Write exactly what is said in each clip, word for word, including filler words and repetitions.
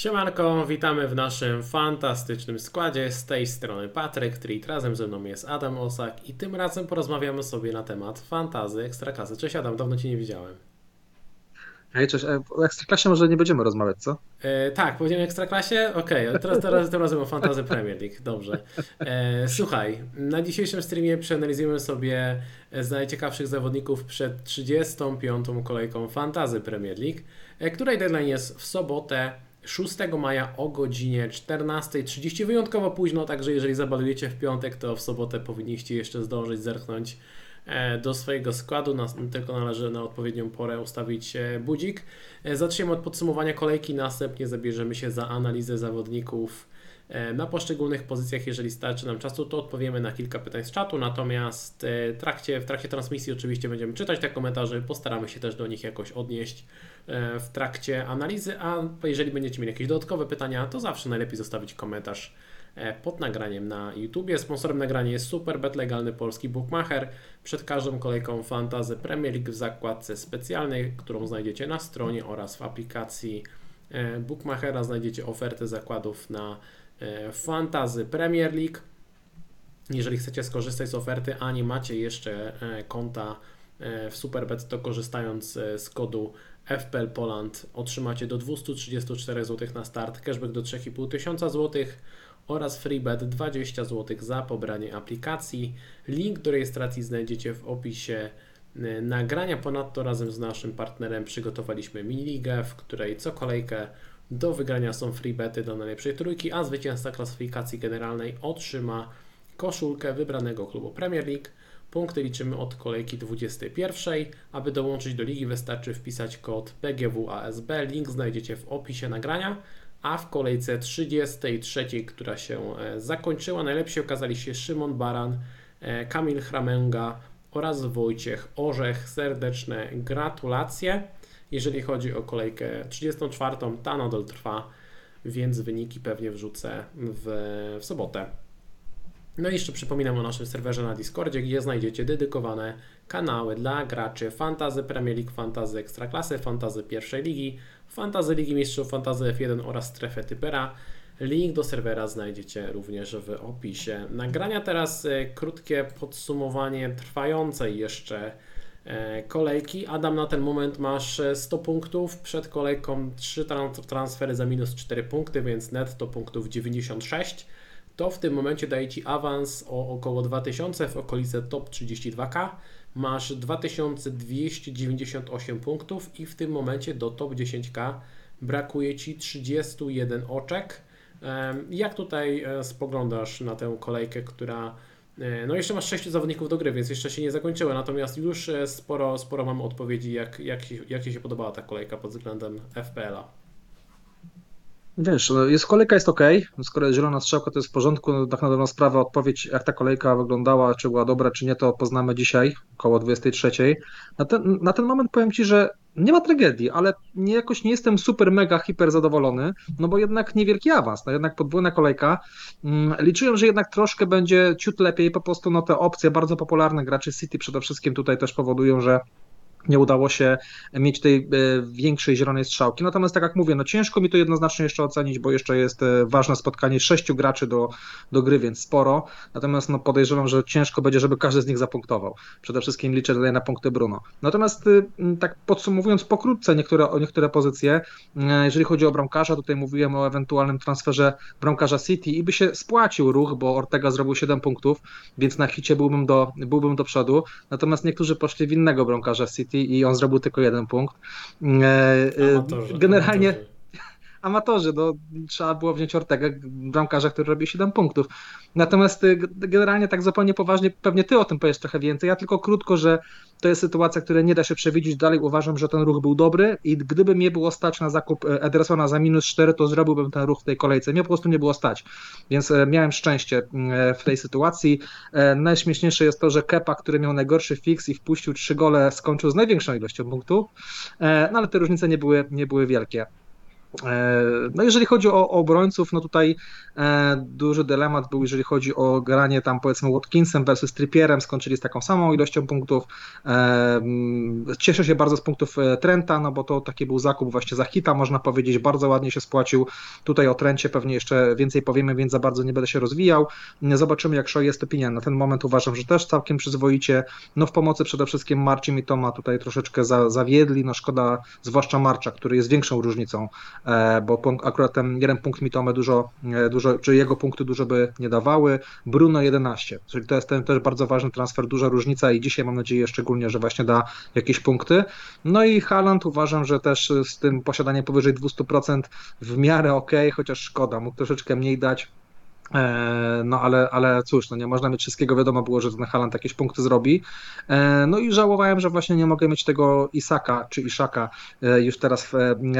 Siemanko, witamy w naszym fantastycznym składzie. Z tej strony Patryk Treat, razem ze mną jest Adam Osak i tym razem porozmawiamy sobie na temat fantasy Ekstraklasy. Cześć Adam, dawno Cię nie widziałem. Hej, cześć. O Ekstraklasie może nie będziemy rozmawiać, co? E, tak, powiedziałem o Ekstraklasie? Okej, okay, teraz, teraz tym razem o Fantasy Premier League, dobrze. E, słuchaj, na dzisiejszym streamie przeanalizujemy sobie z najciekawszych zawodników przed trzydziestą piątą kolejką Fantasy Premier League, której deadline jest w sobotę szóstego maja o godzinie czternasta trzydzieści, wyjątkowo późno, także jeżeli zabalujecie w piątek, to w sobotę powinniście jeszcze zdążyć zerknąć do swojego składu, tylko należy na odpowiednią porę ustawić budzik. Zaczniemy od podsumowania kolejki, następnie zabierzemy się za analizę zawodników na poszczególnych pozycjach. Jeżeli starczy nam czasu, to odpowiemy na kilka pytań z czatu, natomiast w trakcie, w trakcie transmisji oczywiście będziemy czytać te komentarze, postaramy się też do nich jakoś odnieść w trakcie analizy, a jeżeli będziecie mieli jakieś dodatkowe pytania, to zawsze najlepiej zostawić komentarz pod nagraniem na YouTubie. Sponsorem nagrania jest Superbet, legalny polski bookmacher. Przed każdą kolejką Fantasy Premier League w zakładce specjalnej, którą znajdziecie na stronie oraz w aplikacji bookmachera, znajdziecie oferty zakładów na Fantasy Premier League. Jeżeli chcecie skorzystać z oferty, a nie macie jeszcze konta w Superbet, to korzystając z kodu F P L Poland otrzymacie do dwieście trzydzieści cztery złote na start, cashback do trzy i pół tysiąca złotych oraz freebet dwadzieścia złotych za pobranie aplikacji. Link do rejestracji znajdziecie w opisie nagrania. Ponadto razem z naszym partnerem przygotowaliśmy miniligę, w której co kolejkę do wygrania są freebety do najlepszej trójki, a zwycięzca klasyfikacji generalnej otrzyma koszulkę wybranego klubu Premier League. Punkty liczymy od kolejki dwudziestej pierwszej. Aby dołączyć do ligi, wystarczy wpisać kod P G W A S B. Link znajdziecie w opisie nagrania. A w kolejce trzydziestej trzeciej, która się zakończyła, najlepsi okazali się Szymon Baran, Kamil Chramęga oraz Wojciech Orzech. Serdeczne gratulacje. Jeżeli chodzi o kolejkę trzydziestą czwartą, ta nadal trwa, więc wyniki pewnie wrzucę w, w sobotę. No i jeszcze przypominam o naszym serwerze na Discordzie, gdzie znajdziecie dedykowane kanały dla graczy Fantasy Premier League, Fantasy Ekstraklasy, Fantasy Pierwszej Ligi, Fantasy Ligi Mistrzów, Fantasy F jeden oraz Strefę Typera. Link do serwera znajdziecie również w opisie nagrania. Teraz krótkie podsumowanie trwającej jeszcze kolejki. Adam, na ten moment masz sto punktów, przed kolejką trzy transfery za minus cztery punkty, więc netto punktów dziewięćdziesiąt sześć. To w tym momencie daje Ci awans o około dwa tysiące w okolice top trzydzieści dwa ka. Masz dwa tysiące dwieście dziewięćdziesiąt osiem punktów i w tym momencie do top dziesięć ka brakuje Ci trzydzieści jeden oczek. Jak tutaj spoglądasz na tę kolejkę, która... No jeszcze masz sześciu zawodników do gry, więc jeszcze się nie zakończyła, natomiast już sporo, sporo mamy odpowiedzi, jak, jak, jak Ci się podobała ta kolejka pod względem F P L a. Wiesz, jest kolejka, jest ok, skoro zielona strzałka to jest w porządku, no, tak na dobrą sprawę odpowiedź, jak ta kolejka wyglądała, czy była dobra, czy nie, to poznamy dzisiaj, koło dwudziestej trzeciej. Na ten, na ten moment powiem Ci, że nie ma tragedii, ale nie, jakoś nie jestem super, mega, hiper zadowolony, no bo jednak niewielki awans, no jednak podwójna kolejka. Liczyłem, że jednak troszkę będzie ciut lepiej, po prostu no te opcje bardzo popularne, graczy City przede wszystkim tutaj też powodują, że nie udało się mieć tej większej zielonej strzałki. Natomiast tak jak mówię, no ciężko mi to jednoznacznie jeszcze ocenić, bo jeszcze jest ważne spotkanie sześciu graczy do, do gry, więc sporo. Natomiast no podejrzewam, że ciężko będzie, żeby każdy z nich zapunktował. Przede wszystkim liczę tutaj na punkty Bruno. Natomiast tak podsumowując pokrótce niektóre, niektóre pozycje, jeżeli chodzi o bramkarza, tutaj mówiłem o ewentualnym transferze bramkarza City i by się spłacił ruch, bo Ortega zrobił siedem punktów, więc na hicie byłbym do, byłbym do przodu. Natomiast niektórzy poszli w innego bramkarza City i on zrobił tylko jeden punkt. Amatorzy, Generalnie amatorzy. amatorzy, no trzeba było wziąć Ortegę, bramkarza, który robi siedem punktów. Natomiast generalnie tak zupełnie poważnie, pewnie ty o tym powiesz trochę więcej, ja tylko krótko, że to jest sytuacja, której nie da się przewidzieć, dalej uważam, że ten ruch był dobry i gdyby mnie było stać na zakup Edersona za minus cztery, to zrobiłbym ten ruch w tej kolejce, mnie po prostu nie było stać, więc miałem szczęście w tej sytuacji. Najśmieszniejsze jest to, że Kepa, który miał najgorszy fix i wpuścił trzy gole, skończył z największą ilością punktów, no ale te różnice nie były, nie były wielkie. No jeżeli chodzi o, o obrońców, no tutaj e, duży dylemat był, jeżeli chodzi o granie tam powiedzmy Watkinsem versus Trippierem, skończyli z taką samą ilością punktów. E, cieszę się bardzo z punktów Trenta, no bo to taki był zakup właśnie za hita, można powiedzieć, bardzo ładnie się spłacił. Tutaj o Trencie pewnie jeszcze więcej powiemy, więc za bardzo nie będę się rozwijał. Zobaczymy, jak Shaw jest opinia. Na ten moment uważam, że też całkiem przyzwoicie. No w pomocy przede wszystkim March i Mitoma tutaj troszeczkę za, zawiedli, no szkoda, zwłaszcza Marcha, który jest większą różnicą, bo akurat ten jeden punkt Mitome dużo, dużo, czy jego punkty dużo by nie dawały. Bruno jedenaście, czyli to jest ten też bardzo ważny transfer, duża różnica i dzisiaj mam nadzieję szczególnie, że właśnie da jakieś punkty. No i Haaland uważam, że też z tym posiadaniem powyżej dwieście procent w miarę ok, chociaż szkoda, mógł troszeczkę mniej dać. No ale, ale cóż, no nie można mieć wszystkiego, wiadomo było, że ten Haaland jakieś punkty zrobi. No i żałowałem, że właśnie nie mogę mieć tego Isaka czy Isaka już teraz w,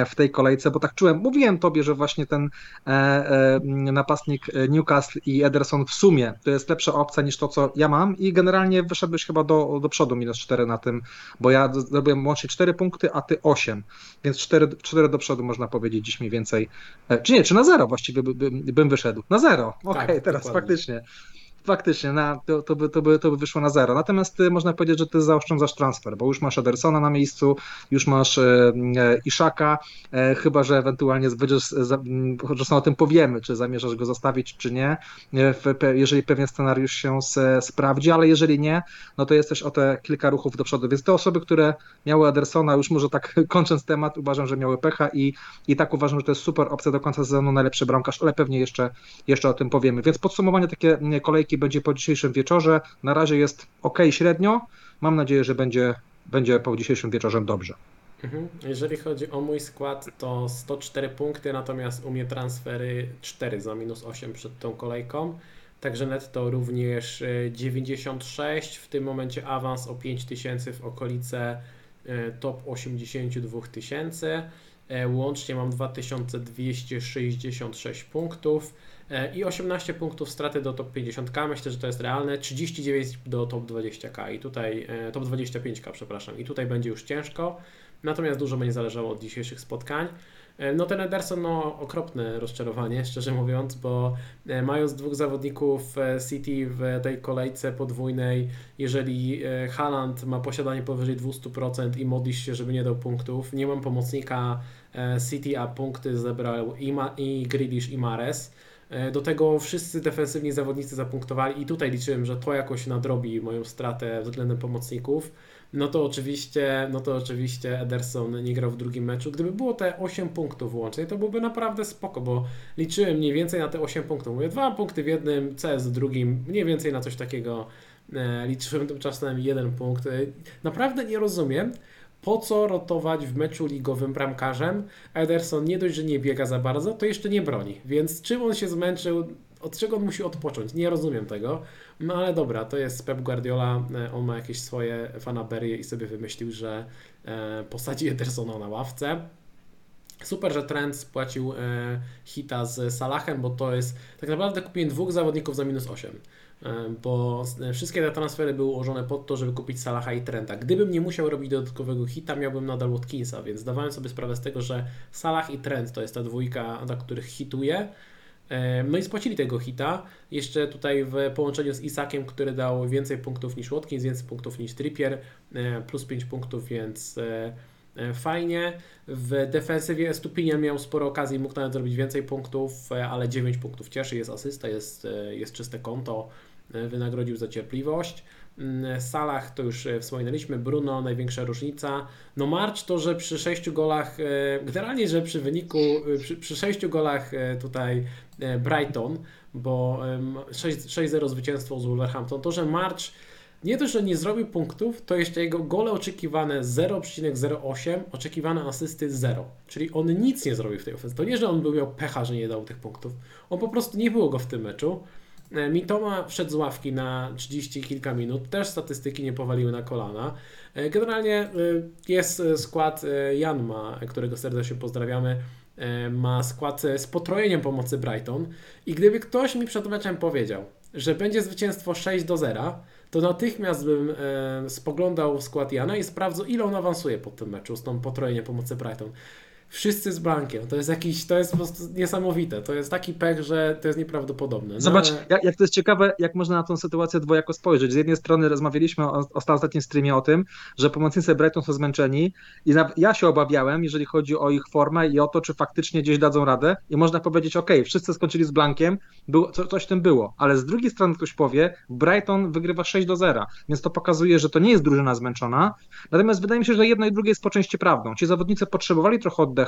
w tej kolejce, bo tak czułem, mówiłem tobie, że właśnie ten napastnik Newcastle i Ederson w sumie to jest lepsza opcja niż to, co ja mam i generalnie wyszedłeś chyba do, do przodu minus cztery na tym, bo ja zrobiłem łącznie cztery punkty, a ty osiem, więc cztery, cztery do przodu można powiedzieć dziś mniej więcej, czy nie, czy na zero właściwie by, by, bym wyszedł, na zero. Okej, okay, tak, teraz dokładnie. faktycznie, faktycznie na, to, to, by, to, by, to by wyszło na zero. Natomiast ty, można powiedzieć, że ty zaoszczędzasz transfer, bo już masz Edersona na miejscu, już masz e, e, Isaka, e, chyba że ewentualnie będziesz, e, chociaż o tym powiemy, czy zamierzasz go zostawić, czy nie, e, w, pe, jeżeli pewien scenariusz się se, sprawdzi, ale jeżeli nie, no to jest też o te kilka ruchów do przodu. Więc te osoby, które miały Edersona, już może tak kończąc temat, uważam, że miały pecha i, i tak uważam, że to jest super opcja do końca sezonu, najlepszy bramkarz, ale pewnie jeszcze, jeszcze o tym powiemy. Więc podsumowanie takie kolejki będzie po dzisiejszym wieczorze. Na razie jest ok, średnio. Mam nadzieję, że będzie, będzie po dzisiejszym wieczorze dobrze. Jeżeli chodzi o mój skład, to sto cztery punkty, natomiast u mnie transfery cztery za minus osiem przed tą kolejką. Także netto również dziewięćdziesiąt sześć. W tym momencie awans o pięć tysięcy w okolice top osiemdziesiąt dwa tysiące. Łącznie mam dwa tysiące dwieście sześćdziesiąt sześć punktów i osiemnaście punktów straty do top pięćdziesiąt ka, myślę, że to jest realne, trzydzieści dziewięć do top dwadzieścia ka i tutaj top dwadzieścia pięć ka, przepraszam, i tutaj będzie już ciężko, natomiast dużo będzie zależało od dzisiejszych spotkań. No ten Ederson, no okropne rozczarowanie, szczerze mówiąc, bo mając dwóch zawodników City w tej kolejce podwójnej, jeżeli Haaland ma posiadanie powyżej dwieście procent i modlisz się, żeby nie dał punktów, nie mam pomocnika City, a punkty zebrał i, Ma- i Grealish i Mahrez. Do tego wszyscy defensywni zawodnicy zapunktowali i tutaj liczyłem, że to jakoś nadrobi moją stratę względem pomocników. No to oczywiście, no to oczywiście Ederson nie grał w drugim meczu. Gdyby było te osiem punktów łącznie, to byłoby naprawdę spoko, bo liczyłem mniej więcej na te osiem punktów. Mówię, dwa punkty w jednym, C S w drugim, mniej więcej na coś takiego. Liczyłem tymczasem jeden punkt. Naprawdę nie rozumiem, po co rotować w meczu ligowym bramkarzem. Ederson nie dość, że nie biega za bardzo, to jeszcze nie broni. Więc czym on się zmęczył, od czego on musi odpocząć? Nie rozumiem tego. No ale dobra, to jest Pep Guardiola, on ma jakieś swoje fanaberie i sobie wymyślił, że posadzi Edersona na ławce. Super, że Trent spłacił hita z Salahem, bo to jest... Tak naprawdę kupiłem dwóch zawodników za minus osiem. Bo wszystkie te transfery były ułożone pod to, żeby kupić Salaha i Trenta. Gdybym nie musiał robić dodatkowego hita, miałbym nadal Watkinsa, więc zdawałem sobie sprawę z tego, że Salah i Trent to jest ta dwójka, na których hituje. No i spłacili tego hita. Jeszcze tutaj w połączeniu z Isakiem, który dał więcej punktów niż Watkins, więcej punktów niż Trippier, plus pięć punktów, więc... Fajnie. W defensywie Estupinian miał sporo okazji, mógł nawet zrobić więcej punktów, ale dziewięć punktów cieszy, jest asysta, jest, jest czyste konto, wynagrodził za cierpliwość. Salah to już wspominaliśmy, Bruno największa różnica. No March to, że przy sześciu golach, generalnie, że przy wyniku, przy, przy sześciu golach tutaj Brighton, bo sześć zero zwycięstwo z Wolverhampton, to, że March nie to, że nie zrobił punktów, to jeszcze jego gole oczekiwane zero przecinek zero osiem, oczekiwane asysty zero. Czyli on nic nie zrobił w tej ofensywie. To nie, że on był miał pecha, że nie dał tych punktów. On po prostu nie było go w tym meczu. Mitoma wszedł z ławki na trzydzieści kilka minut. Też statystyki nie powaliły na kolana. Generalnie jest skład Janma, którego serdecznie pozdrawiamy. Ma skład z potrojeniem pomocy Brighton. I gdyby ktoś mi przed meczem powiedział, że będzie zwycięstwo sześć do zera, to natychmiast bym e, spoglądał w skład Jana i sprawdzał, ile on awansuje po tym meczu z tą potrojeniem pomocy Brighton. Wszyscy z blankiem. To jest jakiś, to jest po prostu niesamowite. To jest taki pech, że to jest nieprawdopodobne. No, zobacz, ale... jak, jak to jest ciekawe, jak można na tą sytuację dwojako spojrzeć. Z jednej strony rozmawialiśmy o, o ostatnim streamie o tym, że pomocnicy Brighton są zmęczeni i na, ja się obawiałem, jeżeli chodzi o ich formę i o to, czy faktycznie gdzieś dadzą radę i można powiedzieć, ok, wszyscy skończyli z blankiem, było, co, coś w tym było, ale z drugiej strony ktoś powie, Brighton wygrywa sześć do zera, więc to pokazuje, że to nie jest drużyna zmęczona, natomiast wydaje mi się, że jedno i drugie jest po części prawdą. Ci zawodnicy potrzebowali trochę oddechu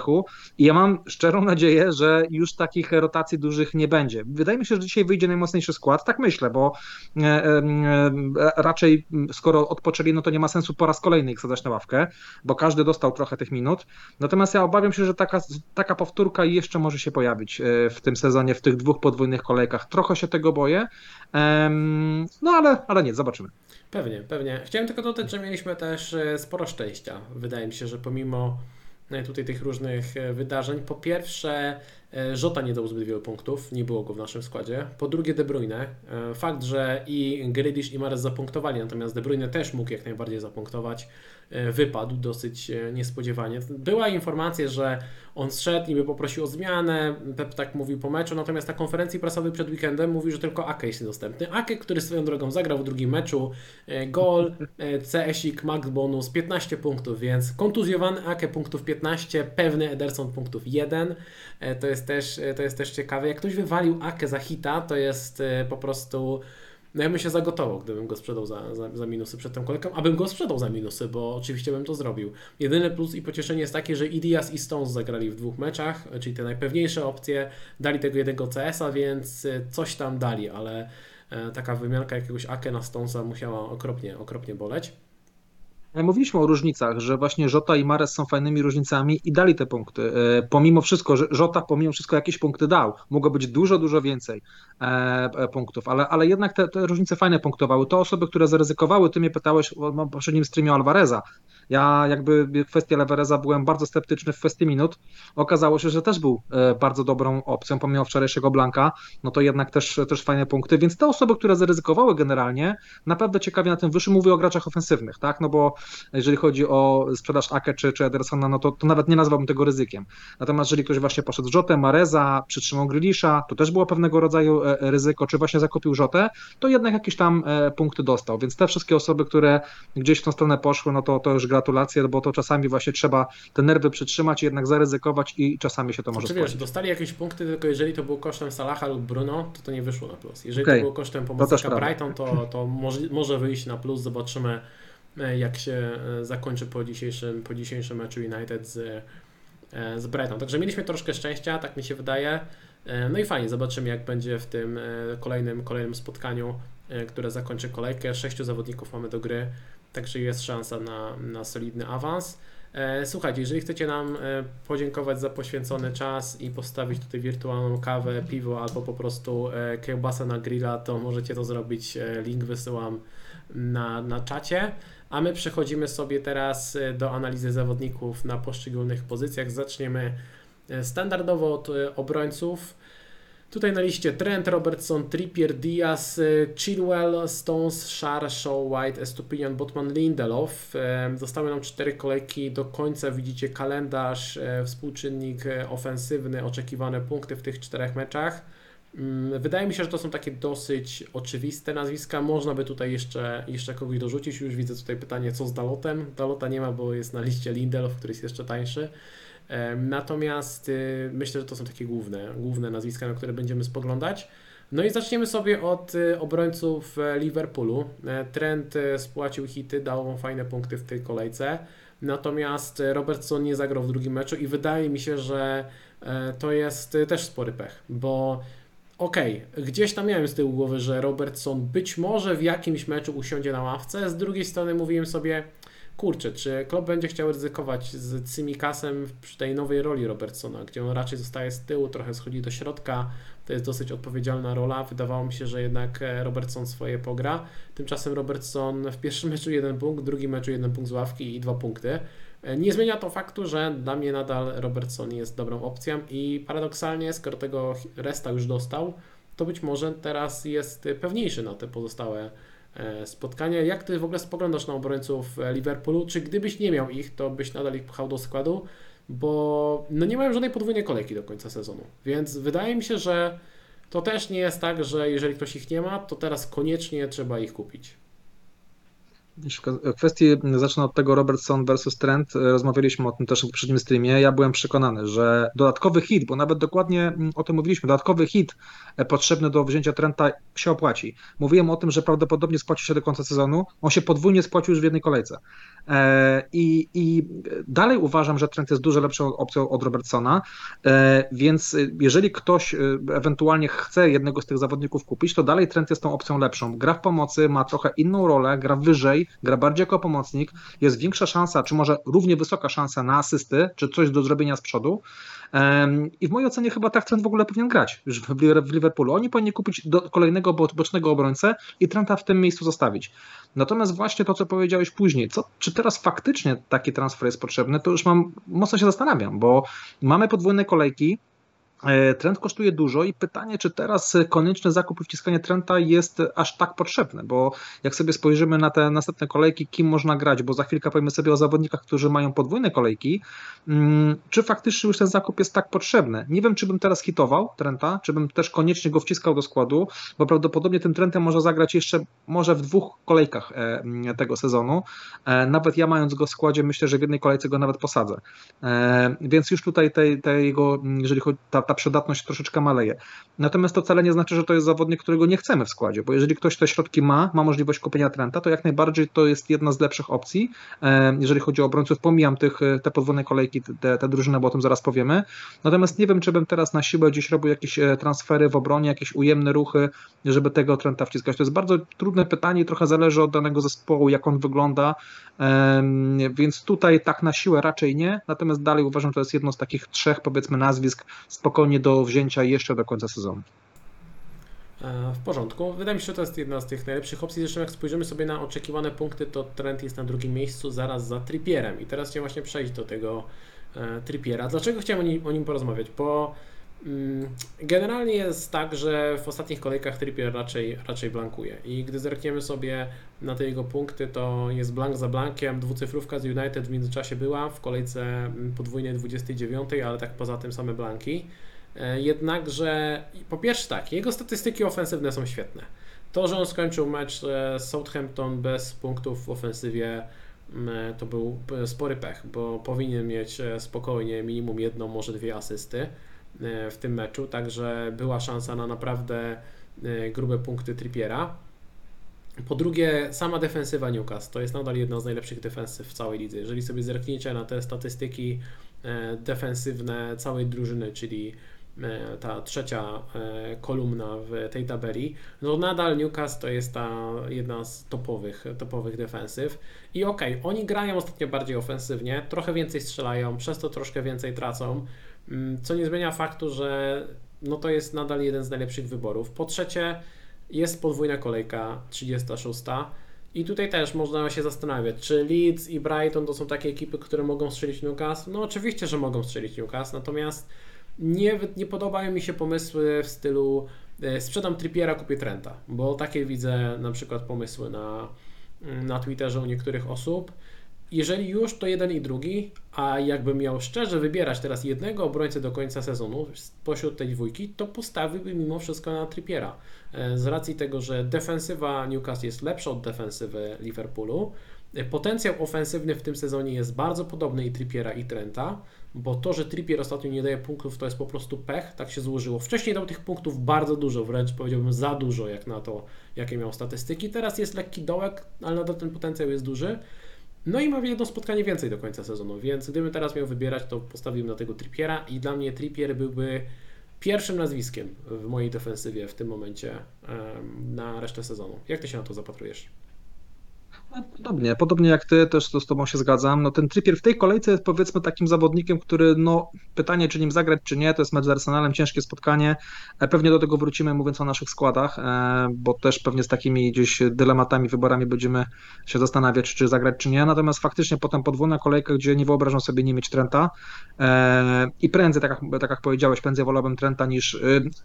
i ja mam szczerą nadzieję, że już takich rotacji dużych nie będzie. Wydaje mi się, że dzisiaj wyjdzie najmocniejszy skład, tak myślę, bo e, e, raczej skoro odpoczęli, no to nie ma sensu po raz kolejny ich sadzać na ławkę, bo każdy dostał trochę tych minut. Natomiast ja obawiam się, że taka, taka powtórka jeszcze może się pojawić w tym sezonie, w tych dwóch podwójnych kolejkach. Trochę się tego boję, e, no ale, ale nie, zobaczymy. Pewnie, pewnie. Chciałem tylko dodać, że mieliśmy też sporo szczęścia. Wydaje mi się, że pomimo tutaj tych różnych wydarzeń. Po pierwsze, Jota nie dał zbyt wielu punktów, nie było go w naszym składzie. Po drugie, De Bruyne. Fakt, że i Grealish i Mahrez zapunktowali, natomiast De Bruyne też mógł jak najbardziej zapunktować. Wypadł dosyć niespodziewanie. Była informacja, że on zszedł, niby poprosił o zmianę, Pep tak mówił po meczu, natomiast na konferencji prasowej przed weekendem mówił, że tylko Ake jest niedostępny. Ake, który swoją drogą zagrał w drugim meczu, gol, CSik, max bonus, piętnaście punktów, więc kontuzjowany Ake punktów piętnaście, pewny Ederson punktów jeden, to jest też, to jest też ciekawe. Jak ktoś wywalił Ake za hita, to jest po prostu... No ja bym się zagotował, gdybym go sprzedał za, za, za minusy przed tą kolejką, abym go sprzedał za minusy, bo oczywiście bym to zrobił. Jedyny plus i pocieszenie jest takie, że i Dias i Stones zagrali w dwóch meczach, czyli te najpewniejsze opcje, dali tego jednego C S a, więc coś tam dali, ale taka wymianka jakiegoś Ake na Stonesa musiała okropnie, okropnie boleć. Mówiliśmy o różnicach, że właśnie Jota i Mahrez są fajnymi różnicami i dali te punkty. Pomimo wszystko, Jota pomimo wszystko jakieś punkty dał. Mogło być dużo, dużo więcej punktów, ale, ale jednak te, te różnice fajne punktowały. To osoby, które zaryzykowały, ty mnie pytałeś o poprzednim streamie Alvareza. Ja jakby kwestię Alvareza byłem bardzo sceptyczny w kwestii minut. Okazało się, że też był bardzo dobrą opcją, pomimo wczorajszego blanka, no to jednak też, też fajne punkty, więc te osoby, które zaryzykowały generalnie, naprawdę ciekawie na tym wyszły. Mówię o graczach ofensywnych, tak, no bo jeżeli chodzi o sprzedaż Ake czy, czy Edersona, no to, to nawet nie nazwałbym tego ryzykiem. Natomiast jeżeli ktoś właśnie poszedł z Jotę, Mahreza, przytrzymał Grealisha, to też było pewnego rodzaju ryzyko, czy właśnie zakupił Jotę, to jednak jakieś tam punkty dostał, więc te wszystkie osoby, które gdzieś w tą stronę poszły, no to, to już gratulacje, bo to czasami właśnie trzeba te nerwy przytrzymać i jednak zaryzykować i czasami się to może skończyć. Dostali jakieś punkty, tylko jeżeli to było kosztem Salaha lub Bruno, to to nie wyszło na plus. Jeżeli okay. to było kosztem pomocnika to Brighton, to, to może, może wyjść na plus, zobaczymy jak się zakończy po dzisiejszym, po dzisiejszym meczu United z, z Brighton. Także mieliśmy troszkę szczęścia, tak mi się wydaje. No i fajnie, zobaczymy jak będzie w tym kolejnym, kolejnym spotkaniu, które zakończy kolejkę. Sześciu zawodników mamy do gry, także jest szansa na, na solidny awans. Słuchajcie, jeżeli chcecie nam podziękować za poświęcony czas i postawić tutaj wirtualną kawę, piwo albo po prostu kiełbasę na grilla, to możecie to zrobić. Link wysyłam na, na czacie. A my przechodzimy sobie teraz do analizy zawodników na poszczególnych pozycjach. Zaczniemy standardowo od obrońców. Tutaj na liście Trent, Robertson, Trippier, Dias, Chilwell, Stones, Shaw, Shaw, White, Estupinian, Botman, Lindelof. Zostały nam cztery kolejki do końca. Widzicie kalendarz, współczynnik ofensywny, oczekiwane punkty w tych czterech meczach. Wydaje mi się, że to są takie dosyć oczywiste nazwiska. Można by tutaj jeszcze, jeszcze kogoś dorzucić. Już widzę tutaj pytanie, co z Dalotem? Dalota nie ma, bo jest na liście Lindelof, który jest jeszcze tańszy. Natomiast myślę, że to są takie główne, główne nazwiska, na które będziemy spoglądać. No i zaczniemy sobie od obrońców Liverpoolu. Trent spłacił hity, dał fajne punkty w tej kolejce. Natomiast Robertson nie zagrał w drugim meczu i wydaje mi się, że to jest też spory pech, bo okej, okay, gdzieś tam miałem z tyłu głowy, że Robertson być może w jakimś meczu usiądzie na ławce. Z drugiej strony mówiłem sobie, kurczę, czy Klopp będzie chciał ryzykować z Cimikasem przy tej nowej roli Robertsona, gdzie on raczej zostaje z tyłu, trochę schodzi do środka, to jest dosyć odpowiedzialna rola, wydawało mi się, że jednak Robertson swoje pogra, tymczasem Robertson w pierwszym meczu jeden punkt, w drugim meczu jeden punkt z ławki i dwa punkty. Nie zmienia to faktu, że dla mnie nadal Robertson jest dobrą opcją i paradoksalnie, skoro tego resta już dostał, to być może teraz jest pewniejszy na te pozostałe spotkania. Jak Ty w ogóle spoglądasz na obrońców Liverpoolu? Czy gdybyś nie miał ich, to byś nadal ich pchał do składu? bo no nie mają żadnej podwójnej kolejki do końca sezonu, więc wydaje mi się, że to też nie jest tak, że jeżeli ktoś ich nie ma, to teraz koniecznie trzeba ich kupić. W kwestii, zacznę od tego Robertson versus Trent, rozmawialiśmy o tym też w poprzednim streamie, ja byłem przekonany, że dodatkowy hit, bo nawet dokładnie o tym mówiliśmy, dodatkowy hit potrzebny do wzięcia Trenta się opłaci. Mówiłem o tym, że prawdopodobnie spłaci się do końca sezonu, on się podwójnie spłacił już w jednej kolejce. I, i dalej uważam, że Trent jest dużo lepszą opcją od Robertsona, więc jeżeli ktoś ewentualnie chce jednego z tych zawodników kupić, to dalej Trent jest tą opcją lepszą. Gra w pomocy, ma trochę inną rolę, gra wyżej, gra bardziej jako pomocnik, jest większa szansa, czy może równie wysoka szansa na asysty, czy coś do zrobienia z przodu. I w mojej ocenie chyba tak Trent w ogóle powinien grać w Liverpoolu. Oni powinni kupić do kolejnego bocznego obrońcę i Trenta w tym miejscu zostawić. Natomiast właśnie to, co powiedziałeś później, co, czy teraz faktycznie taki transfer jest potrzebny, to już mam, mocno się zastanawiam, bo mamy podwójne kolejki, Trent kosztuje dużo i pytanie, czy teraz konieczny zakup i wciskanie Trenta jest aż tak potrzebne, bo jak sobie spojrzymy na te następne kolejki, kim można grać, bo za chwilkę powiemy sobie o zawodnikach, którzy mają podwójne kolejki, czy faktycznie już ten zakup jest tak potrzebny. Nie wiem, czy bym teraz hitował Trenta, czy bym też koniecznie go wciskał do składu, bo prawdopodobnie tym Trentem może zagrać jeszcze może w dwóch kolejkach tego sezonu. Nawet ja mając go w składzie, myślę, że w jednej kolejce go nawet posadzę. Więc już tutaj tej, tej jego, jeżeli chodzi ta Ta przydatność troszeczkę maleje. Natomiast to wcale nie znaczy, że to jest zawodnik, którego nie chcemy w składzie, bo jeżeli ktoś te środki ma, ma możliwość kupienia Trenta, to jak najbardziej to jest jedna z lepszych opcji. Jeżeli chodzi o obrońców, pomijam tych, te podwójne kolejki, te, te drużyny, bo o tym zaraz powiemy. Natomiast nie wiem, czy bym teraz na siłę gdzieś robił jakieś transfery w obronie, jakieś ujemne ruchy, żeby tego Trenta wciskać. To jest bardzo trudne pytanie, trochę zależy od danego zespołu, jak on wygląda, więc tutaj tak na siłę raczej nie, natomiast dalej uważam, że to jest jedno z takich trzech, powiedzmy, nazwisk spokojnie do wzięcia jeszcze do końca sezonu. W porządku. Wydaje mi się, że to jest jedna z tych najlepszych opcji. Zresztą jak spojrzymy sobie na oczekiwane punkty, to Trent jest na drugim miejscu zaraz za Trippierem. I teraz chciałem właśnie przejść do tego Trippiera. Dlaczego chciałem o nim, o nim porozmawiać? Bo mm, generalnie jest tak, że w ostatnich kolejkach Trippier raczej, raczej blankuje. I gdy zerkniemy sobie na te jego punkty, to jest blank za blankiem. Dwucyfrówka z United w międzyczasie była w kolejce podwójnej dwudziestej dziewiątej, ale tak poza tym same blanki. Jednakże po pierwsze tak, jego statystyki ofensywne są świetne. To, że on skończył mecz z Southampton bez punktów w ofensywie, to był spory pech, bo powinien mieć spokojnie minimum jedną, może dwie asysty w tym meczu, także była szansa na naprawdę grube punkty Trippiera. Po drugie, sama defensywa Newcastle to jest nadal jedna z najlepszych defensyw w całej lidze. Jeżeli sobie zerkniecie na te statystyki defensywne całej drużyny, czyli ta trzecia kolumna w tej tabeli, no nadal Newcastle to jest ta jedna z topowych, topowych defensyw. I okej, okay, oni grają ostatnio bardziej ofensywnie, trochę więcej strzelają, przez to troszkę więcej tracą, co nie zmienia faktu, że no to jest nadal jeden z najlepszych wyborów. Po trzecie, jest podwójna kolejka trzydziesta szósta i tutaj też można się zastanawiać, czy Leeds i Brighton to są takie ekipy, które mogą strzelić Newcastle? No oczywiście, że mogą strzelić Newcastle, natomiast nie, nie podobają mi się pomysły w stylu sprzedam Trippiera, kupię Trenta, bo takie widzę na przykład pomysły na, na Twitterze u niektórych osób. Jeżeli już, to jeden i drugi, a jakbym miał szczerze wybierać teraz jednego obrońcę do końca sezonu spośród tej dwójki, to postawiłbym mimo wszystko na Trippiera. Z racji tego, że defensywa Newcastle jest lepsza od defensywy Liverpoolu, potencjał ofensywny w tym sezonie jest bardzo podobny i Trippiera, i Trenta, bo to, że Trippier ostatnio nie daje punktów, to jest po prostu pech, tak się złożyło. Wcześniej dał tych punktów bardzo dużo, wręcz powiedziałbym za dużo, jak na to, jakie miał statystyki. Teraz jest lekki dołek, ale nadal ten potencjał jest duży. No i mam jedno spotkanie więcej do końca sezonu, więc gdybym teraz miał wybierać, to postawiłbym na tego Trippiera i dla mnie Trippier byłby pierwszym nazwiskiem w mojej defensywie w tym momencie na resztę sezonu. Jak ty się na to zapatrujesz? Podobnie, podobnie jak ty, też to z tobą się zgadzam. No ten Trippier w tej kolejce jest powiedzmy takim zawodnikiem, który no pytanie czy nim zagrać czy nie, to jest mecz z Arsenalem, ciężkie spotkanie. Pewnie do tego wrócimy mówiąc o naszych składach, bo też pewnie z takimi gdzieś dylematami, wyborami będziemy się zastanawiać czy zagrać czy nie. Natomiast faktycznie potem podwójna kolejka, gdzie nie wyobrażam sobie nie mieć Trenta i prędzej, tak jak, tak jak powiedziałeś, prędzej wolałbym Trenta niż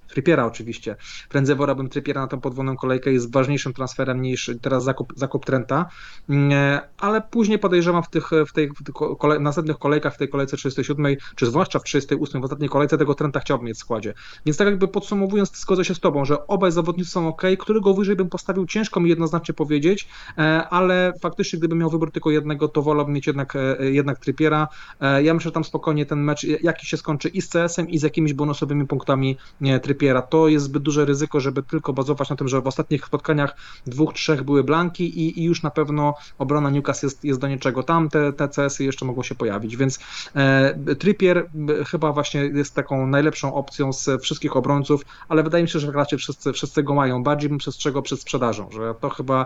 Trippiera oczywiście. Prędzej wolałbym Trippiera na tą podwójną kolejkę jest ważniejszym transferem niż teraz zakup, zakup Trenta. ale później podejrzewam w tych, w tej, w tych kole, następnych kolejkach, w tej kolejce trzydziestej siódmej, czy zwłaszcza w trzydziestej ósmej, w ostatniej kolejce tego Trenta chciałbym mieć w składzie. Więc tak jakby podsumowując, zgodzę się z Tobą, że obaj zawodnicy są ok, którego wyżej bym postawił, ciężko mi jednoznacznie powiedzieć, ale faktycznie gdybym miał wybór tylko jednego, to wolałbym mieć jednak, jednak Trippiera. Ja myślę, że tam spokojnie ten mecz jakiś się skończy i z C S-em, i z jakimiś bonusowymi punktami Trippiera. To jest zbyt duże ryzyko, żeby tylko bazować na tym, że w ostatnich spotkaniach dwóch, trzech były blanki i, i już na pewno obrona Newcastle jest, jest do niczego. Tam te, te C S-y jeszcze mogą się pojawić, więc e, Trippier chyba właśnie jest taką najlepszą opcją z wszystkich obrońców, ale wydaje mi się, że raczej wszyscy, wszyscy go mają. Bardziej bym przestrzegał przed sprzedażą, że to chyba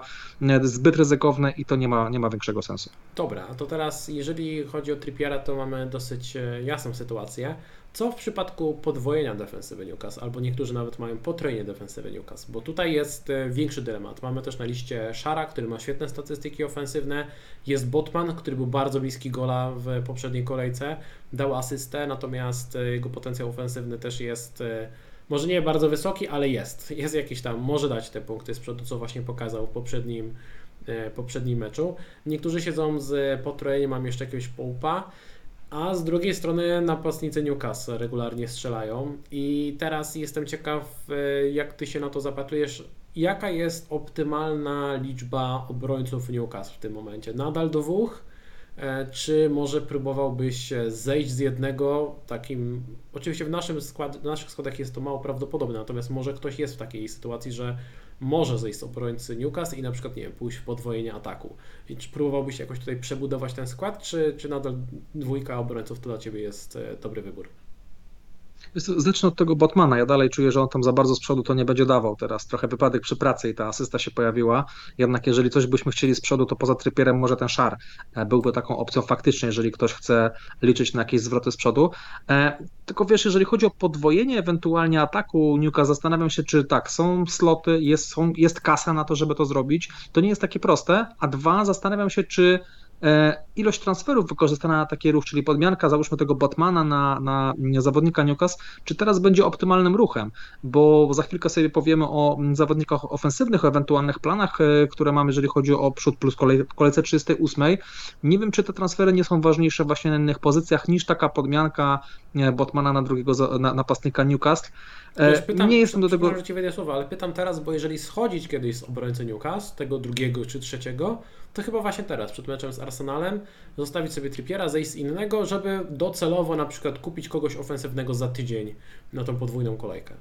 zbyt ryzykowne i to nie ma, nie ma większego sensu. Dobra, a to teraz jeżeli chodzi o Trippiera, to mamy dosyć jasną sytuację. Co w przypadku podwojenia defensywy Newcastle, albo niektórzy nawet mają potrojenie defensywy Newcastle, bo tutaj jest większy dylemat. Mamy też na liście Shara, który ma świetne statystyki ofensywne, jest Botman, który był bardzo bliski gola w poprzedniej kolejce, dał asystę, natomiast jego potencjał ofensywny też jest może nie bardzo wysoki, ale jest. Jest jakiś tam, może dać te punkty z przodu, co właśnie pokazał w poprzednim, poprzednim meczu. Niektórzy siedzą z potrojeniem, mam jeszcze jakiegoś Poupa, a z drugiej strony napastnicy Newcastle regularnie strzelają i teraz jestem ciekaw, jak Ty się na to zapatrujesz, jaka jest optymalna liczba obrońców Newcastle w tym momencie? Nadal dwóch? Czy może próbowałbyś zejść z jednego? Takim, oczywiście w naszym skład, w naszych składach jest to mało prawdopodobne, natomiast może ktoś jest w takiej sytuacji, że może zejść z obrońcy Newcastle i na przykład, nie wiem, pójść w podwojenie ataku. Czy próbowałbyś jakoś tutaj przebudować ten skład, czy, czy nadal dwójka obrońców to dla Ciebie jest dobry wybór? Zacznę od tego Botmana. Ja dalej czuję, że on tam za bardzo z przodu to nie będzie dawał teraz. Trochę wypadek przy pracy i ta asysta się pojawiła. Jednak jeżeli coś byśmy chcieli z przodu, to poza Trypierem może ten Szar byłby taką opcją faktycznie, jeżeli ktoś chce liczyć na jakieś zwroty z przodu. Tylko wiesz, jeżeli chodzi o podwojenie ewentualnie ataku Newcastle, zastanawiam się, czy tak, są sloty, jest, są, jest kasa na to, żeby to zrobić. To nie jest takie proste. A dwa, zastanawiam się, czy ilość transferów wykorzystana na taki ruch, czyli podmianka, załóżmy tego Botmana na, na zawodnika Newcastle, czy teraz będzie optymalnym ruchem, bo za chwilkę sobie powiemy o zawodnikach ofensywnych, o ewentualnych planach, które mamy, jeżeli chodzi o przód plus kolej, kolejce trzydziestej ósmej. Nie wiem, czy te transfery nie są ważniejsze właśnie na innych pozycjach niż taka podmianka Botmana na drugiego na, napastnika Newcastle. Wiesz, pytam, nie jestem do tego... że ci wejdę słowa, ale pytam teraz, bo jeżeli schodzić kiedyś z obrońcy Newcastle, tego drugiego czy trzeciego, to chyba właśnie teraz, przed meczem z Arsenalem, zostawić sobie Trippiera, zejść z innego, żeby docelowo na przykład kupić kogoś ofensywnego za tydzień na tą podwójną kolejkę.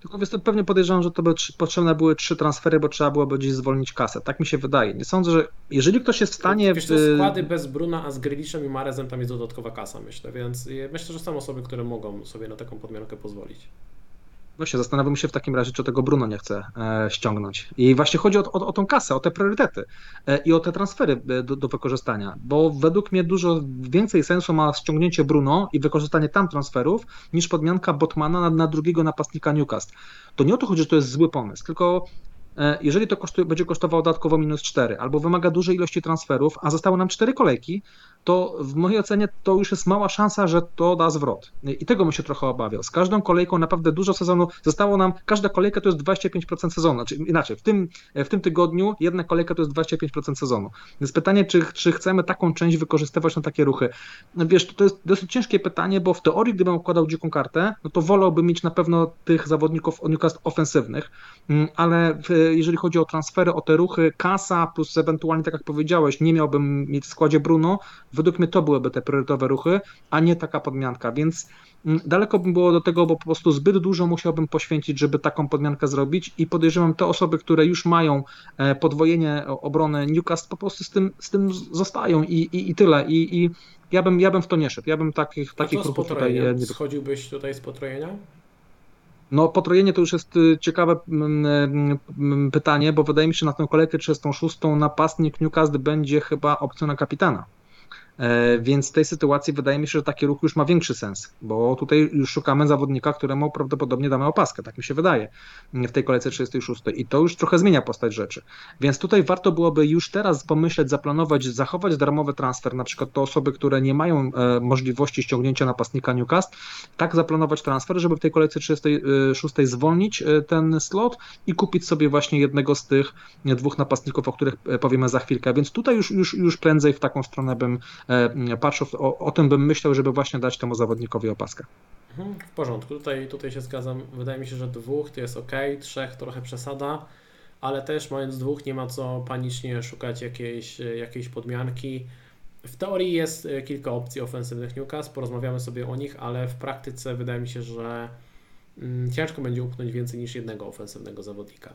Tylko wiesz, pewnie podejrzewam, że to by potrzebne były trzy transfery, bo trzeba byłoby gdzieś zwolnić kasę. Tak mi się wydaje. Nie sądzę, że jeżeli ktoś jest w stanie... Wiesz, to składy bez Bruna, a z Grealishem i Mahrezem tam jest dodatkowa kasa, myślę. Więc myślę, że są osoby, które mogą sobie na taką podmiankę pozwolić. Właśnie zastanawiam się w takim razie, czy tego Bruno nie chce e, ściągnąć. I właśnie chodzi o, o, o tą kasę, o te priorytety e, i o te transfery do, do wykorzystania, bo według mnie dużo więcej sensu ma ściągnięcie Bruno i wykorzystanie tam transferów niż podmianka Botmana na, na drugiego napastnika Newcastle. To nie o to chodzi, że to jest zły pomysł, tylko e, jeżeli to kosztuje, będzie kosztowało dodatkowo minus cztery albo wymaga dużej ilości transferów, a zostały nam cztery kolejki, to w mojej ocenie to już jest mała szansa, że to da zwrot. I tego bym się trochę obawiał. Z każdą kolejką naprawdę dużo sezonu zostało nam, każda kolejka to jest dwadzieścia pięć procent sezonu. Znaczy, inaczej, w tym, w tym tygodniu jedna kolejka to jest dwadzieścia pięć procent sezonu. Więc pytanie, czy, czy chcemy taką część wykorzystywać na takie ruchy. No wiesz, to jest dosyć ciężkie pytanie, bo w teorii, gdybym układał dziką kartę, no to wolałbym mieć na pewno tych zawodników Newcastle ofensywnych, ale jeżeli chodzi o transfery, o te ruchy, kasa plus ewentualnie, tak jak powiedziałeś, nie miałbym mieć w składzie Bruno. Według mnie to byłyby te priorytetowe ruchy, a nie taka podmianka, więc daleko bym było do tego, bo po prostu zbyt dużo musiałbym poświęcić, żeby taką podmiankę zrobić i podejrzewam te osoby, które już mają podwojenie obrony Newcastle, po prostu z tym, z tym zostają i, i, i tyle. I, i ja, bym, ja bym w to nie szedł, ja bym takich, takich ruchów tutaj... Nie... Schodziłbyś tutaj z potrojenia? No potrojenie to już jest ciekawe pytanie, bo wydaje mi się, że na tę kolejkę trzydziestej szóstej napastnik Newcastle będzie chyba opcją na kapitana. Więc w tej sytuacji wydaje mi się, że taki ruch już ma większy sens, bo tutaj już szukamy zawodnika, któremu prawdopodobnie damy opaskę, tak mi się wydaje, w tej kolejce trzydziestej szóstej i to już trochę zmienia postać rzeczy. Więc tutaj warto byłoby już teraz pomyśleć, zaplanować, zachować darmowy transfer, na przykład te osoby, które nie mają możliwości ściągnięcia napastnika Newcastle, tak zaplanować transfer, żeby w tej kolejce trzydziestej szóstej zwolnić ten slot i kupić sobie właśnie jednego z tych dwóch napastników, o których powiemy za chwilkę. Więc tutaj już, już, już prędzej w taką stronę bym patrząc, o, o tym bym myślał, żeby właśnie dać temu zawodnikowi opaskę. W porządku, tutaj, tutaj się zgadzam. Wydaje mi się, że dwóch to jest ok, trzech trochę przesada, ale też mając dwóch nie ma co panicznie szukać jakiejś, jakiejś podmianki. W teorii jest kilka opcji ofensywnych Newcastle, porozmawiamy sobie o nich, ale w praktyce wydaje mi się, że ciężko będzie upchnąć więcej niż jednego ofensywnego zawodnika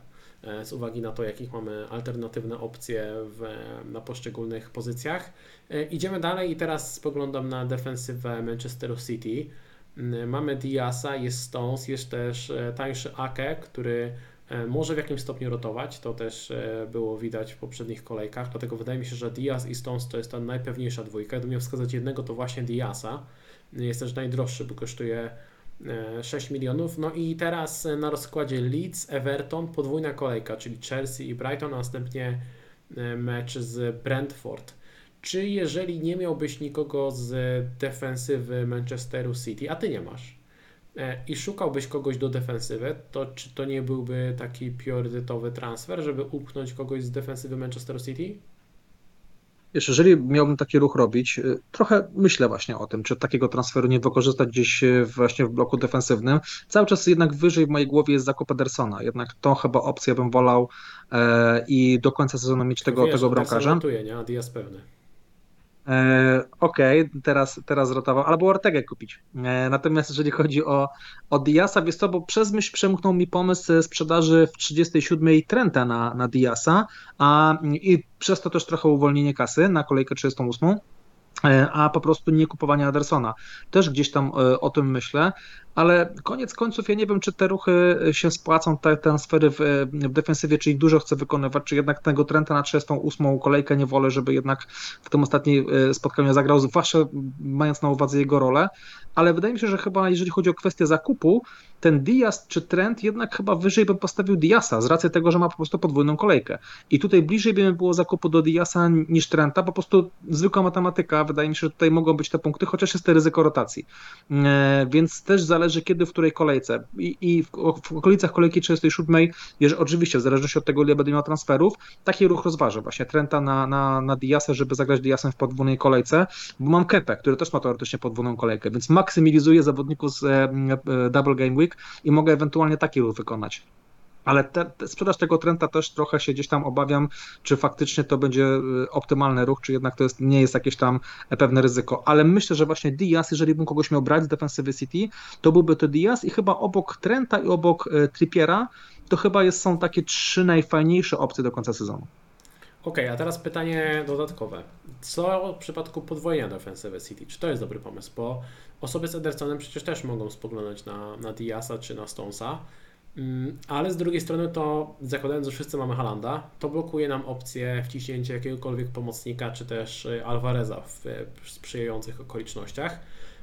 z uwagi na to, jakich mamy alternatywne opcje w, na poszczególnych pozycjach. Idziemy dalej i teraz spoglądam na defensywę Manchesteru City. Mamy Diasa, jest Stones, jest też tańszy Ake, który może w jakimś stopniu rotować, to też było widać w poprzednich kolejkach, dlatego wydaje mi się, że Dias i Stones to jest ta najpewniejsza dwójka. Gdybym miał wskazać jednego, to właśnie Diasa. Jest też najdroższy, bo kosztuje sześć milionów. No i teraz na rozkładzie Leeds, Everton, podwójna kolejka, czyli Chelsea i Brighton, a następnie mecz z Brentford. Czy jeżeli nie miałbyś nikogo z defensywy Manchesteru City, a ty nie masz, i szukałbyś kogoś do defensywy, to czy to nie byłby taki priorytetowy transfer, żeby upchnąć kogoś z defensywy Manchesteru City? Wiesz, jeżeli miałbym taki ruch robić, trochę myślę właśnie o tym, czy takiego transferu nie wykorzystać gdzieś właśnie w bloku defensywnym. Cały czas jednak wyżej w mojej głowie jest zakup Edersona, jednak tą chyba opcję bym wolał e, i do końca sezonu mieć tego, wiesz, tego bramkarza. Ratuje, nie? A Dias pewny. E, Okej, okay, teraz, teraz rotował, albo Ortegę kupić. E, natomiast jeżeli chodzi o, o Diasa, wiesz co, bo przez myśl przemknął mi pomysł sprzedaży w trzydziestej siódmej Trenta na, na Diasa, a i przez to też trochę uwolnienie kasy na kolejkę trzydziestej ósmej, a po prostu nie kupowania Edersona. Też gdzieś tam o tym myślę, ale koniec końców ja nie wiem, czy te ruchy się spłacą, te transfery w, w defensywie, czyli dużo chcę wykonywać, czy jednak tego Trenta na trzydziestą ósmą kolejkę nie wolę, żeby jednak w tym ostatnim spotkaniu zagrał, zwłaszcza mając na uwadze jego rolę, ale wydaje mi się, że chyba jeżeli chodzi o kwestię zakupu, ten Dias czy Trent jednak chyba wyżej bym postawił Diasa z racji tego, że ma po prostu podwójną kolejkę i tutaj bliżej by mi było zakupu do Diasa niż Trenta, po prostu zwykła matematyka, wydaje mi się, że tutaj mogą być te punkty, chociaż jest to ryzyko rotacji, więc też zależy kiedy, w której kolejce i, i w, w okolicach kolejki trzydziestej siódmej, jeżeli oczywiście w zależności od tego ile będę miał transferów, taki ruch rozważę właśnie Trenta na, na, na Diasa, żeby zagrać Diasem w podwójnej kolejce, bo mam Kepę, który też ma teoretycznie podwójną kolejkę, więc maksymilizuję zawodników z e, e, Double Game Week i mogę ewentualnie taki ruch wykonać. Ale te, te sprzedaż tego Trenta też trochę się gdzieś tam obawiam, czy faktycznie to będzie optymalny ruch, czy jednak to jest, nie jest jakieś tam pewne ryzyko. Ale myślę, że właśnie Dias, jeżeli bym kogoś miał brać z defensywy City, to byłby to Dias i chyba obok Trenta i obok Trippiera to chyba jest, są takie trzy najfajniejsze opcje do końca sezonu. Okej, okay, a teraz pytanie dodatkowe. Co w przypadku podwojenia defensywy City? Czy to jest dobry pomysł? Bo osoby z Edersonem przecież też mogą spoglądać na, na Diasa czy na Stonesa, ale z drugiej strony to, zakładając, że wszyscy mamy Haalanda, to blokuje nam opcję wciśnięcia jakiegokolwiek pomocnika czy też Alvareza w sprzyjających okolicznościach.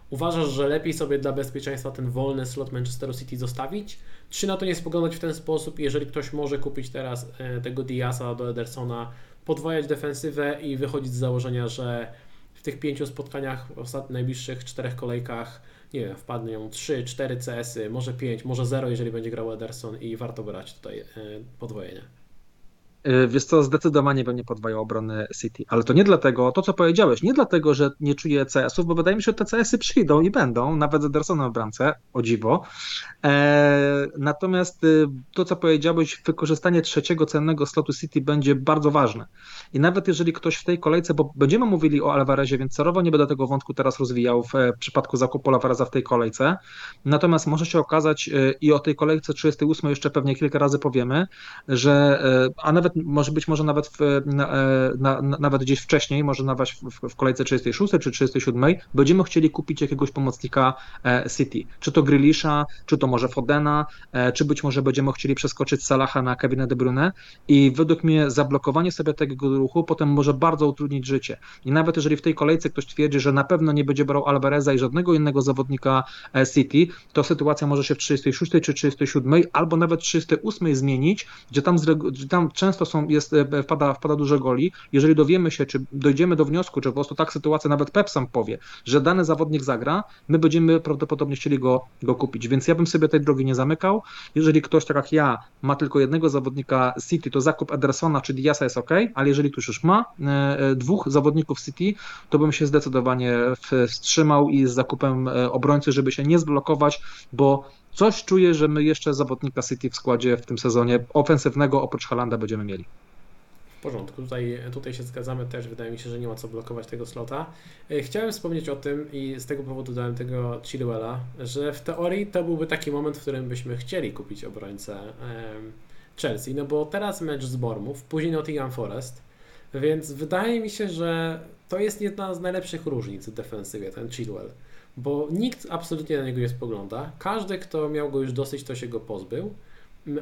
Uważasz, że lepiej sobie dla bezpieczeństwa ten wolny slot Manchesteru City zostawić? Czy na to nie spoglądać w ten sposób, jeżeli ktoś może kupić teraz tego Diasa do Edersona, podwajać defensywę i wychodzić z założenia, że w tych pięciu spotkaniach, w ostatnich najbliższych czterech kolejkach, nie wiem, wpadną trzy, cztery C S-y, może pięć, może zero, jeżeli będzie grał Ederson i warto brać tutaj podwojenie. Wiesz co, zdecydowanie bym nie podwajał obrony City, ale to nie dlatego, to co powiedziałeś, nie dlatego, że nie czuję C S-ów, bo wydaje mi się, że te C S-y przyjdą i będą, nawet z Edersonem w bramce, o dziwo. Eee, natomiast to co powiedziałeś, wykorzystanie trzeciego cennego slotu City będzie bardzo ważne i nawet jeżeli ktoś w tej kolejce, bo będziemy mówili o Alvarezie, więc celowo nie będę tego wątku teraz rozwijał w przypadku zakupu Alvareza w tej kolejce, natomiast może się okazać i o tej kolejce trzydziestej ósmej jeszcze pewnie kilka razy powiemy, że, a nawet może być może nawet, w, na, na, na, nawet gdzieś wcześniej, może nawet w, w kolejce trzydziestej szóstej czy trzydziestej siódmej będziemy chcieli kupić jakiegoś pomocnika City. Czy to Grealisha, czy to może Fodena, czy być może będziemy chcieli przeskoczyć Salaha na Kevina De Bruyne i według mnie zablokowanie sobie tego ruchu potem może bardzo utrudnić życie. I nawet jeżeli w tej kolejce ktoś twierdzi, że na pewno nie będzie brał Alvareza i żadnego innego zawodnika City, to sytuacja może się w trzydziestej szóstej czy trzydziestej siódmej albo nawet trzydziestej ósmej zmienić, gdzie tam, gdzie tam często są, jest, wpada, wpada dużo goli. Jeżeli dowiemy się, czy dojdziemy do wniosku, czy po prostu tak sytuacja nawet Pep sam powie, że dany zawodnik zagra, my będziemy prawdopodobnie chcieli go, go kupić. Więc ja bym sobie tej drogi nie zamykał. Jeżeli ktoś tak jak ja ma tylko jednego zawodnika City, to zakup Edersona czy Diasa jest ok, ale jeżeli ktoś już ma e, dwóch zawodników City, to bym się zdecydowanie wstrzymał i z zakupem obrońcy, żeby się nie zblokować, bo coś czuję, że my jeszcze zawodnika City w składzie w tym sezonie ofensywnego oprócz Haalanda będziemy mieli. W porządku, tutaj, tutaj się zgadzamy też, wydaje mi się, że nie ma co blokować tego slota. Chciałem wspomnieć o tym i z tego powodu dałem tego Chilwella, że w teorii to byłby taki moment, w którym byśmy chcieli kupić obrońcę Chelsea, no bo teraz mecz z Bournemouth, później Nottingham Forest, więc wydaje mi się, że to jest jedna z najlepszych różnic w defensywie, ten Chilwell, bo nikt absolutnie na niego nie spogląda, każdy, kto miał go już dosyć, to się go pozbył,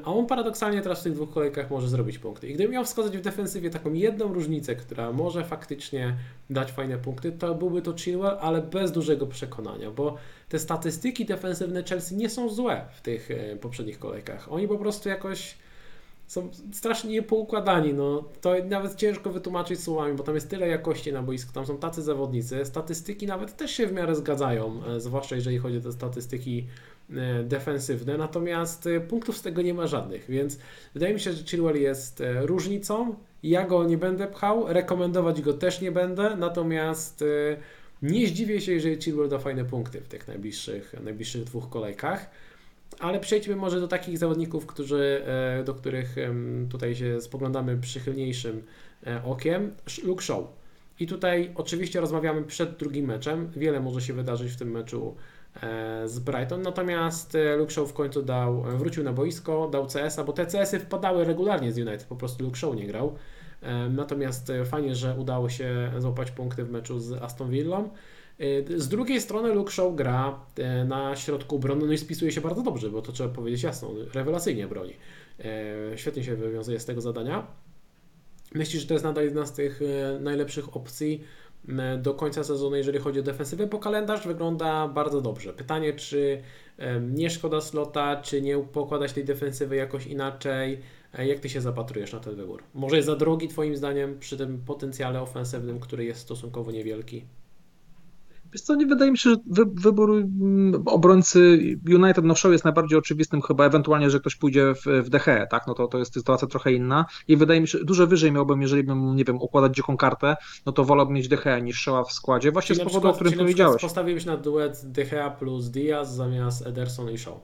a on paradoksalnie teraz w tych dwóch kolejkach może zrobić punkty. I gdybym miał wskazać w defensywie taką jedną różnicę, która może faktycznie dać fajne punkty, to byłby to Chilwell, ale bez dużego przekonania, bo te statystyki defensywne Chelsea nie są złe w tych poprzednich kolejkach. Oni po prostu jakoś są strasznie niepoukładani, no to nawet ciężko wytłumaczyć słowami, bo tam jest tyle jakości na boisku, tam są tacy zawodnicy, statystyki nawet też się w miarę zgadzają, zwłaszcza jeżeli chodzi o te statystyki defensywne, natomiast punktów z tego nie ma żadnych, więc wydaje mi się, że Chilwell jest różnicą, ja go nie będę pchał, rekomendować go też nie będę, natomiast nie zdziwię się, jeżeli Chilwell da fajne punkty w tych najbliższych, najbliższych dwóch kolejkach. Ale przejdźmy może do takich zawodników, którzy, do których tutaj się spoglądamy przychylniejszym okiem. Luke Shaw. I tutaj oczywiście rozmawiamy przed drugim meczem. Wiele może się wydarzyć w tym meczu z Brighton. Natomiast Luke Shaw w końcu dał, wrócił na boisko, dał C S a, bo te C S y wpadały regularnie z United. Po prostu Luke Shaw nie grał. Natomiast fajnie, że udało się złapać punkty w meczu z Aston Villą. Z drugiej strony Luke Shaw gra na środku obrony, no i spisuje się bardzo dobrze, bo to trzeba powiedzieć jasno, rewelacyjnie broni. Świetnie się wywiązuje z tego zadania. Myślę, że to jest nadal jedna z tych najlepszych opcji do końca sezonu, jeżeli chodzi o defensywę, bo kalendarz wygląda bardzo dobrze. Pytanie, czy nie szkoda slota, czy nie pokładać tej defensywy jakoś inaczej. Jak Ty się zapatrujesz na ten wybór? Może jest za drogi Twoim zdaniem przy tym potencjale ofensywnym, który jest stosunkowo niewielki? Wiesz co, nie wydaje mi się, że wybór obrońcy United no Shaw jest najbardziej oczywistym chyba, ewentualnie, że ktoś pójdzie w, w De Gea, tak, no to, to jest sytuacja trochę inna i wydaje mi się, dużo wyżej miałbym, jeżeli bym, nie wiem, układać dziką kartę, no to wolałbym mieć De Gea niż Shawa w składzie, właśnie czyli z powodu, o którym powiedziałeś. Postawiłbyś na duet De Gea plus Dias zamiast Ederson i Shaw.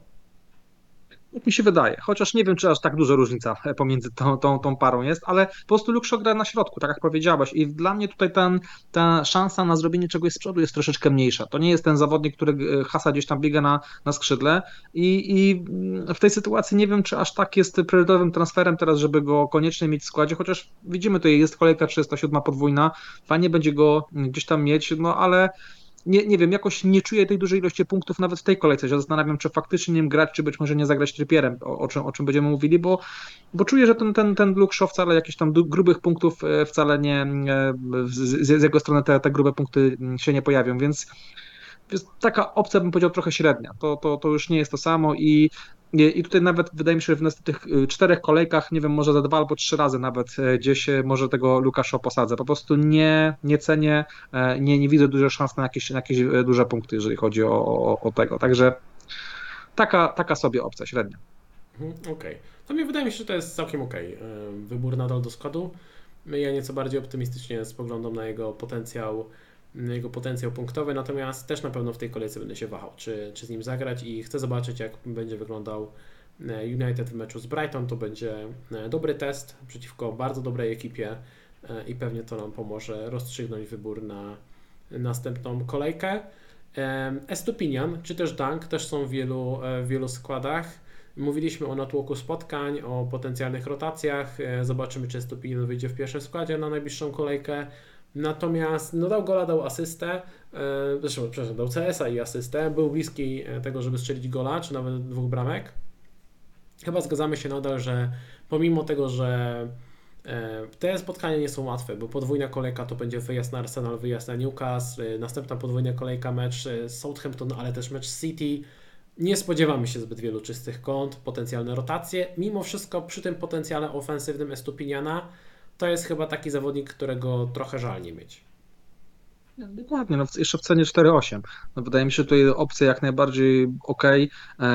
Jak mi się wydaje, chociaż nie wiem, czy aż tak duża różnica pomiędzy tą, tą, tą parą jest, ale po prostu Luke Shaw gra na środku, tak jak powiedziałeś i dla mnie tutaj ten, ta szansa na zrobienie czegoś z przodu jest troszeczkę mniejsza. To nie jest ten zawodnik, który hasa gdzieś tam biega na, na skrzydle i, i w tej sytuacji nie wiem, czy aż tak jest priorytetowym transferem teraz, żeby go koniecznie mieć w składzie, chociaż widzimy, tutaj jest kolejka trzydziesta siódma podwójna, fajnie będzie go gdzieś tam mieć, no ale... Nie, nie wiem, jakoś nie czuję tej dużej ilości punktów nawet w tej kolejce, się zastanawiam, czy faktycznie nie grać, czy być może nie zagrać Trippierem, o, o, czym, o czym będziemy mówili, bo, bo czuję, że ten, ten, ten Luke Shaw wcale jakichś tam grubych punktów wcale nie, z, z jego strony te, te grube punkty się nie pojawią, więc taka opcja, bym powiedział, trochę średnia, to, to, to już nie jest to samo i I tutaj nawet wydaje mi się, że w następnych czterech kolejkach, nie wiem, może za dwa albo trzy razy nawet gdzieś może tego Luke Shaw posadzę. Po prostu nie, nie cenię, nie, nie widzę dużo szans na jakieś, na jakieś duże punkty, jeżeli chodzi o, o, o tego. Także taka, taka sobie opcja średnia. Okej. Okay. To mi wydaje mi się, że to jest całkiem okej. Okay. Wybór nadal do składu. Ja nieco bardziej optymistycznie spoglądam na jego potencjał. jego potencjał punktowy, natomiast też na pewno w tej kolejce będę się wahał, czy, czy z nim zagrać i chcę zobaczyć, jak będzie wyglądał United w meczu z Brighton. To będzie dobry test przeciwko bardzo dobrej ekipie i pewnie to nam pomoże rozstrzygnąć wybór na następną kolejkę. Estupinian czy też Dunk też są w wielu, w wielu składach. Mówiliśmy o natłoku spotkań, o potencjalnych rotacjach. Zobaczymy, czy Estupinian wyjdzie w pierwszym składzie na najbliższą kolejkę. Natomiast no dał gola, dał asystę, zresztą, przepraszam, dał C S a i asystę. Był bliski tego, żeby strzelić gola, czy nawet dwóch bramek. Chyba zgadzamy się nadal, że pomimo tego, że te spotkania nie są łatwe, bo podwójna kolejka to będzie wyjazd na Arsenal, wyjazd na Newcastle, następna podwójna kolejka mecz z Southampton, ale też mecz City. Nie spodziewamy się zbyt wielu czystych kąt, potencjalne rotacje. Mimo wszystko przy tym potencjale ofensywnym Estupiniana to jest chyba taki zawodnik, którego trochę żal nie mieć. Dokładnie, no jeszcze w cenie cztery osiem. No wydaje mi się, że tutaj opcja jak najbardziej okej. Okay.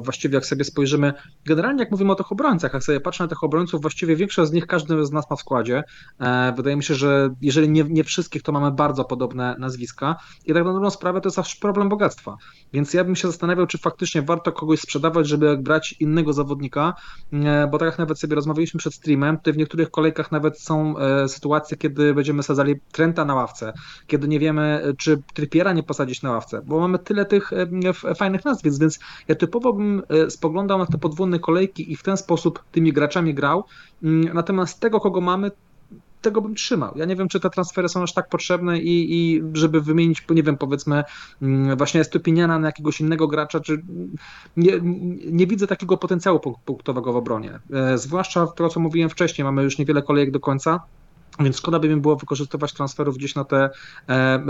Właściwie jak sobie spojrzymy, generalnie jak mówimy o tych obrońcach, jak sobie patrzę na tych obrońców, właściwie większość z nich każdy z nas ma w składzie. E, wydaje mi się, że jeżeli nie, nie wszystkich, to mamy bardzo podobne nazwiska i tak na dobrą sprawę to jest aż problem bogactwa. Więc ja bym się zastanawiał, czy faktycznie warto kogoś sprzedawać, żeby brać innego zawodnika, e, bo tak jak nawet sobie rozmawialiśmy przed streamem, tutaj w niektórych kolejkach nawet są e, sytuacje, kiedy będziemy sadzali Trenta na ławce, kiedy nie wiemy, czy Trippiera nie posadzić na ławce, bo mamy tyle tych fajnych nazwisk, więc ja typowo bym spoglądał na te podwójne kolejki i w ten sposób tymi graczami grał, natomiast tego, kogo mamy, tego bym trzymał. Ja nie wiem, czy te transfery są aż tak potrzebne i, i żeby wymienić, nie wiem, powiedzmy właśnie Estupiniana na jakiegoś innego gracza, czy nie, nie widzę takiego potencjału punktowego w obronie. Zwłaszcza to, co mówiłem wcześniej, mamy już niewiele kolejek do końca, więc szkoda by mi było wykorzystywać transferów gdzieś na te e, e,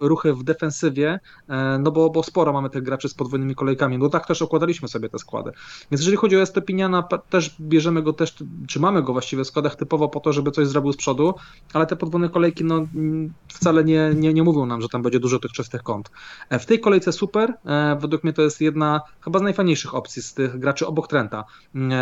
ruchy w defensywie, e, no bo, bo sporo mamy tych graczy z podwójnymi kolejkami, no tak też okładaliśmy sobie te składy. Więc jeżeli chodzi o Estupiniana, też bierzemy go, też trzymamy go właściwie w składach typowo po to, żeby coś zrobił z przodu, ale te podwójne kolejki no wcale nie, nie, nie mówią nam, że tam będzie dużo tych czystych kąt. E, w tej kolejce super, e, według mnie to jest jedna chyba z najfajniejszych opcji z tych graczy obok Trenta. E,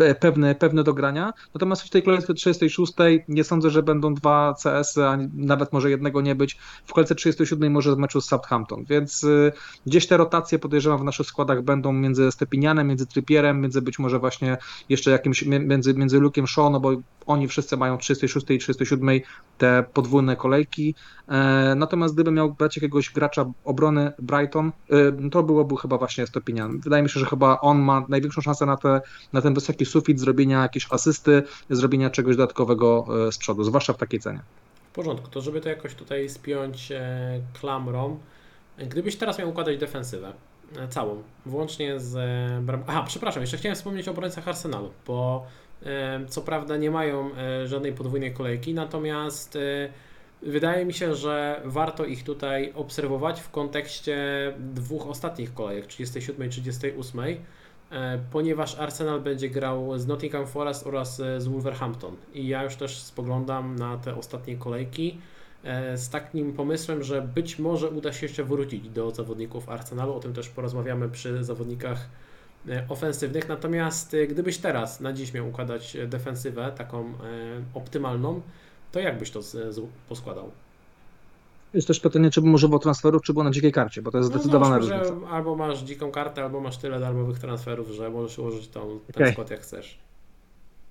e, e, pewne, pewne do grania, natomiast w tej kolejce trzydziestej szóstej nie sądzę, że będą dwa C S y, a nawet może jednego nie być. W kolejce trzydziestej siódmej może w meczu z Southampton, więc y, gdzieś te rotacje podejrzewam w naszych składach będą między Estupinianem, między Trippierem, między być może właśnie jeszcze jakimś, między, między Luke'em Shaw, no bo oni wszyscy mają w trzydziestej szóstej i trzydziestej siódmej te podwójne kolejki. E, natomiast gdybym miał brać jakiegoś gracza obrony Brighton, y, to byłoby chyba właśnie Estupinian. Wydaje mi się, że chyba on ma największą szansę na, te, na ten wysoki sufit zrobienia jakiejś asysty, zrobienia czegoś dodatkowego z przodu, zwłaszcza w takiej cenie. W porządku, to żeby to jakoś tutaj spiąć e, klamrą, gdybyś teraz miał układać defensywę e, całą, włącznie z... E, Aha, przepraszam, jeszcze chciałem wspomnieć o obrońcach Arsenalu, bo e, co prawda nie mają e, żadnej podwójnej kolejki, natomiast e, wydaje mi się, że warto ich tutaj obserwować w kontekście dwóch ostatnich kolejek, trzydziestej siódmej i trzydziestej ósmej, ponieważ Arsenal będzie grał z Nottingham Forest oraz z Wolverhampton i ja już też spoglądam na te ostatnie kolejki z takim pomysłem, że być może uda się jeszcze wrócić do zawodników Arsenalu, o tym też porozmawiamy przy zawodnikach ofensywnych, natomiast gdybyś teraz na dziś miał układać defensywę taką optymalną, to jak byś to poskładał? Jest też pytanie, czy może było transferów, czy było na dzikiej karcie, bo to jest no zdecydowana no, różnica. Że albo masz dziką kartę, albo masz tyle darmowych transferów, że możesz ułożyć tą, ten okay. skład jak chcesz.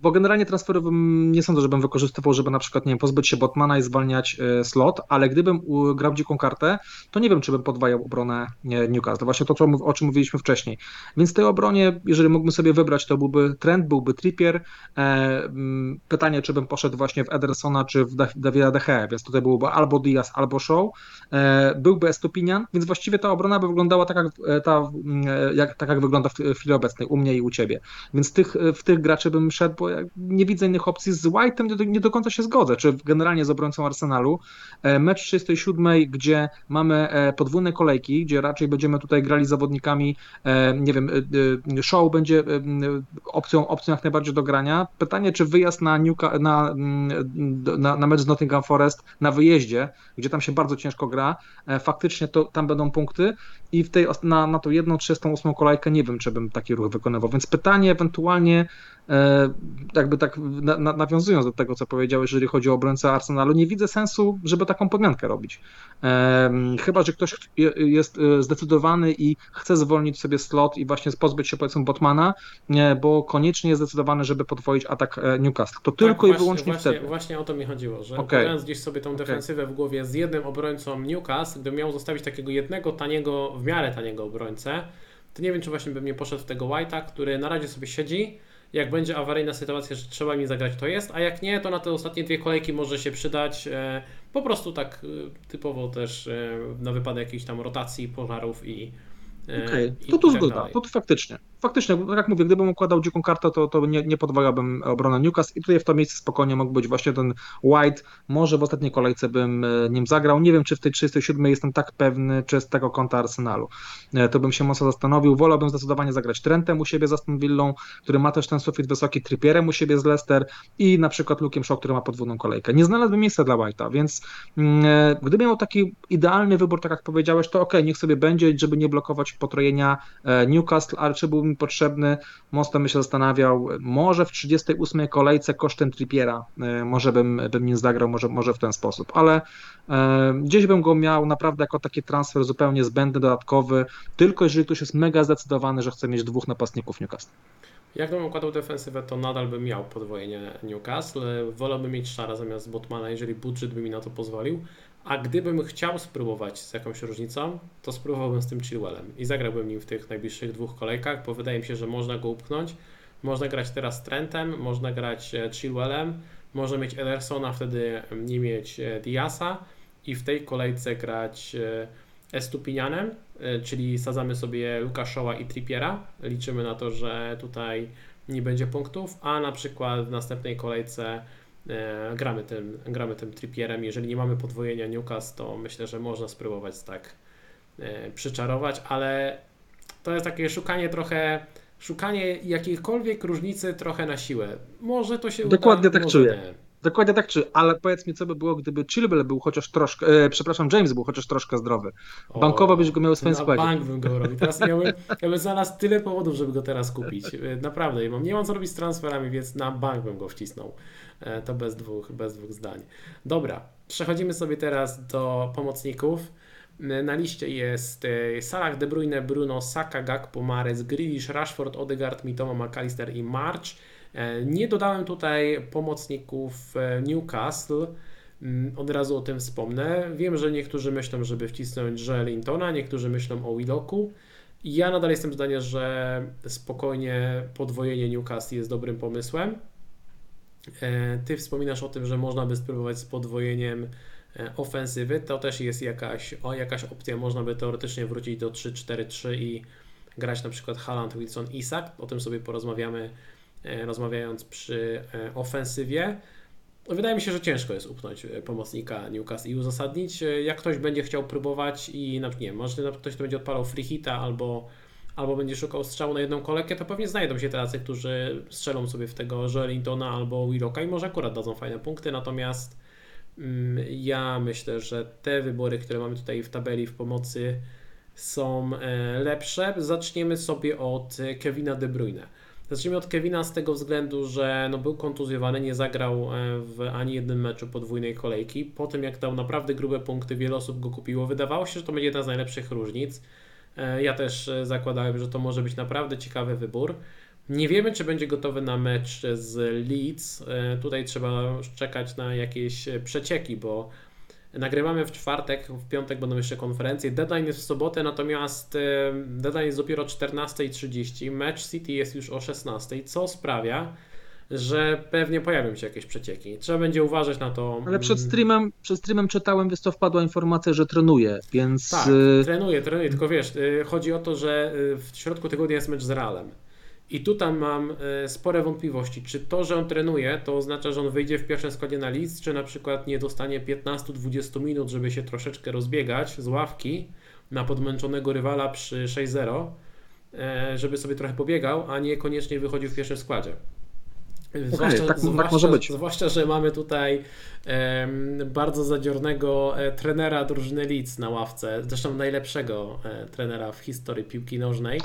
Bo generalnie transferów nie sądzę, żebym wykorzystywał, żeby na przykład, nie wiem, pozbyć się Botmana i zwalniać slot, ale gdybym grał dziką kartę, to nie wiem, czy bym podwajał obronę Newcastle. Właśnie to, o czym mówiliśmy wcześniej. Więc w tej obronie, jeżeli mógłbym sobie wybrać, to byłby Trent, byłby Trippier. Pytanie, czy bym poszedł właśnie w Edersona, czy w Davida De Gea, więc tutaj byłoby albo Dias, albo Shaw. Byłby Estupinian, więc właściwie ta obrona by wyglądała tak, jak, ta, jak, tak, jak wygląda w chwili obecnej, u mnie i u ciebie. Więc tych, w tych graczy bym szedł, bo nie widzę innych opcji. Z White'em nie do, nie do końca się zgodzę, czy generalnie z obrońcą Arsenalu. Mecz trzydziestej siódmej, gdzie mamy podwójne kolejki, gdzie raczej będziemy tutaj grali z zawodnikami, nie wiem, Shaw będzie opcją, opcją jak najbardziej do grania. Pytanie, czy wyjazd na, Newca, na, na, na mecz z Nottingham Forest na wyjeździe, gdzie tam się bardzo ciężko gra, faktycznie to, tam będą punkty i w tej, na, na tą jedną trzydziestą ósmą kolejkę nie wiem, czy bym taki ruch wykonywał, więc pytanie ewentualnie jakby tak na, na, nawiązując do tego, co powiedziałeś, jeżeli chodzi o obrońcę Arsenalu, nie widzę sensu, żeby taką podmiankę robić. Ehm, chyba, że ktoś jest zdecydowany i chce zwolnić sobie slot i właśnie pozbyć się, powiedzmy, Botmana, nie, bo koniecznie jest zdecydowany, żeby podwoić atak Newcastle. To tak, tylko właśnie, i wyłącznie właśnie, wtedy. Właśnie o to mi chodziło, że okay. mając gdzieś sobie tą defensywę okay. w głowie z jednym obrońcą Newcastle, gdybym miał zostawić takiego jednego taniego, w miarę taniego obrońcę, to nie wiem, czy właśnie bym nie poszedł w tego White'a, który na razie sobie siedzi. Jak będzie awaryjna sytuacja, że trzeba mi zagrać, to jest, a jak nie, to na te ostatnie dwie kolejki może się przydać e, po prostu tak e, typowo też e, na wypadek jakichś tam rotacji, pożarów i e, okej, okay. To tu zgoda, tak to, to faktycznie. Faktycznie, jak mówię, gdybym układał dziką kartę, to, to nie, nie podważałbym obronę Newcastle i tutaj w to miejsce spokojnie mógł być właśnie ten White. Może w ostatniej kolejce bym nim zagrał. Nie wiem, czy w tej trzydziestej siódmej jestem tak pewny, czy z tego kąta Arsenalu. To bym się mocno zastanowił. Wolałbym zdecydowanie zagrać Trentem u siebie z Aston Villą, który ma też ten sufit wysoki, Trippierem u siebie z Leicester i na przykład Luke'em Shaw, który ma podwójną kolejkę. Nie znalazłbym miejsca dla White'a, więc mm, gdybym miał taki idealny wybór, tak jak powiedziałeś, to okej, okay, niech sobie będzie, żeby nie blokować potrojenia Newcastle, ale czy byłbym potrzebny, mocno bym się zastanawiał, może w trzydziestej ósmej kolejce kosztem Trippiera, może bym, bym nim zagrał, może, może w ten sposób, ale e, gdzieś bym go miał naprawdę jako taki transfer zupełnie zbędny, dodatkowy, tylko jeżeli ktoś jest mega zdecydowany, że chce mieć dwóch napastników Newcastle. Jakbym układał defensywę, to nadal bym miał podwojenie Newcastle, wolałbym mieć Szara zamiast Botmana, jeżeli budżet by mi na to pozwolił, a gdybym chciał spróbować z jakąś różnicą, to spróbowałbym z tym Chilwellem i zagrałbym nim w tych najbliższych dwóch kolejkach, bo wydaje mi się, że można go upchnąć. Można grać teraz Trentem, można grać Chilwellem, można mieć Edersona, wtedy nie mieć Diasa i w tej kolejce grać Estupinianem, czyli sadzamy sobie Luke'a Shawa i Trippiera. Liczymy na to, że tutaj nie będzie punktów, a na przykład w następnej kolejce gramy tym, gramy tym Trippierem. Jeżeli nie mamy podwojenia Newcastle, to myślę, że można spróbować tak przyczarować, ale to jest takie szukanie trochę, szukanie jakiejkolwiek różnicy trochę na siłę. Może to się Dokładnie uda, tak może czuję. Nie. Dokładnie tak, czy, ale powiedz mi, co by było, gdyby Chilwell był chociaż troszkę, e, przepraszam, James był chociaż troszkę zdrowy. Bankowo byś go miał w swoim składzie. Bank bym go robił. Teraz miałbym, ja bym znalazł tyle powodów, żeby go teraz kupić. Naprawdę, ja mam, nie mam co robić z transferami, więc na bank bym go wcisnął. E, to bez dwóch, bez dwóch zdań. Dobra, przechodzimy sobie teraz do pomocników. Na liście jest Salah, De Bruyne, Bruno, Saka, Gakpo, Mahrez, Grealish, Rashford, Odegaard, Mitoma, McAllister i March. Nie dodałem tutaj pomocników Newcastle, od razu o tym wspomnę. Wiem, że niektórzy myślą, żeby wcisnąć Joel Lintona, niektórzy myślą o Willoku. Ja nadal jestem zdania, że spokojnie podwojenie Newcastle jest dobrym pomysłem. Ty wspominasz o tym, że można by spróbować z podwojeniem ofensywy. To też jest jakaś, o, jakaś opcja, można by teoretycznie wrócić do trzy cztery trzy i grać na przykład Haaland, Wilson, Isak. O tym sobie porozmawiamy, rozmawiając przy ofensywie. Wydaje mi się, że ciężko jest upchnąć pomocnika Newcastle i uzasadnić. Jak ktoś będzie chciał próbować i na przykład, nie wiem, może ktoś to będzie odpalał free hita albo, albo będzie szukał strzału na jedną kolejkę, to pewnie znajdą się tacy, którzy strzelą sobie w tego Joel Lintona albo Willoka i może akurat dadzą fajne punkty, natomiast mm, ja myślę, że te wybory, które mamy tutaj w tabeli w pomocy, są lepsze. Zaczniemy sobie od Kevina De Bruyne. Zacznijmy od Kevina z tego względu, że no był kontuzjowany, nie zagrał w ani jednym meczu podwójnej kolejki. Po tym jak dał naprawdę grube punkty, wiele osób go kupiło. Wydawało się, że to będzie jedna z najlepszych różnic. Ja też zakładałem, że to może być naprawdę ciekawy wybór. Nie wiemy, czy będzie gotowy na mecz z Leeds. Tutaj trzeba czekać na jakieś przecieki, bo nagrywamy w czwartek, w piątek będą jeszcze konferencje. Deadline jest w sobotę, natomiast deadline jest dopiero czternasta trzydzieści. Mecz City jest już o szesnastej, co sprawia, że pewnie pojawią się jakieś przecieki. Trzeba będzie uważać na to. Ale przed streamem, przed streamem czytałem, więc to wpadła informacja, że trenuje, więc... Tak, trenuje, trenuje, tylko wiesz, chodzi o to, że w środku tygodnia jest mecz z Realem. I tutaj mam spore wątpliwości, czy to, że on trenuje, to oznacza, że on wyjdzie w pierwszym składzie na list, czy na przykład nie dostanie piętnaście dwadzieścia minut, żeby się troszeczkę rozbiegać z ławki na podmęczonego rywala przy sześć zero, żeby sobie trochę pobiegał, a niekoniecznie wychodził w pierwszym składzie. Okay, zwłaszcza, tak, zwłaszcza, tak może być. Zwłaszcza, że mamy tutaj um, bardzo zadziornego e, trenera drużyny Leeds na ławce, zresztą najlepszego e, trenera w historii piłki nożnej.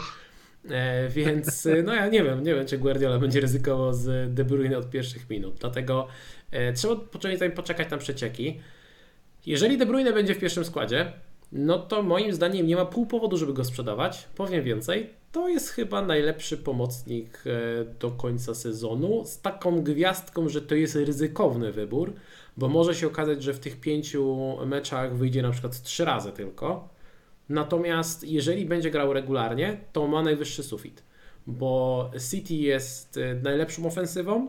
E, więc no ja nie wiem, nie wiem, czy Guardiola będzie ryzykował z De Bruyne od pierwszych minut, dlatego e, trzeba poczekać na przecieki. Jeżeli De Bruyne będzie w pierwszym składzie, no to moim zdaniem nie ma pół powodu, żeby go sprzedawać. Powiem więcej, to jest chyba najlepszy pomocnik e, do końca sezonu, z taką gwiazdką, że to jest ryzykowny wybór, bo może się okazać, że w tych pięciu meczach wyjdzie na przykład trzy razy tylko. Natomiast jeżeli będzie grał regularnie, to ma najwyższy sufit, bo City jest najlepszą ofensywą,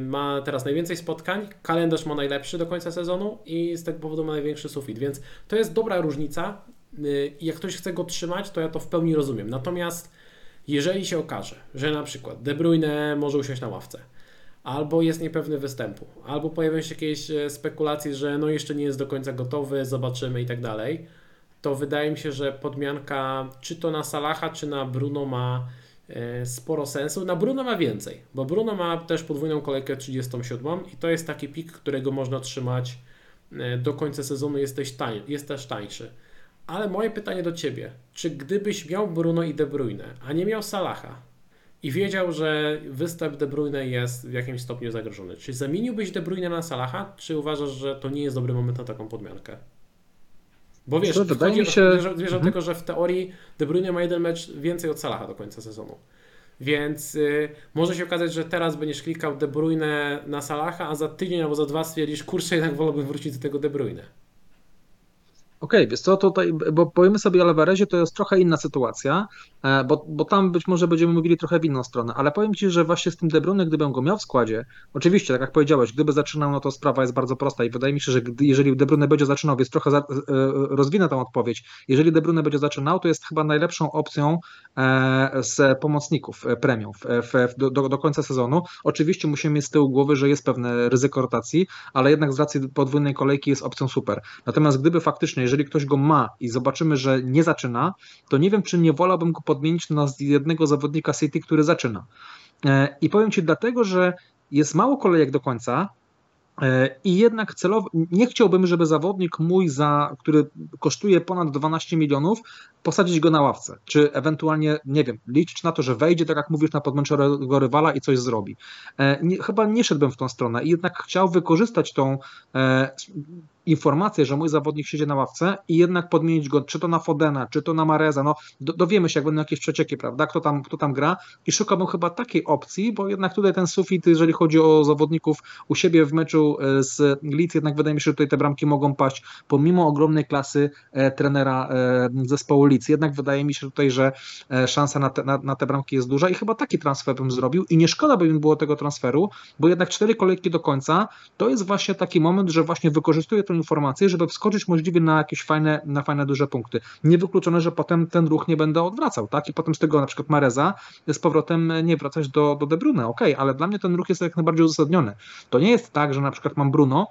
ma teraz najwięcej spotkań, kalendarz ma najlepszy do końca sezonu i z tego powodu ma największy sufit, więc to jest dobra różnica i jak ktoś chce go trzymać, to ja to w pełni rozumiem. Natomiast jeżeli się okaże, że na przykład De Bruyne może usiąść na ławce, albo jest niepewny występu, albo pojawią się jakieś spekulacje, że no jeszcze nie jest do końca gotowy, zobaczymy i tak dalej, to wydaje mi się, że podmianka czy to na Salaha, czy na Bruno ma sporo sensu. Na Bruno ma więcej, bo Bruno ma też podwójną kolejkę trzydziestą siódmą i to jest taki pik, którego można trzymać do końca sezonu, jesteś tań, jest też tańszy. Ale moje pytanie do Ciebie, czy gdybyś miał Bruno i De Bruyne, a nie miał Salaha i wiedział, że występ De Bruyne jest w jakimś stopniu zagrożony, czy zamieniłbyś De Bruyne na Salaha, czy uważasz, że to nie jest dobry moment na taką podmiankę? Bo wiesz, to chodzi mi się... o, wiesz o tego, że w teorii De Bruyne ma jeden mecz więcej od Salaha do końca sezonu. Więc yy, może się okazać, że teraz będziesz klikał De Bruyne na Salaha, a za tydzień albo za dwa stwierdzisz, kurczę, jednak wolałbym wrócić do tego De Bruyne. Okej, okay, wiesz co, tutaj, bo powiemy sobie o Alvarezie, to jest trochę inna sytuacja, bo, bo tam być może będziemy mówili trochę w inną stronę, ale powiem Ci, że właśnie z tym De Bruyne, gdybym go miał w składzie, oczywiście, tak jak powiedziałeś, gdyby zaczynał, no to sprawa jest bardzo prosta i wydaje mi się, że gdy, jeżeli De Bruyne będzie zaczynał, więc trochę za, rozwinę tą odpowiedź, jeżeli De Bruyne będzie zaczynał, to jest chyba najlepszą opcją z pomocników premium w, do, do końca sezonu. Oczywiście musimy mieć z tyłu głowy, że jest pewne ryzyko rotacji, ale jednak z racji podwójnej kolejki jest opcją super. Natomiast gdyby faktycznie, jeżeli ktoś go ma i zobaczymy, że nie zaczyna, to nie wiem, czy nie wolałbym go podmienić na jednego zawodnika City, który zaczyna. I powiem Ci dlatego, że jest mało kolejek do końca i jednak celowo nie chciałbym, żeby zawodnik mój, za, który kosztuje ponad dwanaście milionów, posadzić go na ławce, czy ewentualnie, nie wiem, liczyć na to, że wejdzie, tak jak mówisz, na podmęczonego rywala i coś zrobi. Nie, chyba nie szedłbym w tą stronę i jednak chciał wykorzystać tą e, informację, że mój zawodnik siedzi na ławce i jednak podmienić go, czy to na Fodena, czy to na Mahreza, no do, dowiemy się, jak będą jakieś przecieki, prawda, kto tam, kto tam gra i szukałbym chyba takiej opcji, bo jednak tutaj ten sufit, jeżeli chodzi o zawodników u siebie w meczu z Leeds, jednak wydaje mi się, że tutaj te bramki mogą paść pomimo ogromnej klasy e, trenera e, zespołu Leeds. Jednak wydaje mi się tutaj, że szansa na te, na, na te bramki jest duża i chyba taki transfer bym zrobił i nie szkoda by mi było tego transferu, bo jednak cztery kolejki do końca to jest właśnie taki moment, że właśnie wykorzystuję tę informację, żeby wskoczyć możliwie na jakieś fajne, na fajne duże punkty. Niewykluczone, że potem ten ruch nie będę odwracał, tak? I potem z tego na przykład Mahreza z powrotem nie wracać do, do De Bruyne. Okej, okay, ale dla mnie ten ruch jest jak najbardziej uzasadniony. To nie jest tak, że na przykład mam Bruno,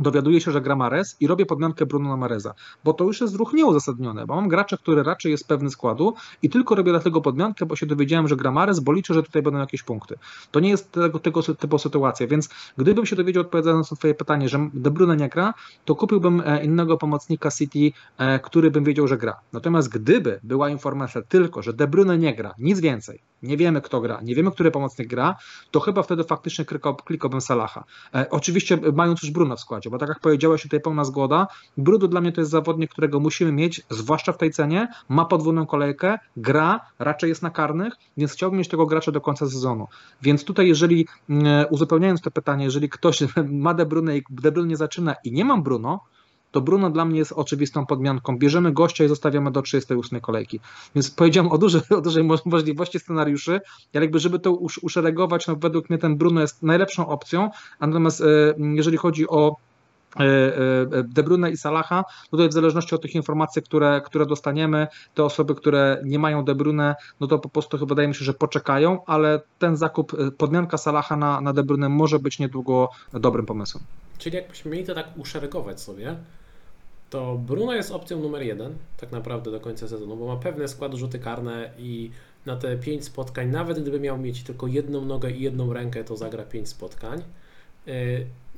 dowiaduję się, że gra Mahrez i robię podmiankę Bruno na Mahreza, bo to już jest ruch nieuzasadniony, bo mam gracza, który raczej jest pewny składu i tylko robię dlatego podmiankę, bo się dowiedziałem, że gra Mahrez, bo liczę, że tutaj będą jakieś punkty. To nie jest tego, tego typu sytuacja, więc gdybym się dowiedział, odpowiadając na Twoje pytanie, że De Bruyne nie gra, to kupiłbym innego pomocnika City, który bym wiedział, że gra. Natomiast gdyby była informacja tylko, że De Bruyne nie gra, nic więcej, nie wiemy kto gra, nie wiemy, który pomocnik gra, to chyba wtedy faktycznie klikałbym Salaha. Oczywiście mając już Bruno w składzie, bo tak jak powiedziałeś, tutaj pełna zgoda. Bruno dla mnie to jest zawodnik, którego musimy mieć, zwłaszcza w tej cenie, ma podwójną kolejkę, gra, raczej jest na karnych, więc chciałbym mieć tego gracza do końca sezonu. Więc tutaj jeżeli, uzupełniając to pytanie, jeżeli ktoś ma De Bruyne i De Bruyne nie zaczyna i nie mam Bruno, to Bruno dla mnie jest oczywistą podmianką. Bierzemy gościa i zostawiamy do trzydziestej ósmej kolejki. Więc powiedziałem o dużej, o dużej możliwości scenariuszy, ale jakby żeby to uszeregować, no według mnie ten Bruno jest najlepszą opcją, natomiast jeżeli chodzi o De Bruyne i Salaha, no to w zależności od tych informacji, które, które dostaniemy, te osoby, które nie mają De Bruyne, no to po prostu chyba wydaje mi się, że poczekają, ale ten zakup, podmianka Salaha na, na De Bruyne może być niedługo dobrym pomysłem. Czyli jakbyśmy mieli to tak uszeregować sobie, to Bruno jest opcją numer jeden tak naprawdę do końca sezonu, bo ma pewne skład, rzuty karne i na te pięć spotkań, nawet gdyby miał mieć tylko jedną nogę i jedną rękę, to zagra pięć spotkań.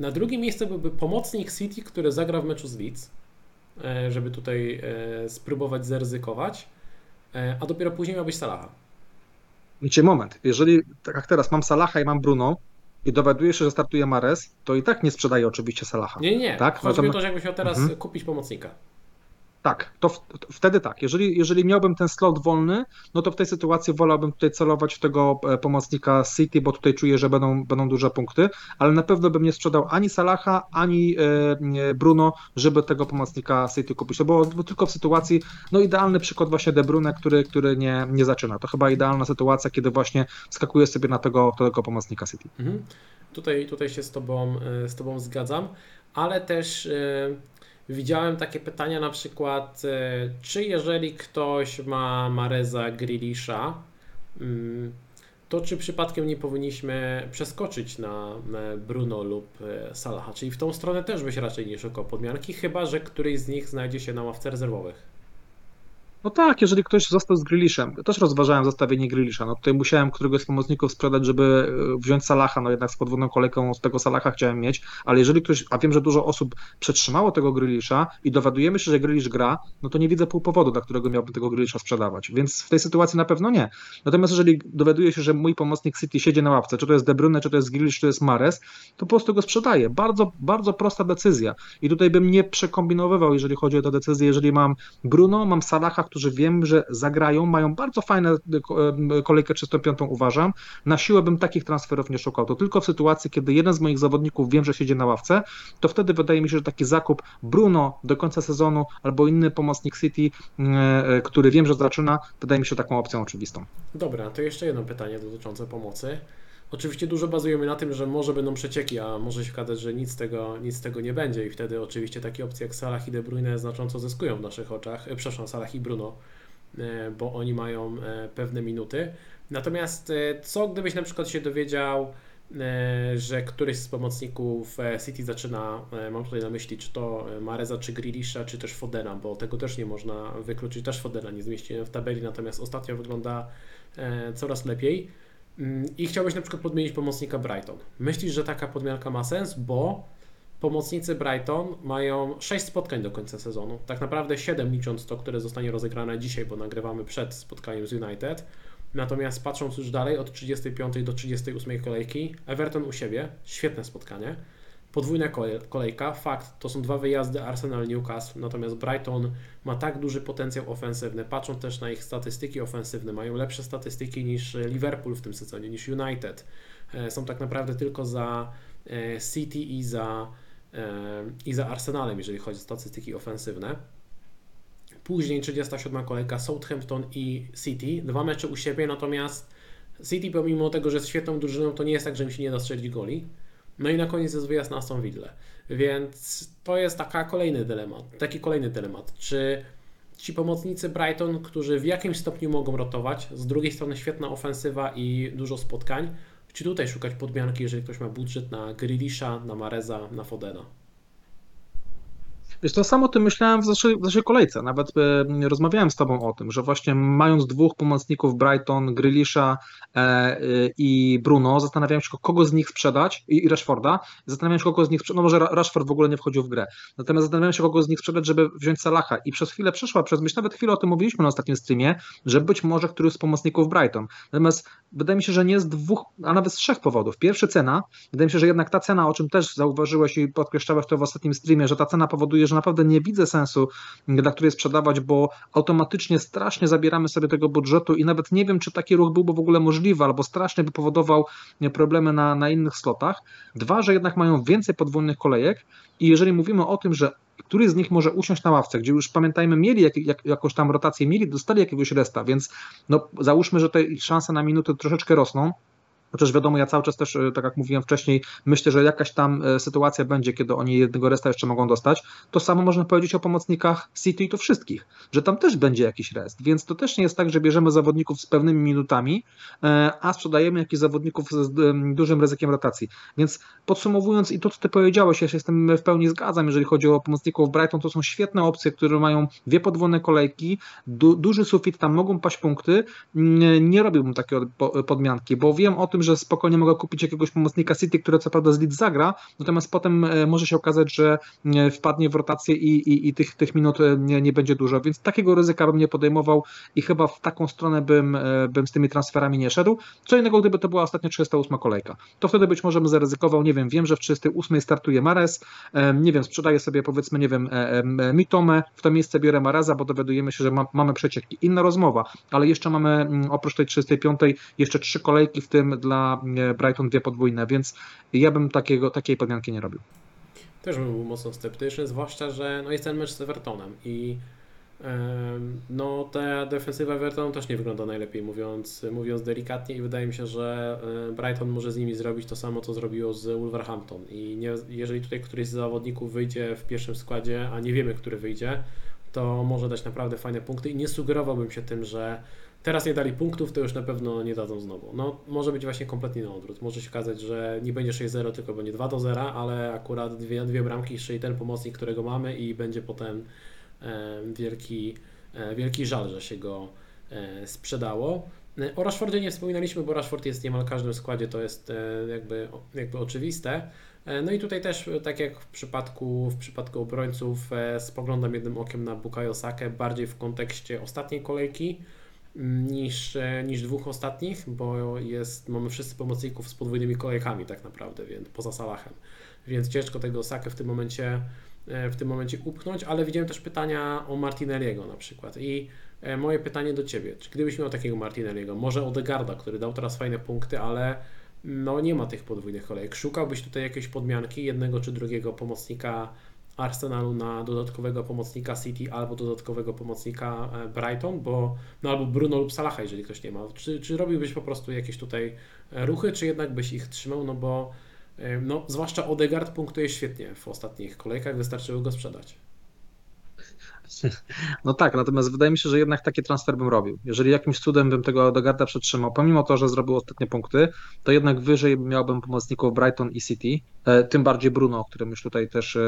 Na drugim miejscu byłby pomocnik City, który zagra w meczu z Leeds, żeby tutaj spróbować zaryzykować, a dopiero później miałbyś Salaha. Wiecie, moment, jeżeli tak jak teraz mam Salaha i mam Bruno i dowiaduję się, że startuje Mahrez, to i tak nie sprzedaję oczywiście Salaha. Nie, nie, tak? Chodzi mi o to, że jakbyś miał teraz mhm. kupić pomocnika. Tak, to w, to wtedy tak. Jeżeli, jeżeli miałbym ten slot wolny, no to w tej sytuacji wolałbym tutaj celować w tego pomocnika City, bo tutaj czuję, że będą, będą duże punkty, ale na pewno bym nie sprzedał ani Salaha, ani e, Bruno, żeby tego pomocnika City kupić. To było tylko w sytuacji, no idealny przykład właśnie De Bruyne, który, który nie, nie zaczyna. To chyba idealna sytuacja, kiedy właśnie skakuje sobie na tego, tego pomocnika City. Mhm. Tutaj, tutaj się z tobą, z tobą zgadzam, ale też... Yy... Widziałem takie pytania na przykład, czy jeżeli ktoś ma Mahreza, Grealisha, to czy przypadkiem nie powinniśmy przeskoczyć na Bruno lub Salaha? Czyli w tą stronę też byś raczej nie szukał podmianki, chyba że któryś z nich znajdzie się na ławce rezerwowych. No tak, jeżeli ktoś został z Grealishem, też rozważałem zostawienie Grealisha, no tutaj musiałem któregoś z pomocników sprzedać, żeby wziąć Salaha, no jednak z podwójną kolejką z tego Salaha chciałem mieć, ale jeżeli ktoś, a wiem, że dużo osób przetrzymało tego Grealisha i dowiadujemy się, że Grealish gra, no to nie widzę pół powodu, dla którego miałbym tego Grealisha sprzedawać, więc w tej sytuacji na pewno nie. Natomiast jeżeli dowiaduję się, że mój pomocnik City siedzi na ławce, czy to jest De Bruyne, czy to jest Grealish, czy to jest Mahrez, to po prostu go sprzedaję. Bardzo, bardzo prosta decyzja i tutaj bym nie przekombinowywał, jeżeli chodzi o tę decyzję, jeżeli mam Bruno, mam Salaha, którzy wiem, że zagrają, mają bardzo fajną kolejkę trzysta piątą, uważam. Na siłę bym takich transferów nie szukał. To tylko w sytuacji, kiedy jeden z moich zawodników wiem, że siedzi na ławce, to wtedy wydaje mi się, że taki zakup Bruno do końca sezonu albo inny pomocnik City, który wiem, że zaczyna, wydaje mi się taką opcją oczywistą. Dobra, to jeszcze jedno pytanie dotyczące pomocy. Oczywiście dużo bazujemy na tym, że może będą przecieki, a może się okazać, że nic z tego, nic z tego nie będzie i wtedy oczywiście takie opcje jak Salah i De Bruyne znacząco zyskują w naszych oczach, przepraszam, Salah i Bruno, bo oni mają pewne minuty. Natomiast co gdybyś na przykład się dowiedział, że któryś z pomocników City zaczyna, mam tutaj na myśli czy to Mahreza, czy Grealisha, czy też Fodena, bo tego też nie można wykluczyć, też Fodena nie zmieściłem w tabeli, natomiast ostatnio wygląda coraz lepiej. I chciałbyś na przykład podmienić pomocnika Brighton. Myślisz, że taka podmianka ma sens, bo pomocnicy Brighton mają sześć spotkań do końca sezonu. Tak naprawdę siedem, licząc to, które zostanie rozegrane dzisiaj, bo nagrywamy przed spotkaniem z United. Natomiast patrząc już dalej, od trzydziestej piątej do trzydziestej ósmej kolejki, Everton u siebie, świetne spotkanie. Podwójna kolejka, fakt, to są dwa wyjazdy Arsenal-Newcastle, natomiast Brighton ma tak duży potencjał ofensywny, patrząc też na ich statystyki ofensywne, mają lepsze statystyki niż Liverpool w tym sezonie, niż United. Są tak naprawdę tylko za City i za, i za Arsenalem, jeżeli chodzi o statystyki ofensywne. Później trzydziesta siódma kolejka, Southampton i City, dwa mecze u siebie, natomiast City pomimo tego, że jest świetną drużyną, to nie jest tak, że im się nie da strzelić goli. No i na koniec jest wyjazd na Aston Villę, więc to jest taka kolejny dylemat, taki kolejny dylemat, czy ci pomocnicy Brighton, którzy w jakimś stopniu mogą rotować, z drugiej strony świetna ofensywa i dużo spotkań, czy tutaj szukać podmianki, jeżeli ktoś ma budżet na Grealisha, na Mahreza, na Fodena? Wiesz, to samo o tym myślałem w zeszłej, w zeszłej kolejce, nawet y, rozmawiałem z tobą o tym, że właśnie mając dwóch pomocników Brighton, Grealisha e, y, i Bruno, zastanawiałem się, kogo z nich sprzedać i, i Rashforda, zastanawiałem się, kogo z nich sprzedać, no może Rashford w ogóle nie wchodził w grę, natomiast zastanawiałem się, kogo z nich sprzedać, żeby wziąć Salaha i przez chwilę przeszła, przez myśl, nawet chwilę o tym mówiliśmy na ostatnim streamie, że być może któryś z pomocników Brighton, natomiast wydaje mi się, że nie z dwóch, a nawet z trzech powodów. Pierwszy, cena, wydaje mi się, że jednak ta cena, o czym też zauważyłeś i podkreślałeś to w ostatnim streamie, że ta cena powoduje, że naprawdę nie widzę sensu, dla której sprzedawać, bo automatycznie strasznie zabieramy sobie tego budżetu i nawet nie wiem, czy taki ruch byłby w ogóle możliwy, albo strasznie by powodował problemy na, na innych slotach. Dwa, że jednak mają więcej podwójnych kolejek i jeżeli mówimy o tym, że który z nich może usiąść na ławce, gdzie już pamiętajmy, mieli jak, jak, jakąś tam rotację, mieli, dostali jakiegoś resta, więc no, załóżmy, że te szanse na minuty troszeczkę rosną. Chociaż wiadomo, ja cały czas też, tak jak mówiłem wcześniej, myślę, że jakaś tam sytuacja będzie, kiedy oni jednego resta jeszcze mogą dostać. To samo można powiedzieć o pomocnikach City i to wszystkich, że tam też będzie jakiś rest, więc to też nie jest tak, że bierzemy zawodników z pewnymi minutami, a sprzedajemy jakichś zawodników z dużym ryzykiem rotacji. Więc podsumowując i to, co ty powiedziałeś, ja się z tym w pełni zgadzam, jeżeli chodzi o pomocników Brighton, to są świetne opcje, które mają dwie podwójne kolejki, du- duży sufit, tam mogą paść punkty. Nie robiłbym takiej podmianki, bo wiem o tym, tym, że spokojnie mogę kupić jakiegoś pomocnika City, który co prawda z Leeds zagra, natomiast potem może się okazać, że wpadnie w rotację i, i, i tych, tych minut nie, nie będzie dużo, więc takiego ryzyka bym nie podejmował i chyba w taką stronę bym, bym z tymi transferami nie szedł. Co innego, gdyby to była ostatnia trzydziesta ósma kolejka, to wtedy być może bym zaryzykował, nie wiem, wiem, że w trzydziestej ósmej startuje Mahrez, nie wiem, sprzedaję sobie powiedzmy, nie wiem, Mitomę, w to miejsce biorę Mahreza, bo dowiadujemy się, że ma, mamy przecieki. Inna rozmowa, ale jeszcze mamy oprócz tej trzydziestej piątej jeszcze trzy kolejki, w tym dla Brighton dwie podwójne, więc ja bym takiego, takiej podmianki nie robił. Też bym był mocno sceptyczny, zwłaszcza, że no jest ten mecz z Evertonem i yy, no ta defensywa Evertonu też nie wygląda najlepiej, mówiąc, mówiąc delikatnie, i wydaje mi się, że Brighton może z nimi zrobić to samo, co zrobiło z Wolverhampton, i nie, jeżeli tutaj któryś z zawodników wyjdzie w pierwszym składzie, a nie wiemy, który wyjdzie, to może dać naprawdę fajne punkty i nie sugerowałbym się tym, że teraz nie dali punktów, to już na pewno nie dadzą znowu. No, może być właśnie kompletnie na odwrót. Może się okazać, że nie będzie sześć zero, tylko będzie dwa do zera, ale akurat dwie, dwie bramki, jeszcze i ten pomocnik, którego mamy, i będzie potem e, wielki, e, wielki żal, że się go e, sprzedało. O Rashfordzie nie wspominaliśmy, bo Rashford jest niemal w każdym składzie, to jest e, jakby, jakby oczywiste. E, no i tutaj też, tak jak w przypadku, w przypadku obrońców, e, spoglądam jednym okiem na Bukayo Sakę, bardziej w kontekście ostatniej kolejki niż, niż dwóch ostatnich, bo jest, mamy wszyscy pomocników z podwójnymi kolejkami tak naprawdę, więc poza Salahem, więc ciężko tego Sakę w tym momencie w tym momencie upchnąć, ale widziałem też pytania o Martinelliego na przykład i moje pytanie do Ciebie, czy gdybyś miał takiego Martinelliego, może Odegaarda, który dał teraz fajne punkty, ale no nie ma tych podwójnych kolejek, szukałbyś tutaj jakiejś podmianki jednego czy drugiego pomocnika Arsenalu na dodatkowego pomocnika City albo dodatkowego pomocnika Brighton, bo no albo Bruno lub Salaha, jeżeli ktoś nie ma. Czy, czy robiłbyś po prostu jakieś tutaj ruchy, czy jednak byś ich trzymał, no bo no, zwłaszcza Odegaard punktuje świetnie w ostatnich kolejkach, wystarczyło go sprzedać. No tak, natomiast wydaje mi się, że jednak taki transfer bym robił. Jeżeli jakimś cudem bym tego Odegaarda przetrzymał, pomimo to, że zrobił ostatnie punkty, to jednak wyżej miałbym pomocników Brighton i City, tym bardziej Bruno, o którym już tutaj też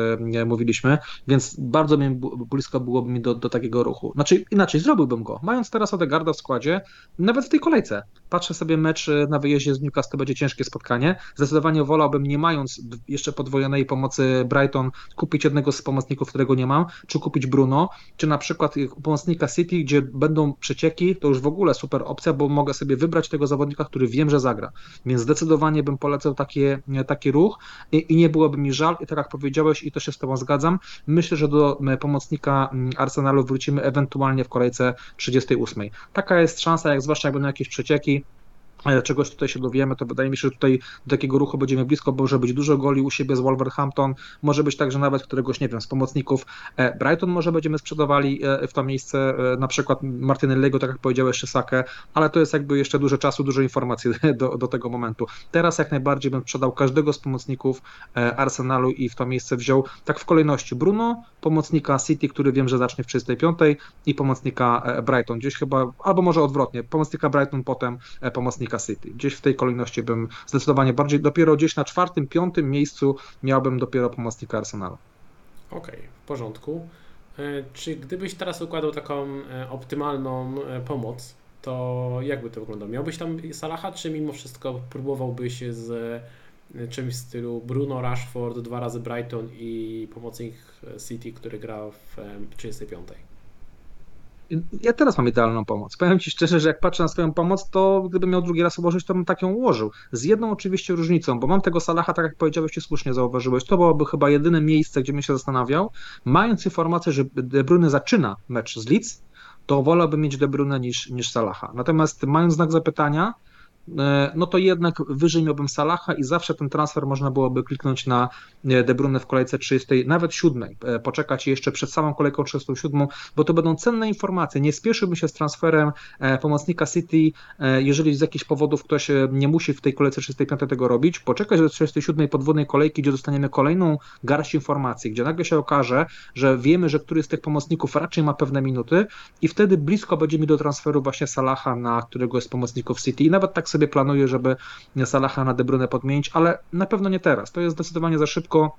mówiliśmy, więc bardzo mi blisko byłoby mi do, do takiego ruchu. Znaczy inaczej, zrobiłbym go. Mając teraz Odegaarda w składzie, nawet w tej kolejce, patrzę sobie mecz na wyjeździe z Newcastle, to będzie ciężkie spotkanie. Zdecydowanie wolałbym, nie mając jeszcze podwojonej pomocy Brighton, kupić jednego z pomocników, którego nie mam, czy kupić Bruno, czy na przykład pomocnika City, gdzie będą przecieki, to już w ogóle super opcja, bo mogę sobie wybrać tego zawodnika, który wiem, że zagra. Więc zdecydowanie bym polecał takie, taki ruch i, i nie byłoby mi żal, i tak jak powiedziałeś, i to się z Tobą zgadzam, myślę, że do pomocnika Arsenalu wrócimy ewentualnie w kolejce trzydziestej ósmej. Taka jest szansa, jak zwłaszcza jak będą jakieś przecieki, czegoś tutaj się dowiemy, to wydaje mi się, że tutaj do takiego ruchu będziemy blisko, bo może być dużo goli u siebie z Wolverhampton, może być także nawet któregoś, nie wiem, z pomocników Brighton może będziemy sprzedawali w to miejsce, na przykład Martinelliego, tak jak powiedziałeś, czy Sakę, ale to jest jakby jeszcze dużo czasu, dużo informacji do, do tego momentu. Teraz jak najbardziej bym sprzedał każdego z pomocników Arsenalu i w to miejsce wziął, tak w kolejności, Bruno, pomocnika City, który wiem, że zacznie w trzydziestej piątej, i pomocnika Brighton, gdzieś chyba, albo może odwrotnie, pomocnika Brighton, potem pomocnika City. Gdzieś w tej kolejności bym zdecydowanie bardziej, dopiero gdzieś na czwartym, piątym miejscu miałbym dopiero pomocnika Arsenalu. Okej, okay, w porządku. Czy gdybyś teraz układał taką optymalną pomoc, to jakby to wyglądało? Miałbyś tam Salaha, czy mimo wszystko próbowałbyś z czymś w stylu Bruno, Rashford, dwa razy Brighton i pomocnik City, który gra w trzydziestej piątej? Ja teraz mam idealną pomoc. Powiem Ci szczerze, że jak patrzę na swoją pomoc, to gdybym miał drugi raz ułożyć, to bym tak ją ułożył. Z jedną oczywiście różnicą, bo mam tego Salaha, tak jak powiedziałeś i słusznie zauważyłeś, to byłoby chyba jedyne miejsce, gdzie bym się zastanawiał. Mając informację, że De Bruyne zaczyna mecz z Leeds, to wolałbym mieć De Bruyne niż, niż Salaha. Natomiast mając znak zapytania, no to jednak wyżej miałbym Salaha i zawsze ten transfer można byłoby kliknąć na De Bruyne w kolejce trzydziestej, nawet siódmej, poczekać jeszcze przed samą kolejką trzydziestą siódmą, bo to będą cenne informacje. Nie spieszyłbym się z transferem pomocnika City, jeżeli z jakichś powodów ktoś nie musi w tej kolejce trzydziestej piątej tego robić, poczekać do trzydziestej siódmej podwójnej kolejki, gdzie dostaniemy kolejną garść informacji, gdzie nagle się okaże, że wiemy, że któryś z tych pomocników raczej ma pewne minuty i wtedy blisko będzie mi do transferu właśnie Salaha na któregoś z pomocników City i nawet tak sobie planuję, żeby Salaha na De Bruyne podmienić, ale na pewno nie teraz. To jest zdecydowanie za szybko.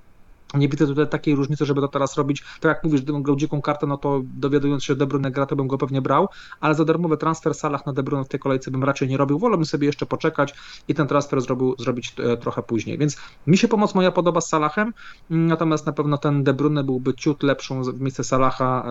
Nie widzę tutaj takiej różnicy, żeby to teraz robić. Tak jak mówisz, gdybym grał dziką kartę, no to dowiadując się, że De Bruyne gra, to bym go pewnie brał, ale za darmowy transfer Salah na De Bruyne w tej kolejce bym raczej nie robił. Wolałbym sobie jeszcze poczekać i ten transfer zrobił, zrobić trochę później. Więc mi się pomoc moja podoba z Salahem, natomiast na pewno ten De Bruyne byłby ciut lepszą w miejsce Salaha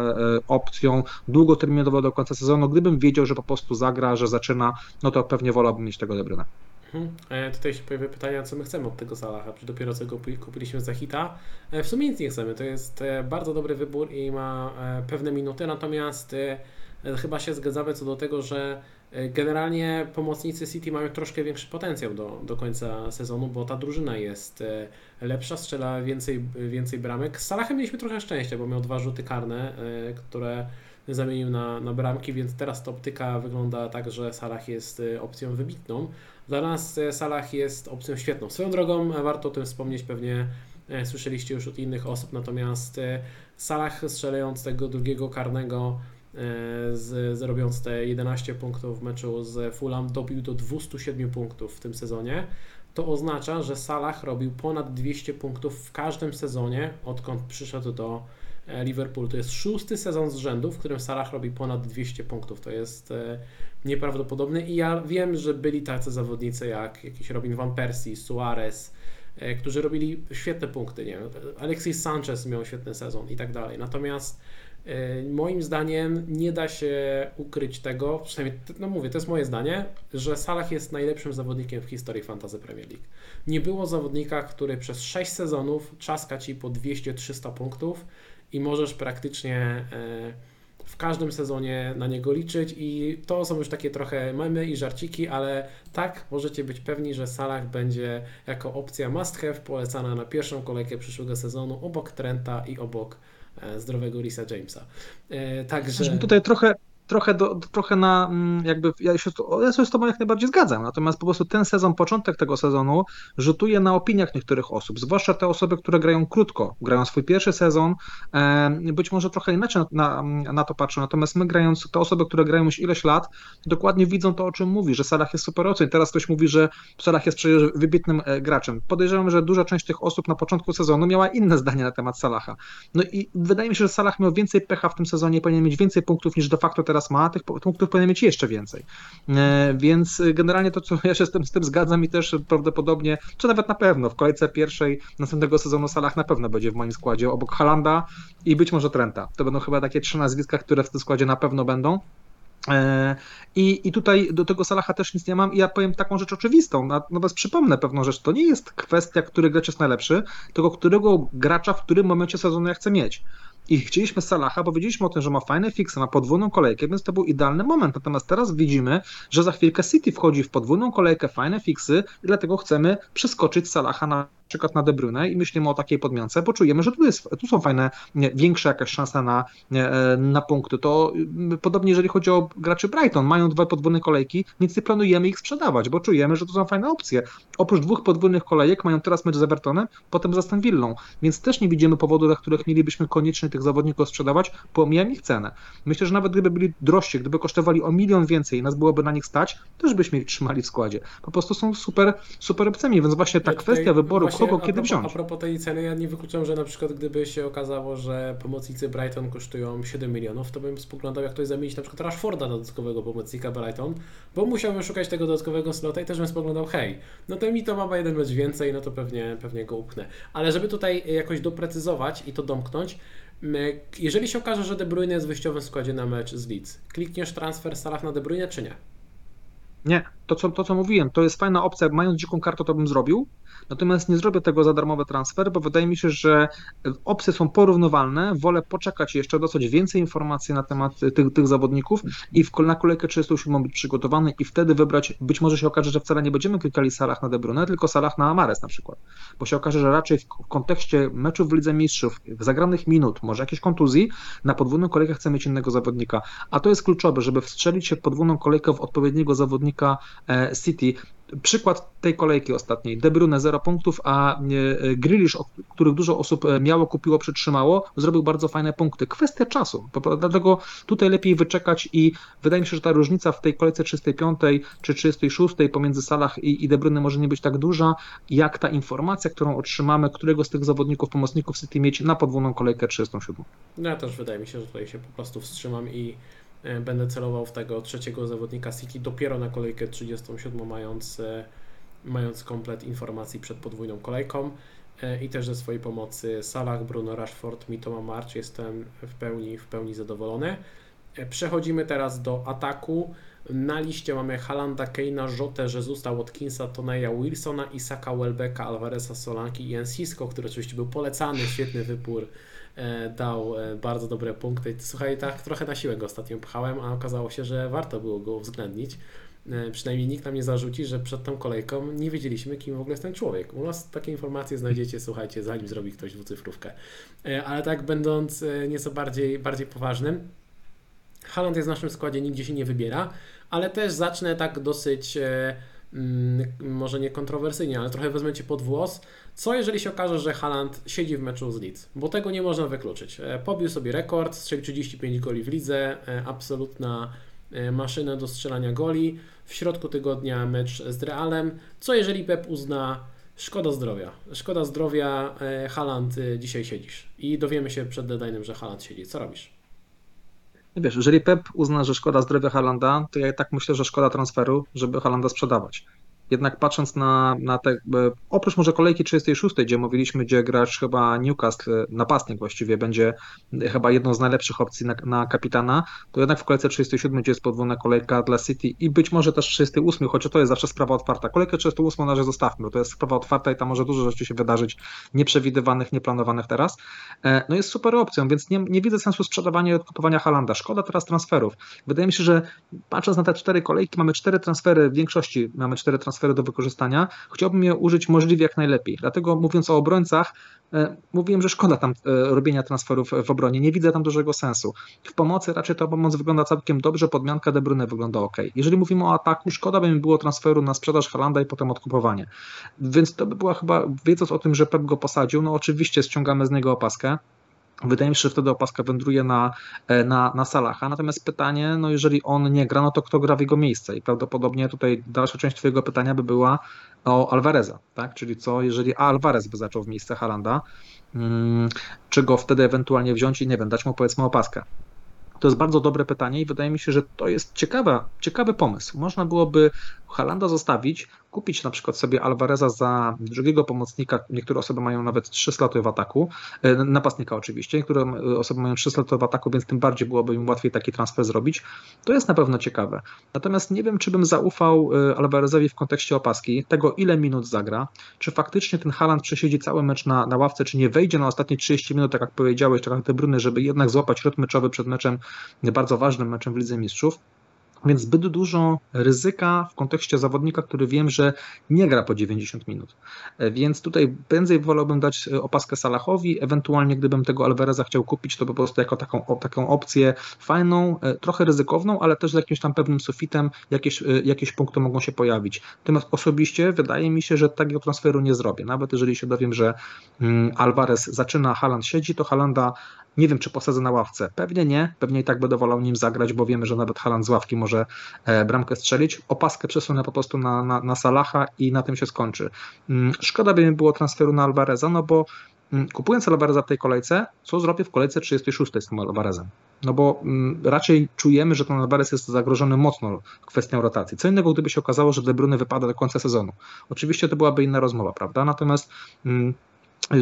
opcją długoterminową do końca sezonu. Gdybym wiedział, że po prostu zagra, że zaczyna, no to pewnie wolałbym mieć tego De Bruyne. Hmm. Tutaj się pojawia pytanie, co my chcemy od tego Salaha, czy dopiero co go kupiliśmy za hita. W sumie nic nie chcemy, to jest bardzo dobry wybór i ma pewne minuty, natomiast chyba się zgadzamy co do tego, że generalnie pomocnicy City mają troszkę większy potencjał do, do końca sezonu, bo ta drużyna jest lepsza, strzela więcej, więcej bramek. Z Salahem mieliśmy trochę szczęścia, bo miał dwa rzuty karne, które zamienił na, na bramki, więc teraz ta optyka wygląda tak, że Salah jest opcją wybitną. Dla nas Salah jest opcją świetną. Swoją drogą warto o tym wspomnieć, pewnie słyszeliście już od innych osób, natomiast Salah strzelając tego drugiego karnego, z, zrobiąc te jedenaście punktów w meczu z Fulham, dobił do dwieście siedem punktów w tym sezonie. To oznacza, że Salah robił ponad dwieście punktów w każdym sezonie, odkąd przyszedł do Liverpool. To jest szósty sezon z rzędu, w którym Salah robi ponad dwieście punktów. To jest nieprawdopodobne i ja wiem, że byli tacy zawodnicy jak jakiś Robin van Persie, Suarez, którzy robili świetne punkty. Nie wiem, Alexis Sanchez miał świetny sezon i tak dalej. Natomiast moim zdaniem nie da się ukryć tego, przynajmniej, no mówię, to jest moje zdanie, że Salah jest najlepszym zawodnikiem w historii Fantasy Premier League. Nie było zawodnika, który przez sześć sezonów czaska Ci po dwieście trzysta punktów i możesz praktycznie w każdym sezonie na niego liczyć i to są już takie trochę memy i żarciki, ale tak, możecie być pewni, że Salah będzie jako opcja must have polecana na pierwszą kolejkę przyszłego sezonu obok Trenta i obok zdrowego Risa Jamesa. Także... Tutaj trochę... Trochę, do, trochę na jakby, ja się, ja się z Tobą jak najbardziej zgadzam, natomiast po prostu ten sezon, początek tego sezonu rzutuje na opiniach niektórych osób, zwłaszcza te osoby, które grają krótko, grają swój pierwszy sezon, być może trochę inaczej na, na to patrzą, natomiast my grając, te osoby, które grają już ileś lat, dokładnie widzą to, o czym mówi, że Salah jest super ocen. Teraz ktoś mówi, że Salah jest przecież wybitnym graczem. Podejrzewam, że duża część tych osób na początku sezonu miała inne zdanie na temat Salaha. No i wydaje mi się, że Salah miał więcej pecha w tym sezonie, powinien mieć więcej punktów niż de facto teraz ma, tych punktów powinien mieć jeszcze więcej. Więc generalnie to, co ja się z tym, z tym zgadzam i też prawdopodobnie, czy nawet na pewno w kolejce pierwszej następnego sezonu Salah na pewno będzie w moim składzie obok Haalanda i być może Trenta. To będą chyba takie trzy nazwiska, które w tym składzie na pewno będą. I, I tutaj do tego Salaha też nic nie mam i ja powiem taką rzecz oczywistą, natomiast przypomnę pewną rzecz, to nie jest kwestia, który gracz jest najlepszy, tylko którego gracza w którym momencie sezonu ja chcę mieć. I chcieliśmy Salaha, bo wiedzieliśmy o tym, że ma fajne fiksy, ma podwójną kolejkę, więc to był idealny moment. Natomiast teraz widzimy, że za chwilkę City wchodzi w podwójną kolejkę, fajne fiksy i dlatego chcemy przeskoczyć Salaha na przykład na De Bruyne i myślimy o takiej podmiance, bo czujemy, że tu, jest, tu są fajne, nie, większe jakaś szansa na, na punkty. To podobnie jeżeli chodzi o graczy Brighton, mają dwa podwójne kolejki, nic nie planujemy ich sprzedawać, bo czujemy, że tu są fajne opcje. Oprócz dwóch podwójnych kolejek mają teraz mecz z Evertonem, potem z Aston Villą, więc też nie widzimy powodów, dla których mielibyśmy koniecznie tych zawodników sprzedawać, pomijam ich cenę. Myślę, że nawet gdyby byli drożsi, gdyby kosztowali o milion więcej i nas byłoby na nich stać, też byśmy ich trzymali w składzie. Po prostu są super, super opcjami, więc właśnie ta ja kwestia wyboru, kogo, kogo, kiedy wziąć. A propos tej ceny, ja nie wykluczam, że na przykład gdyby się okazało, że pomocnicy Brighton kosztują siedem milionów, to bym spoglądał, jak ktoś zamienić na przykład Rashforda na dodatkowego pomocnika Brighton, bo musiałbym szukać tego dodatkowego slota i też bym spoglądał, hej, no to mi to ma jeden mecz więcej, no to pewnie, pewnie go upchnę. Ale żeby tutaj jakoś doprecyzować i to domknąć, jeżeli się okaże, że De Bruyne jest w wyjściowym składzie na mecz z Leeds, klikniesz transfer Salah na De Bruyne czy nie? Nie, to co, to co mówiłem, to jest fajna opcja, mając dziką kartę to bym zrobił, natomiast nie zrobię tego za darmowy transfer, bo wydaje mi się, że opcje są porównywalne, wolę poczekać jeszcze, dostać więcej informacji na temat tych, tych zawodników i w, na kolejkę trzydzieści siedem być przygotowany i wtedy wybrać, być może się okaże, że wcale nie będziemy klikali Salah na De Bruyne, tylko Salah na Mahrez na przykład, bo się okaże, że raczej w kontekście meczów w Lidze Mistrzów, zagranych minut, może jakiejś kontuzji, na podwójną kolejkę chcemy mieć innego zawodnika, a to jest kluczowe, żeby wstrzelić się podwójną kolejkę w odpowiedniego zawodnika City. Przykład tej kolejki ostatniej. De Bruyne zero punktów, a Grealish, o których dużo osób miało, kupiło, przytrzymało, zrobił bardzo fajne punkty. Kwestia czasu. Dlatego tutaj lepiej wyczekać i wydaje mi się, że ta różnica w tej kolejce trzydziestej piątej czy trzydziestej szóstej pomiędzy Salah i De Bruyne może nie być tak duża, jak ta informacja, którą otrzymamy, którego z tych zawodników, pomocników City mieć na podwójną kolejkę trzydziestą siódmą. Ja też wydaje mi się, że tutaj się po prostu wstrzymam i będę celował w tego trzeciego zawodnika City dopiero na kolejkę trzydziestą siódmą, mając, mając komplet informacji przed podwójną kolejką i też ze swojej pomocy Salah, Bruno, Rashford, Mitoma, March jestem w pełni, w pełni zadowolony. Przechodzimy teraz do ataku. Na liście mamy Haalanda, Kane'a, Jotę, Jezusa, Watkinsa, Toneya, Wilsona, Isaka, Welbecka, Alvareza, Solanki i Encisko, który oczywiście był polecany, świetny wybór. Dał bardzo dobre punkty. Słuchaj, tak trochę na siłę go ostatnio pchałem, a okazało się, że warto było go uwzględnić. Przynajmniej nikt nam nie zarzuci, że przed tą kolejką nie wiedzieliśmy, kim w ogóle jest ten człowiek. U nas takie informacje znajdziecie, słuchajcie, zanim zrobi ktoś dwucyfrówkę. Ale tak będąc nieco bardziej, bardziej poważnym, Haaland jest w naszym składzie, nigdzie się nie wybiera, ale też zacznę tak dosyć... może nie kontrowersyjnie, ale trochę wezmę Cię pod włos. Co jeżeli się okaże, że Haaland siedzi w meczu z Leeds? Bo tego nie można wykluczyć. Pobił sobie rekord, strzelił trzydzieści pięć goli w lidze, absolutna maszyna do strzelania goli. W środku tygodnia mecz z Realem. Co jeżeli Pep uzna, szkoda zdrowia, szkoda zdrowia, Haaland, dzisiaj siedzisz. I dowiemy się przed deadline'em, że Haaland siedzi. Co robisz? Wiesz, jeżeli Pep uzna, że szkoda zdrowia Haalanda, to ja i tak myślę, że szkoda transferu, żeby Haalanda sprzedawać. Jednak patrząc na, na te, oprócz może kolejki trzydziestej szóstej, gdzie mówiliśmy, gdzie gracz chyba Newcastle, napastnik właściwie, będzie chyba jedną z najlepszych opcji na, na kapitana, to jednak w kolejce trzydziestej siódmej, gdzie jest podwójna kolejka dla City i być może też trzydziestej ósmej, choć to jest zawsze sprawa otwarta. Kolejkę trzydziestą ósmą na razie zostawmy, bo to jest sprawa otwarta i tam może dużo rzeczy się wydarzyć nieprzewidywanych, nieplanowanych teraz. No jest super opcją, więc nie, nie widzę sensu sprzedawania i odkupowania Haalanda. Szkoda teraz transferów. Wydaje mi się, że patrząc na te cztery kolejki, mamy cztery transfery, w większości mamy cztery transfery do wykorzystania, chciałbym je użyć możliwie jak najlepiej. Dlatego mówiąc o obrońcach, e, mówiłem, że szkoda tam e, robienia transferów w obronie. Nie widzę tam dużego sensu. W pomocy raczej ta pomoc wygląda całkiem dobrze, podmianka De Bruyne wygląda ok. Jeżeli mówimy o ataku, szkoda by mi było transferu na sprzedaż Haalanda i potem odkupowanie. Więc to by była chyba, wiedząc o tym, że Pep go posadził, no oczywiście ściągamy z niego opaskę. Wydaje mi się, że wtedy opaska wędruje na, na, na Salaha, natomiast pytanie, no jeżeli on nie gra, no to kto gra w jego miejsce i prawdopodobnie tutaj dalsza część twojego pytania by była o Alvareza, tak? Czyli co, jeżeli Alvarez by zaczął w miejsce Haalanda, hmm, czy go wtedy ewentualnie wziąć i nie wiem, dać mu powiedzmy opaskę. To jest bardzo dobre pytanie i wydaje mi się, że to jest ciekawa, ciekawy pomysł. Można byłoby Haalanda zostawić, kupić na przykład sobie Alvareza za drugiego pomocnika, niektóre osoby mają nawet trzy sloty w ataku, napastnika oczywiście, niektóre osoby mają trzy sloty w ataku, więc tym bardziej byłoby im łatwiej taki transfer zrobić. To jest na pewno ciekawe. Natomiast nie wiem, czy bym zaufał Alvarezowi w kontekście opaski, tego ile minut zagra, czy faktycznie ten Haaland przesiedzi cały mecz na, na ławce, czy nie wejdzie na ostatnie trzydzieści minut, tak jak powiedziałeś, tak jak De Bruyne, żeby jednak złapać rytm meczowy przed meczem, bardzo ważnym meczem w Lidze Mistrzów. Więc zbyt dużo ryzyka w kontekście zawodnika, który wiem, że nie gra po dziewięćdziesiąt minut. Więc tutaj prędzej wolałbym dać opaskę Salahowi, ewentualnie gdybym tego Alvareza chciał kupić, to po prostu jako taką, taką opcję fajną, trochę ryzykowną, ale też z jakimś tam pewnym sufitem jakieś, jakieś punkty mogą się pojawić. Natomiast osobiście wydaje mi się, że takiego transferu nie zrobię. Nawet jeżeli się dowiem, że Alvarez zaczyna, Haaland siedzi, to Haalanda nie wiem, czy posadzę na ławce. Pewnie nie, pewnie i tak będę wolał nim zagrać, bo wiemy, że nawet Haaland z ławki może że bramkę strzelić, opaskę przesunę po prostu na, na, na Salaha i na tym się skończy. Szkoda by mi było transferu na Alvareza, no bo kupując Alvareza w tej kolejce, co zrobię w kolejce trzydziestej szóstej z tym Alvarezem? No bo raczej czujemy, że ten Alvarez jest zagrożony mocno kwestią rotacji. Co innego, gdyby się okazało, że De Bruyne wypada do końca sezonu. Oczywiście to byłaby inna rozmowa, prawda? Natomiast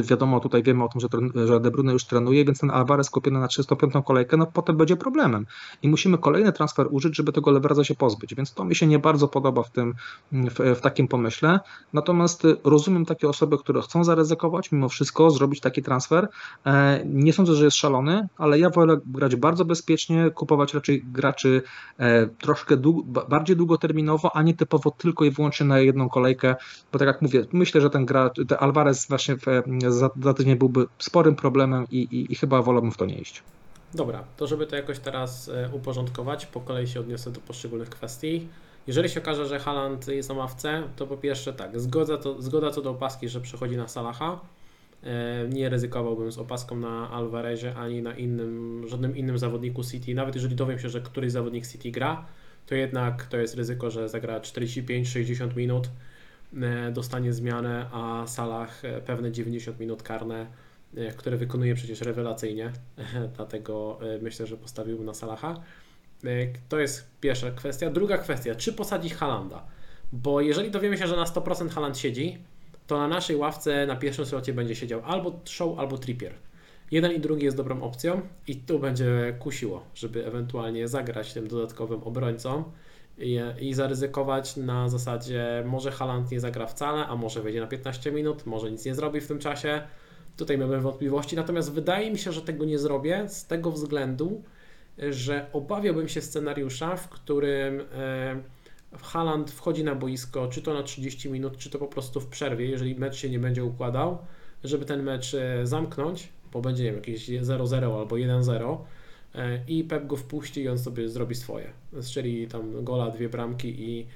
wiadomo, tutaj wiemy o tym, że, że De Bruyne już trenuje, więc ten Alvarez kupiony na trzydziestą piątą kolejkę, no potem będzie problemem. I musimy kolejny transfer użyć, żeby tego Alvareza się pozbyć. Więc to mi się nie bardzo podoba w tym, w, w takim pomyśle. Natomiast rozumiem takie osoby, które chcą zaryzykować, mimo wszystko zrobić taki transfer. Nie sądzę, że jest szalony, ale ja wolę grać bardzo bezpiecznie, kupować raczej graczy troszkę dłu- bardziej długoterminowo, a nie typowo tylko i wyłącznie na jedną kolejkę. Bo tak jak mówię, myślę, że ten gracz, ten Alvarez właśnie w Za, za tydzień byłby sporym problemem i, i, i chyba wolałbym w to nie iść. Dobra, to żeby to jakoś teraz uporządkować, po kolei się odniosę do poszczególnych kwestii. Jeżeli się okaże, że Haaland jest na ławce, to po pierwsze tak, zgoda, to, zgoda co do opaski, że przechodzi na Salaha. Nie ryzykowałbym z opaską na Alvarezie ani na innym, żadnym innym zawodniku City. Nawet jeżeli dowiem się, że któryś zawodnik City gra, to jednak to jest ryzyko, że zagra czterdzieści pięć sześćdziesiąt minut, dostanie zmianę, a Salah pewne dziewięćdziesiąt minut karne, które wykonuje przecież rewelacyjnie, dlatego myślę, że postawiłbym na Salaha. To jest pierwsza kwestia. Druga kwestia, czy posadzić Haalanda? Bo jeżeli dowiemy się, że na sto procent Haaland siedzi, to na naszej ławce na pierwszym slocie będzie siedział albo Shaw, albo Trippier. Jeden i drugi jest dobrą opcją i tu będzie kusiło, żeby ewentualnie zagrać tym dodatkowym obrońcą i, i zaryzykować na zasadzie może Haaland nie zagra wcale, a może wejdzie na piętnaście minut, może nic nie zrobi w tym czasie. Tutaj miałbym wątpliwości, natomiast wydaje mi się, że tego nie zrobię z tego względu, że obawiałbym się scenariusza, w którym Haaland wchodzi na boisko, czy to na trzydzieści minut, czy to po prostu w przerwie, jeżeli mecz się nie będzie układał, żeby ten mecz zamknąć, bo będzie, nie wiem, jakieś zero zero albo jeden zero i Pep go wpuści i on sobie zrobi swoje. Strzeli tam gola, dwie bramki i,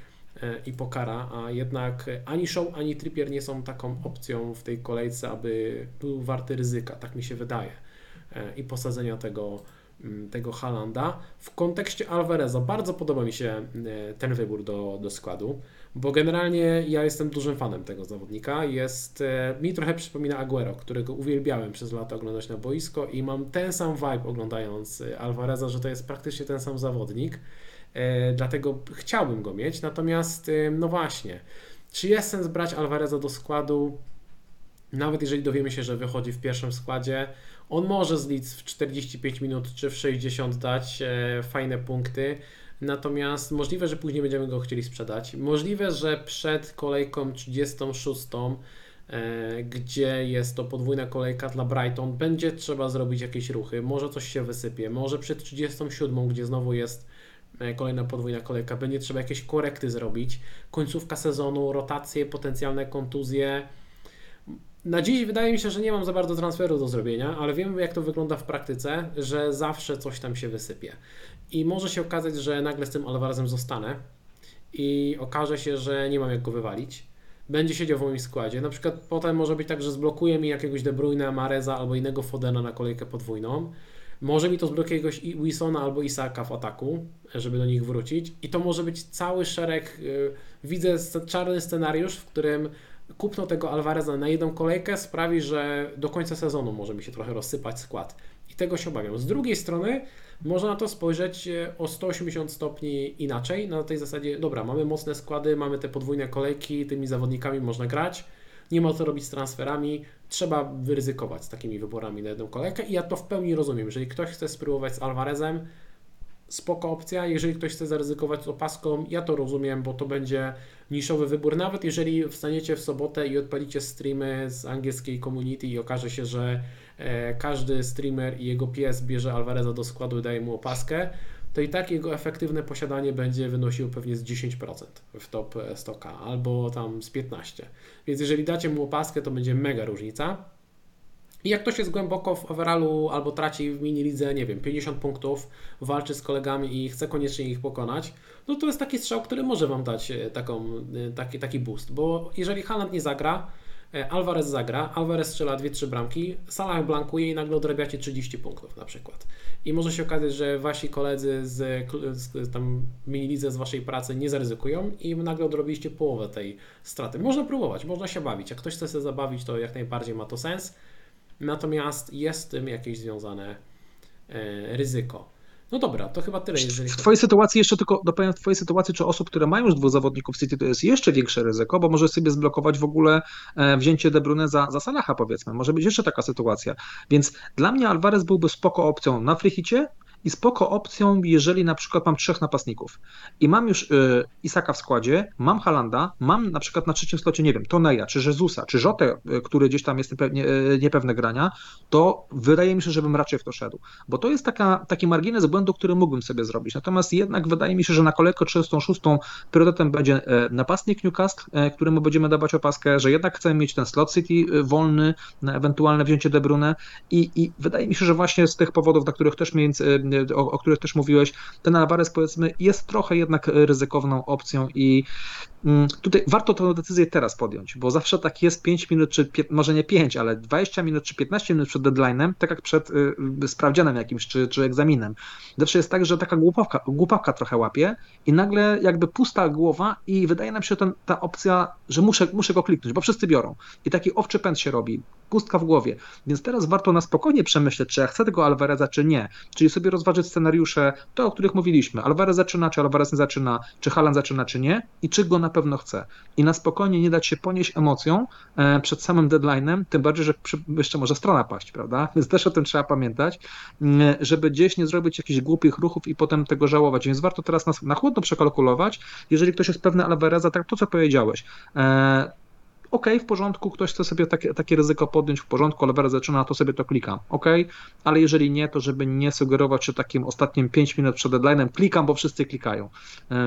i pokara, a jednak ani Shaw, ani Trippier nie są taką opcją w tej kolejce, aby był warty ryzyka, tak mi się wydaje, i posadzenia tego tego Haalanda. W kontekście Alvareza bardzo podoba mi się ten wybór do, do składu, bo generalnie ja jestem dużym fanem tego zawodnika. Jest, mi trochę przypomina Aguero, którego uwielbiałem przez lata oglądać na boisko i mam ten sam vibe oglądając Alvareza, że to jest praktycznie ten sam zawodnik, dlatego chciałbym go mieć. Natomiast no właśnie, czy jest sens brać Alvareza do składu? Nawet jeżeli dowiemy się, że wychodzi w pierwszym składzie, on może z Leeds w czterdzieści pięć minut czy w sześćdziesiąt dać e, fajne punkty, natomiast możliwe, że później będziemy go chcieli sprzedać. Możliwe, że przed kolejką trzydziestą szóstą, e, gdzie jest to podwójna kolejka dla Brighton, będzie trzeba zrobić jakieś ruchy, może coś się wysypie, może przed trzydziestą siódmą, gdzie znowu jest kolejna podwójna kolejka, będzie trzeba jakieś korekty zrobić. Końcówka sezonu, rotacje, potencjalne kontuzje. Na dziś wydaje mi się, że nie mam za bardzo transferu do zrobienia, ale wiemy, jak to wygląda w praktyce, że zawsze coś tam się wysypie. I może się okazać, że nagle z tym Alvarezem zostanę i okaże się, że nie mam jak go wywalić. Będzie siedział w moim składzie. Na przykład potem może być tak, że zblokuje mi jakiegoś De Bruyne, Mahreza albo innego Fodena na kolejkę podwójną. Może mi to zblokuje jakiegoś Wilsona albo Isaka w ataku, żeby do nich wrócić. I to może być cały szereg, yy, widzę czarny scenariusz, w którym kupno tego Alvareza na jedną kolejkę sprawi, że do końca sezonu może mi się trochę rozsypać skład i tego się obawiam. Z drugiej strony można na to spojrzeć o sto osiemdziesiąt stopni inaczej, na tej zasadzie dobra, mamy mocne składy, mamy te podwójne kolejki, tymi zawodnikami można grać, nie ma co robić z transferami, trzeba wyryzykować z takimi wyborami na jedną kolejkę i ja to w pełni rozumiem. Jeżeli ktoś chce spróbować z Alvarezem, spoko opcja, jeżeli ktoś chce zaryzykować z opaską, ja to rozumiem, bo to będzie niszowy wybór, nawet jeżeli wstaniecie w sobotę i odpalicie streamy z angielskiej community i okaże się, że e, każdy streamer i jego pies bierze Alvareza do składu i daje mu opaskę, to i tak jego efektywne posiadanie będzie wynosiło pewnie z dziesięć procent w top stoka, albo tam z piętnaście procent, więc jeżeli dacie mu opaskę, to będzie mega różnica. I jak ktoś jest głęboko w overallu albo traci w mini lidze, nie wiem, pięćdziesiąt punktów, walczy z kolegami i chce koniecznie ich pokonać, no to jest taki strzał, który może Wam dać taką, taki, taki boost, bo jeżeli Haaland nie zagra, Alvarez zagra, Alvarez strzela dwie trzy bramki, Salah blankuje i nagle odrabiacie trzydzieści punktów na przykład. I może się okazać, że Wasi koledzy z, z tam mini lidze z Waszej pracy nie zaryzykują i nagle odrobiliście połowę tej straty. Można próbować, można się bawić. Jak ktoś chce się zabawić, to jak najbardziej ma to sens. Natomiast jest z tym jakieś związane e, ryzyko. No dobra, to chyba tyle. Jeżeli w Twojej sytuacji, jeszcze tylko dopełniam, w Twojej sytuacji, czy osób, które mają już dwóch zawodników City, to jest jeszcze większe ryzyko, bo możesz sobie zblokować w ogóle wzięcie De Bruyne za, za Salaha, powiedzmy. Może być jeszcze taka sytuacja. Więc dla mnie Alvarez byłby spoko opcją na freehicie i spoko opcją, jeżeli na przykład mam trzech napastników i mam już y, Isaka w składzie, mam Haalanda, mam na przykład na trzecim slocie, nie wiem, Toneja, czy Jezusa, czy Jotę, y, który gdzieś tam jest niepewnie, y, niepewne grania, to wydaje mi się, żebym raczej w to szedł. Bo to jest taka, taki margines błędu, który mógłbym sobie zrobić. Natomiast jednak wydaje mi się, że na kolejkę trzydziestą szóstą priorytetem będzie y, napastnik Newcastle, y, któremu będziemy dawać opaskę, że jednak chcemy mieć ten slot City y, wolny na ewentualne wzięcie De Bruyne i, i wydaje mi się, że właśnie z tych powodów, dla których też mnie o, o których też mówiłeś, ten Alvarez, powiedzmy, jest trochę jednak ryzykowną opcją i tutaj warto tę decyzję teraz podjąć, bo zawsze tak jest pięć minut, czy pięć, może nie pięć, ale dwadzieścia minut, czy piętnaście minut przed deadline'em, tak jak przed y, sprawdzianem jakimś, czy, czy egzaminem. Zawsze jest tak, że taka głupawka, głupawka trochę łapie i nagle jakby pusta głowa i wydaje nam się ten, ta opcja, że muszę, muszę go kliknąć, bo wszyscy biorą. I taki owczy pęd się robi, pustka w głowie. Więc teraz warto na spokojnie przemyśleć, czy ja chcę tego Alvareza, czy nie. Czyli sobie rozważyć scenariusze, to o których mówiliśmy. Alvarez zaczyna, czy Alvarez nie zaczyna, czy Haaland zaczyna, czy nie i czy go na pewno chce. I na spokojnie nie dać się ponieść emocją przed samym deadline'em, tym bardziej, że jeszcze może strona paść, prawda? Więc też o tym trzeba pamiętać, żeby gdzieś nie zrobić jakichś głupich ruchów i potem tego żałować. Więc warto teraz na, na chłodno przekalkulować. Jeżeli ktoś jest pewny Alvareza, tak to, co powiedziałeś, okej, okay, w porządku, ktoś chce sobie takie, takie ryzyko podjąć, w porządku, Alvarez zaczyna, to sobie to klikam, okej, okay? Ale jeżeli nie, to żeby nie sugerować się takim ostatnim pięć minut przed deadline'em, klikam, bo wszyscy klikają,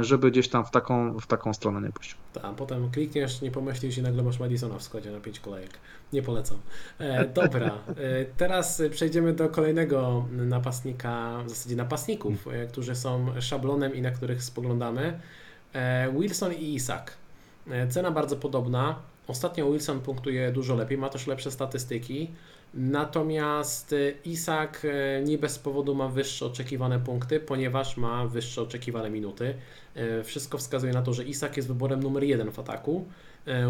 żeby gdzieś tam w taką, w taką stronę nie pójść. Tak, potem klikniesz, nie pomyślisz i nagle masz Madisona w składzie na pięć kolejek. Nie polecam. E, dobra, e, teraz przejdziemy do kolejnego napastnika, w zasadzie napastników, e, którzy są szablonem i na których spoglądamy. E, Wilson i Isak. E, cena bardzo podobna. Ostatnio Wilson punktuje dużo lepiej, ma też lepsze statystyki, natomiast Isak nie bez powodu ma wyższe oczekiwane punkty, ponieważ ma wyższe oczekiwane minuty. Wszystko wskazuje na to, że Isak jest wyborem numer jeden w ataku.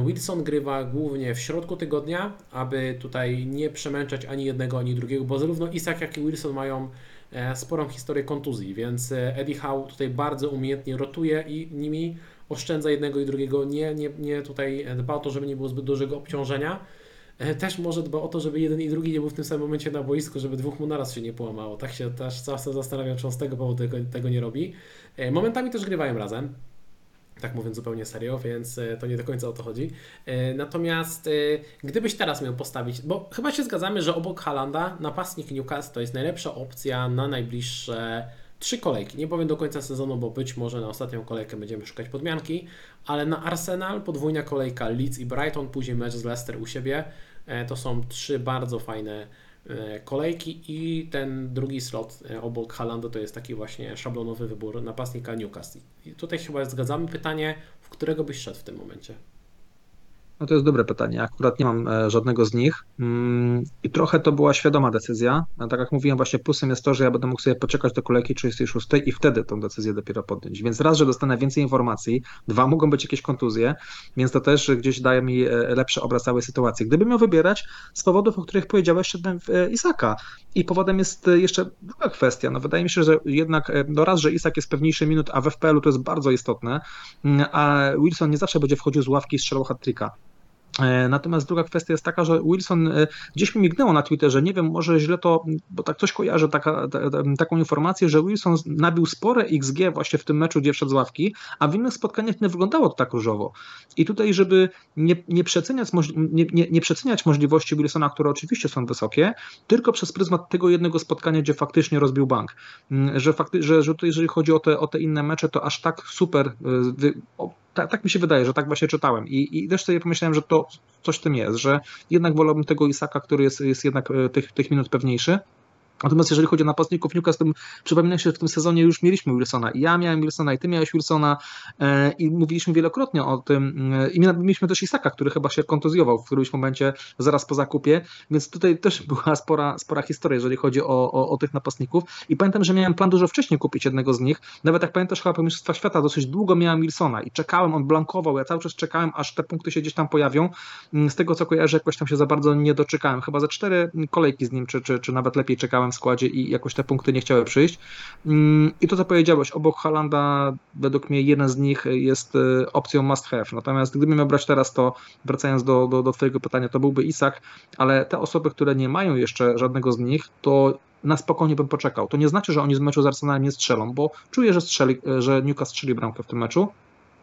Wilson grywa głównie w środku tygodnia, aby tutaj nie przemęczać ani jednego, ani drugiego, bo zarówno Isak, jak i Wilson mają sporą historię kontuzji, więc Eddie Howe tutaj bardzo umiejętnie rotuje i nimi oszczędza jednego i drugiego, nie, nie, nie tutaj dba o to, żeby nie było zbyt dużego obciążenia. Też może dba o to, żeby jeden i drugi nie był w tym samym momencie na boisku, żeby dwóch mu naraz się nie połamało. Tak się też czasem zastanawiam, czy on z tego powodu tego, tego nie robi. Momentami też grywają razem, tak mówiąc zupełnie serio, więc to nie do końca o to chodzi. Natomiast gdybyś teraz miał postawić, bo chyba się zgadzamy, że obok Haalanda napastnik Newcastle to jest najlepsza opcja na najbliższe Trzy kolejki, nie powiem do końca sezonu, bo być może na ostatnią kolejkę będziemy szukać podmianki, ale na Arsenal podwójna kolejka Leeds i Brighton, później mecz z Leicester u siebie. To są trzy bardzo fajne kolejki i ten drugi slot obok Haalanda to jest taki właśnie szablonowy wybór napastnika Newcastle. I tutaj chyba zgadzamy, pytanie, w którego byś szedł w tym momencie? No to jest dobre pytanie. Akurat nie mam żadnego z nich i trochę to była świadoma decyzja. Tak jak mówiłem, właśnie plusem jest to, że ja będę mógł sobie poczekać do kolejki trzydziestej szóstej i wtedy tą decyzję dopiero podjąć. Więc raz, że dostanę więcej informacji, dwa, mogą być jakieś kontuzje, więc to też gdzieś daje mi lepszy obraz całej sytuacji. Gdybym miał wybierać z powodów, o których powiedziałeś, szedłem w Isaka i powodem jest jeszcze druga kwestia. No wydaje mi się, że jednak no raz, że Isak jest pewniejszy minut, a w F P L-u to jest bardzo istotne, a Wilson nie zawsze będzie wchodził z ławki i strzelał hat-tricka. Natomiast druga kwestia jest taka, że Wilson gdzieś mi mignęło na Twitterze, nie wiem, może źle to, bo tak coś kojarzę, taka, ta, ta, taką informację, że Wilson nabił spore X G właśnie w tym meczu, gdzie wszedł z ławki, a w innych spotkaniach nie wyglądało to tak różowo. I tutaj, żeby nie, nie, przeceniać, nie, nie, nie przeceniać możliwości Wilsona, które oczywiście są wysokie, tylko przez pryzmat tego jednego spotkania, gdzie faktycznie rozbił bank. Że, fakty, że, że tutaj, jeżeli chodzi o te, o te inne mecze, to aż tak super... Wy, o, Tak, tak mi się wydaje, że tak właśnie czytałem i, i też sobie pomyślałem, że to coś w tym jest, że jednak wolałbym tego Isaka, który jest, jest jednak tych, tych minut pewniejszy. Natomiast jeżeli chodzi o napastników Newcastle, przypominam się, że w tym sezonie już mieliśmy Wilsona. I ja miałem Wilsona, i ty miałeś Wilsona e, i mówiliśmy wielokrotnie o tym. E, I mieliśmy też Isaka, który chyba się kontuzjował w którymś momencie zaraz po zakupie, więc tutaj też była spora, spora historia, jeżeli chodzi o, o, o tych napastników. I pamiętam, że miałem plan dużo wcześniej kupić jednego z nich. Nawet jak pamiętasz, chyba po Mistrzostwach Świata dosyć długo miałem Wilsona i czekałem, on blankował, ja cały czas czekałem, aż te punkty się gdzieś tam pojawią. Z tego, co kojarzę, jakoś tam się za bardzo nie doczekałem. Chyba za cztery kolejki z nim, czy, czy, czy nawet lepiej czekałem w składzie i jakoś te punkty nie chciały przyjść. I to, co powiedziałeś, obok Haalanda według mnie jeden z nich jest opcją must have. Natomiast gdybym miał brać teraz, to wracając do, do, do twojego pytania, to byłby Isak, ale te osoby, które nie mają jeszcze żadnego z nich, to na spokojnie bym poczekał. To nie znaczy, że oni z meczu z Arsenalem nie strzelą, bo czuję, że, strzeli, że Newcastle strzeli bramkę w tym meczu,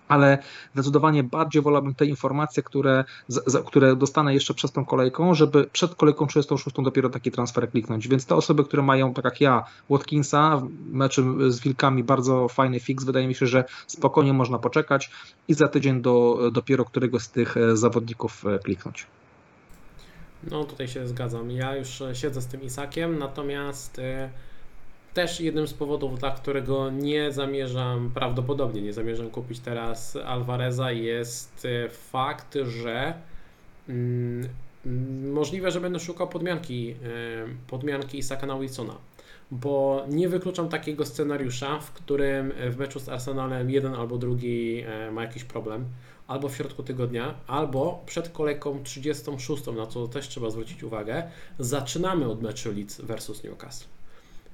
ale zdecydowanie bardziej wolałbym te informacje, które, z, które dostanę jeszcze przez tą kolejką, żeby przed kolejką trzydziestą szóstą dopiero taki transfer kliknąć. Więc te osoby, które mają, tak jak ja, Watkinsa w meczu z Wilkami, bardzo fajny fix, wydaje mi się, że spokojnie można poczekać i za tydzień do, dopiero któregoś z tych zawodników kliknąć. No tutaj się zgadzam. Ja już siedzę z tym Isakiem, natomiast też jednym z powodów, dla którego nie zamierzam, prawdopodobnie nie zamierzam kupić teraz Alvareza, jest fakt, że mm, możliwe, że będę szukał podmianki, podmianki Isaka na Wilsona, bo nie wykluczam takiego scenariusza, w którym w meczu z Arsenalem jeden albo drugi ma jakiś problem, albo w środku tygodnia, albo przed kolejką trzydziestą szóstą, na co też trzeba zwrócić uwagę, zaczynamy od meczu Leeds versus Newcastle.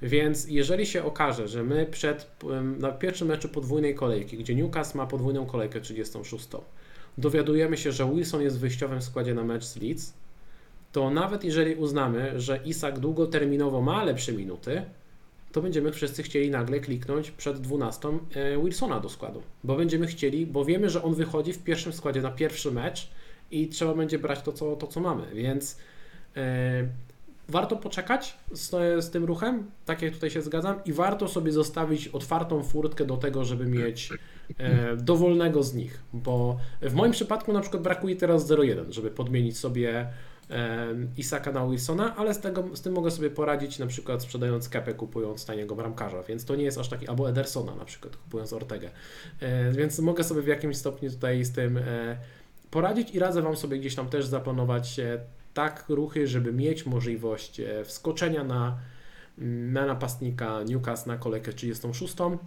Więc jeżeli się okaże, że my przed, na pierwszym meczu podwójnej kolejki, gdzie Newcastle ma podwójną kolejkę trzydziestą szóstą, dowiadujemy się, że Wilson jest w wyjściowym składzie na mecz z Leeds, to nawet jeżeli uznamy, że Isak długoterminowo ma lepsze minuty, to będziemy wszyscy chcieli nagle kliknąć przed dwunastą Wilsona do składu, bo będziemy chcieli, bo wiemy, że on wychodzi w pierwszym składzie na pierwszy mecz i trzeba będzie brać to, co, to, co mamy, więc yy, warto poczekać z, z tym ruchem, tak jak tutaj się zgadzam, i warto sobie zostawić otwartą furtkę do tego, żeby mieć e, dowolnego z nich, bo w moim przypadku na przykład brakuje teraz zero jeden, żeby podmienić sobie e, Isaka na Wilsona, ale z, tego, z tym mogę sobie poradzić, na przykład sprzedając Kepę, kupując taniego bramkarza, więc to nie jest aż taki, albo Edersona na przykład, kupując Ortegę, e, więc mogę sobie w jakimś stopniu tutaj z tym e, poradzić i radzę Wam sobie gdzieś tam też zaplanować e, tak ruchy, żeby mieć możliwość wskoczenia na, na napastnika Newcastle na kolejkę trzydziestą szóstą.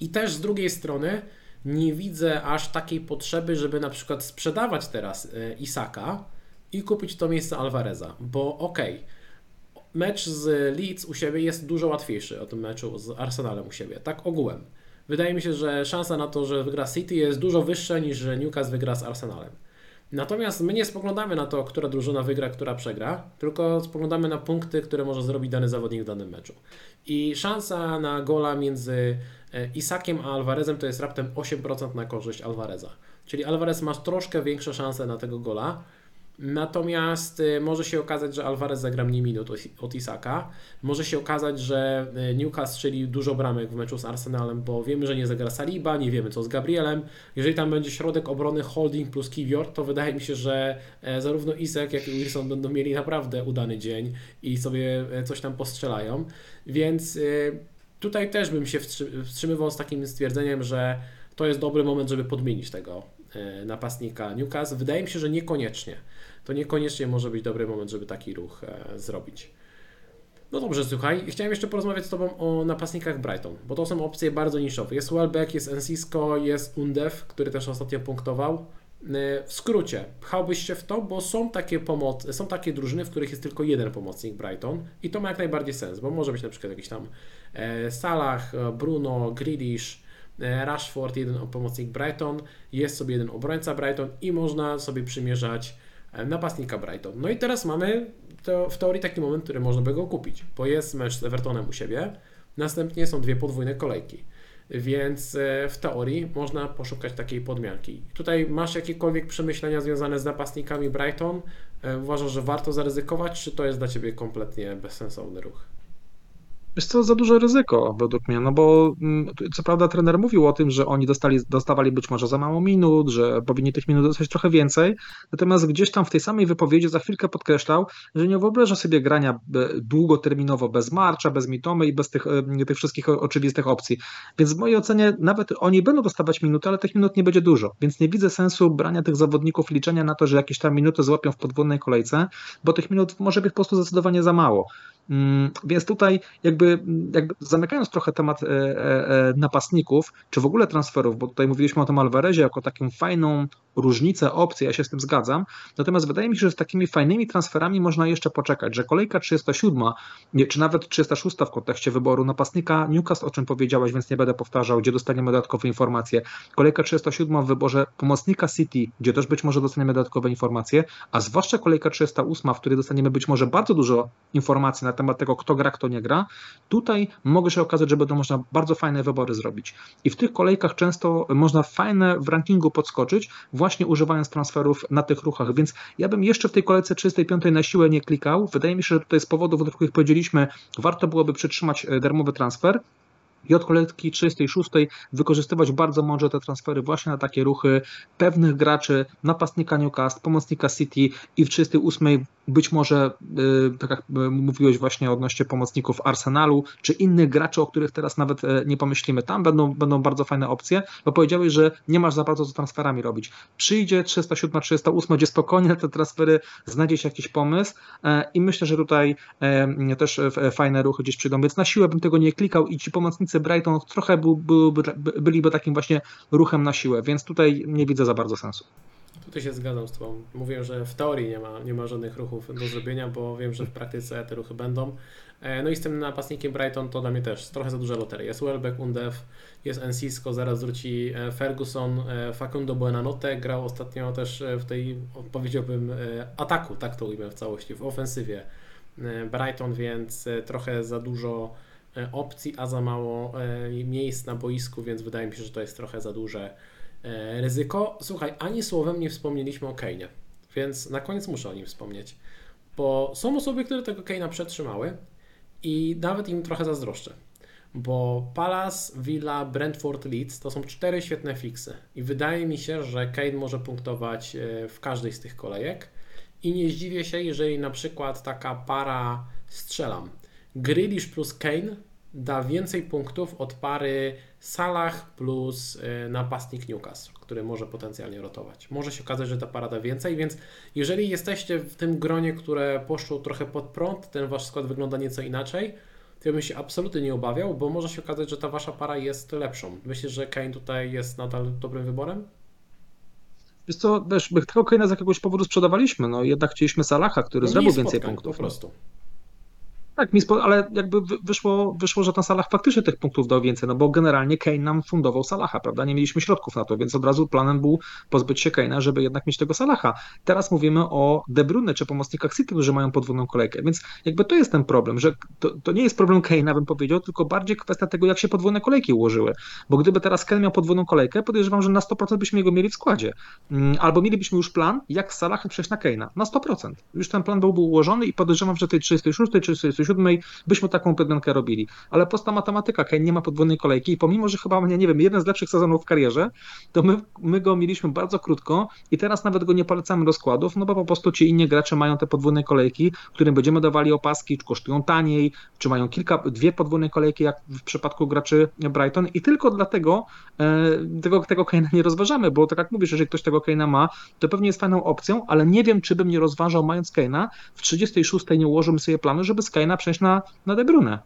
I też z drugiej strony nie widzę aż takiej potrzeby, żeby na przykład sprzedawać teraz Isaka i kupić to miejsce Alvareza, bo okej, okay, mecz z Leeds u siebie jest dużo łatwiejszy od meczu z Arsenalem u siebie, tak ogółem. Wydaje mi się, że szansa na to, że wygra City jest dużo wyższa niż że Newcastle wygra z Arsenalem. Natomiast my nie spoglądamy na to, która drużyna wygra, która przegra, tylko spoglądamy na punkty, które może zrobić dany zawodnik w danym meczu. I szansa na gola między Isakiem a Alvarezem to jest raptem osiem procent na korzyść Alvareza. Czyli Alvarez ma troszkę większe szanse na tego gola, natomiast może się okazać, że Alvarez zagra mniej minut od Isaka. Może się okazać, że Newcastle strzeli dużo bramek w meczu z Arsenalem, bo wiemy, że nie zagra Saliba, nie wiemy co z Gabrielem. Jeżeli tam będzie środek obrony Holding plus Kiwior, to wydaje mi się, że zarówno Isak jak i Wilson będą mieli naprawdę udany dzień i sobie coś tam postrzelają. Więc tutaj też bym się wstrzymywał z takim stwierdzeniem, że to jest dobry moment, żeby podmienić tego napastnika Newcastle. Wydaje mi się, że niekoniecznie. To niekoniecznie może być dobry moment, żeby taki ruch e, zrobić. No dobrze, słuchaj, chciałem jeszcze porozmawiać z Tobą o napastnikach Brighton, bo to są opcje bardzo niszowe. Jest Welbeck, jest Encisko, jest Undev, który też ostatnio punktował. E, w skrócie, pchałbyś się w to, bo są takie, pomoc- są takie drużyny, w których jest tylko jeden pomocnik Brighton i to ma jak najbardziej sens, bo może być na przykład jakiś tam e, Salah, Bruno, Grealish, Rashford, jeden pomocnik Brighton, jest sobie jeden obrońca Brighton i można sobie przymierzać napastnika Brighton. No i teraz mamy to w teorii taki moment, który można by go kupić, bo jest mecz z Evertonem u siebie, następnie są dwie podwójne kolejki, więc w teorii można poszukać takiej podmianki. Tutaj masz jakiekolwiek przemyślenia związane z napastnikami Brighton? Uważasz, że warto zaryzykować, czy to jest dla Ciebie kompletnie bezsensowny ruch? Jest to za duże ryzyko według mnie, no bo co prawda trener mówił o tym, że oni dostali, dostawali być może za mało minut, że powinni tych minut dostać trochę więcej, natomiast gdzieś tam w tej samej wypowiedzi za chwilkę podkreślał, że nie wyobraża sobie grania długoterminowo bez Marcha, bez Mitomy i bez tych, tych wszystkich oczywistych opcji, więc w mojej ocenie nawet oni będą dostawać minuty, ale tych minut nie będzie dużo, więc nie widzę sensu brania tych zawodników, liczenia na to, że jakieś tam minuty złapią w podwójnej kolejce, bo tych minut może być po prostu zdecydowanie za mało. Więc tutaj jakby, jakby zamykając trochę temat e, e, napastników, czy w ogóle transferów, bo tutaj mówiliśmy o tym Alvarezie jako taką fajną różnicę opcji, ja się z tym zgadzam, natomiast wydaje mi się, że z takimi fajnymi transferami można jeszcze poczekać, że kolejka trzydziesta siódma, nie, czy nawet trzydziesta szósta w kontekście wyboru napastnika Newcastle, o czym powiedziałeś, więc nie będę powtarzał, gdzie dostaniemy dodatkowe informacje, kolejka trzydziesta siódma w wyborze pomocnika City, gdzie też być może dostaniemy dodatkowe informacje, a zwłaszcza kolejka trzydziesta ósma, w której dostaniemy być może bardzo dużo informacji na temat tego, kto gra, kto nie gra, tutaj może się okazać, że będą można bardzo fajne wybory zrobić. I w tych kolejkach często można fajne w rankingu podskoczyć, właśnie używając transferów na tych ruchach, więc ja bym jeszcze w tej kolejce trzydziestej piątej na siłę nie klikał. Wydaje mi się, że tutaj z powodów, o których powiedzieliśmy, warto byłoby przytrzymać darmowy transfer i od kolejki trzydziestej szóstej wykorzystywać bardzo mądrze te transfery właśnie na takie ruchy pewnych graczy, napastnika Newcastle, pomocnika City i w trzydziestej ósmej Być może, tak jak mówiłeś właśnie odnośnie pomocników Arsenalu, czy innych graczy, o których teraz nawet nie pomyślimy. Tam będą, będą bardzo fajne opcje, bo powiedziałeś, że nie masz za bardzo co transferami robić. Przyjdzie trzysta siedem trzysta osiem, gdzie spokojnie te transfery, znajdzie się jakiś pomysł i myślę, że tutaj też fajne ruchy gdzieś przyjdą, więc na siłę bym tego nie klikał i ci pomocnicy Brighton trochę by, by, by, byliby takim właśnie ruchem na siłę, więc tutaj nie widzę za bardzo sensu. Tutaj się zgadzam z Tobą. Mówię, że w teorii nie ma, nie ma żadnych ruchów do zrobienia, bo wiem, że w praktyce te ruchy będą. No i z tym napastnikiem Brighton to dla mnie też trochę za duża loteria. Jest Welbeck, Undef, jest Encisko, zaraz wróci Ferguson, Facundo Buenanotte grał ostatnio też w tej, powiedziałbym, ataku, tak to ujmę w całości, w ofensywie Brighton, więc trochę za dużo opcji, a za mało miejsc na boisku, więc wydaje mi się, że to jest trochę za duże ryzyko. Słuchaj, ani słowem nie wspomnieliśmy o Kane'ie, więc na koniec muszę o nim wspomnieć, bo są osoby, które tego Kane'a przetrzymały i nawet im trochę zazdroszczę, bo Palace, Villa, Brentford, Leeds to są cztery świetne fiksy i wydaje mi się, że Kane może punktować w każdej z tych kolejek i nie zdziwię się, jeżeli na przykład taka para, strzelam, Grealish plus Kane da więcej punktów od pary Salah plus napastnik Newcastle, który może potencjalnie rotować. Może się okazać, że ta para da więcej, więc jeżeli jesteście w tym gronie, które poszło trochę pod prąd, ten wasz skład wygląda nieco inaczej, to ja bym się absolutnie nie obawiał, bo może się okazać, że ta wasza para jest lepszą. Myślisz, że Kane tutaj jest nadal dobrym wyborem? Wiesz co, wiesz, my tego Kane'a z jakiegoś powodu sprzedawaliśmy, no jednak chcieliśmy Salaha, który no zrobił więcej punktów. Po prostu. Tak, ale jakby wyszło, wyszło, że ten Salah faktycznie tych punktów dał więcej, no bo generalnie Kane nam fundował Salaha, prawda? Nie mieliśmy środków na to, więc od razu planem był pozbyć się Kane'a, żeby jednak mieć tego Salaha. Teraz mówimy o De Bruyne czy pomocnikach City, którzy mają podwójną kolejkę, więc jakby to jest ten problem, że to, to nie jest problem Kane'a, bym powiedział, tylko bardziej kwestia tego, jak się podwójne kolejki ułożyły, bo gdyby teraz Kane miał podwójną kolejkę, podejrzewam, że na sto procent byśmy go mieli w składzie, albo mielibyśmy już plan, jak z Salaha przejść na Kane'a, na sto procent. Już ten plan byłby ułożony i podejrzewam, że tej trzydziestej szóstej, trzydziestej siódmej byśmy taką podmiankę robili. Ale prosta matematyka, Kane nie ma podwójnej kolejki i pomimo, że chyba, nie wiem, jeden z lepszych sezonów w karierze, to my, my go mieliśmy bardzo krótko i teraz nawet go nie polecamy do składów, no bo po prostu ci inni gracze mają te podwójne kolejki, którym będziemy dawali opaski, czy kosztują taniej, czy mają kilka, dwie podwójne kolejki, jak w przypadku graczy Brighton i tylko dlatego e, tego, tego Kane'a nie rozważamy, bo tak jak mówisz, jeżeli ktoś tego Kane'a ma, to pewnie jest fajną opcją, ale nie wiem, czy bym nie rozważał, mając Kane'a, w trzydziestej szóstej nie ułożymy sobie planu, żeby z Kane'a przejść na, na De Bruyne.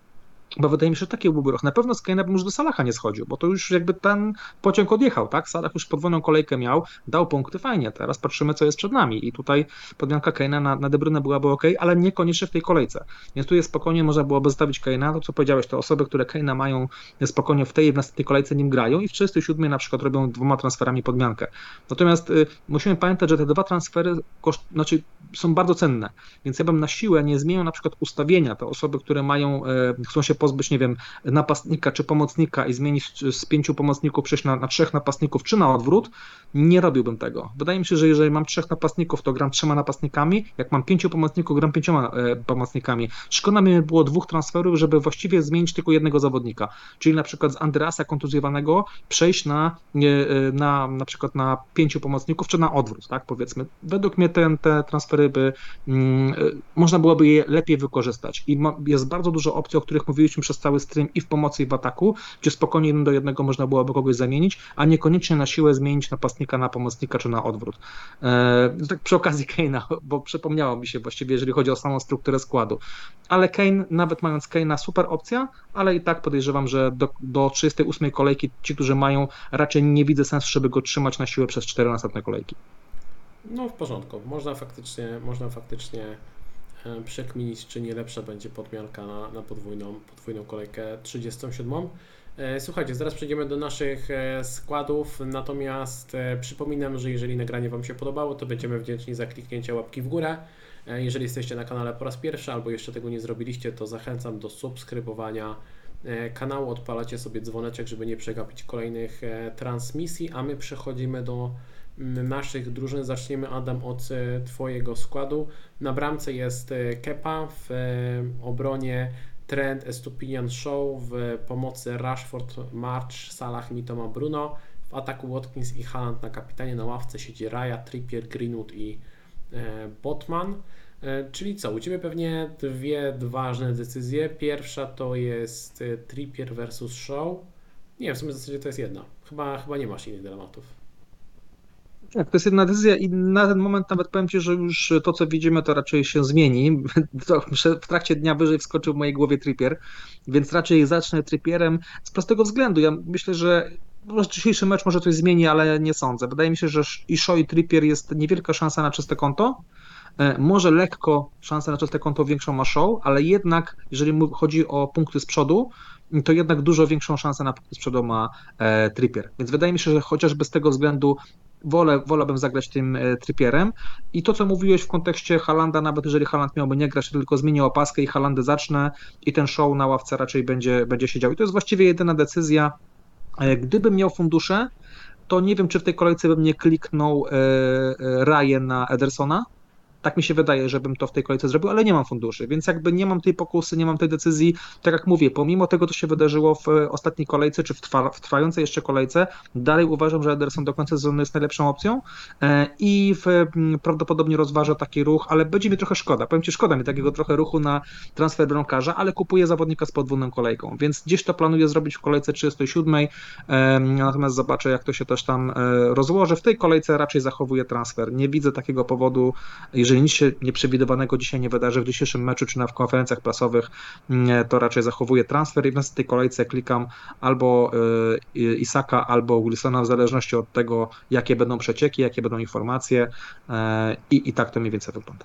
Bo wydaje mi się, że taki byłby ruch. Na pewno z Kane'a bym już do Salaha nie schodził, bo to już jakby ten pociąg odjechał, tak? Salah już podwójną kolejkę miał, dał punkty, fajnie, teraz patrzymy, co jest przed nami i tutaj podmianka Kane'a na, na De Bruyne byłaby ok, ale niekoniecznie w tej kolejce. Więc tu jest spokojnie, można byłoby zostawić Kane'a, to co powiedziałeś, te osoby, które Kane'a mają spokojnie w tej i w następnej kolejce nim grają i w trzydziestej siódmej na przykład robią dwoma transferami podmiankę. Natomiast y, musimy pamiętać, że te dwa transfery koszt, znaczy, są bardzo cenne, więc ja bym na siłę nie zmieniał na przykład ustawienia, te osoby, które mają, y, chcą się pozbyć, nie wiem, napastnika czy pomocnika i zmienić z pięciu pomocników przejść na, na trzech napastników, czy na odwrót, nie robiłbym tego. Wydaje mi się, że jeżeli mam trzech napastników, to gram trzema napastnikami, jak mam pięciu pomocników, gram pięcioma e, pomocnikami. Szkoda mi było dwóch transferów, żeby właściwie zmienić tylko jednego zawodnika, czyli na przykład z Andreasa kontuzjowanego przejść na, e, na, na przykład na pięciu pomocników, czy na odwrót, tak, powiedzmy. Według mnie ten, te transfery by, mm, można byłoby je lepiej wykorzystać i ma, jest bardzo dużo opcji, o których mówię przez cały stream i w pomocy, i w ataku, gdzie spokojnie jeden do jednego można byłoby kogoś zamienić, a niekoniecznie na siłę zmienić napastnika na pomocnika, czy na odwrót. Eee, tak przy okazji Kane'a, bo przypomniało mi się właściwie, jeżeli chodzi o samą strukturę składu. Ale Kane, nawet mając Kane'a, super opcja, ale i tak podejrzewam, że do, do trzydziestej ósmej kolejki ci, którzy mają, raczej nie widzę sensu, żeby go trzymać na siłę przez cztery następne kolejki. No w porządku, można faktycznie, można faktycznie przekminić, czy nie lepsza będzie podmianka na, na podwójną, podwójną kolejkę trzydziestą siódmą. Słuchajcie, zaraz przejdziemy do naszych składów, natomiast przypominam, że jeżeli nagranie Wam się podobało, to będziemy wdzięczni za kliknięcie łapki w górę. Jeżeli jesteście na kanale po raz pierwszy albo jeszcze tego nie zrobiliście, to zachęcam do subskrybowania kanału, odpalacie sobie dzwoneczek, żeby nie przegapić kolejnych transmisji, a my przechodzimy do naszych drużyn. Zaczniemy, Adam, od Twojego składu. Na bramce jest Kepa, w obronie Trent, Estupinian, Shaw, w pomocy Rashford, March, Salah, Mitoma, Bruno, w ataku Watkins i Haaland, na kapitanie na ławce siedzi Raya, Trippier, Greenwood i Botman. Czyli co, u Ciebie pewnie dwie ważne decyzje. Pierwsza to jest Trippier versus Shaw. Nie, w sumie w zasadzie to jest jedna. Chyba, chyba nie masz innych dylematów. Tak, to jest jedna decyzja i na ten moment nawet powiem Ci, że już to, co widzimy, to raczej się zmieni. W trakcie dnia wyżej wskoczył w mojej głowie Trippier, więc raczej zacznę Trippierem z prostego względu. Ja myślę, że dzisiejszy mecz może coś zmieni, ale nie sądzę. Wydaje mi się, że i Shaw, i Trippier jest niewielka szansa na czyste konto. Może lekko szansę na czyste konto większą ma Shaw, ale jednak jeżeli chodzi o punkty z przodu, to jednak dużo większą szansę na punkty z przodu ma e, Trippier. Więc wydaje mi się, że chociażby z tego względu wolę, wolałbym zagrać tym e, Trippierem. I to, co mówiłeś w kontekście Haalanda, nawet jeżeli Haaland miałby nie grać, tylko zmienię opaskę i Haalandę zacznę i ten Shaw na ławce raczej będzie, będzie siedział. I to jest właściwie jedyna decyzja. E, gdybym miał fundusze, to nie wiem, czy w tej kolejce bym nie kliknął e, e, Raję na Edersona. Tak mi się wydaje, żebym to w tej kolejce zrobił, ale nie mam funduszy, więc jakby nie mam tej pokusy, nie mam tej decyzji. Tak jak mówię, pomimo tego, co się wydarzyło w ostatniej kolejce, czy w, trwa, w trwającej jeszcze kolejce, dalej uważam, że Ederson do końca sezonu jest najlepszą opcją i w, prawdopodobnie rozważa taki ruch, ale będzie mi trochę szkoda. Powiem Ci, szkoda mi takiego trochę ruchu na transfer bramkarza, ale kupuję zawodnika z podwójną kolejką, więc gdzieś to planuję zrobić w kolejce trzydziestej siódmej, natomiast zobaczę, jak to się też tam rozłoży. W tej kolejce raczej zachowuję transfer. Nie widzę takiego powodu, jeżeli nic się nieprzewidywanego dzisiaj nie wydarzy w dzisiejszym meczu czy na konferencjach prasowych, to raczej zachowuję transfer i w następnej kolejce klikam albo Isaka, albo Wilsona, w zależności od tego, jakie będą przecieki, jakie będą informacje i, i tak to mniej więcej wygląda.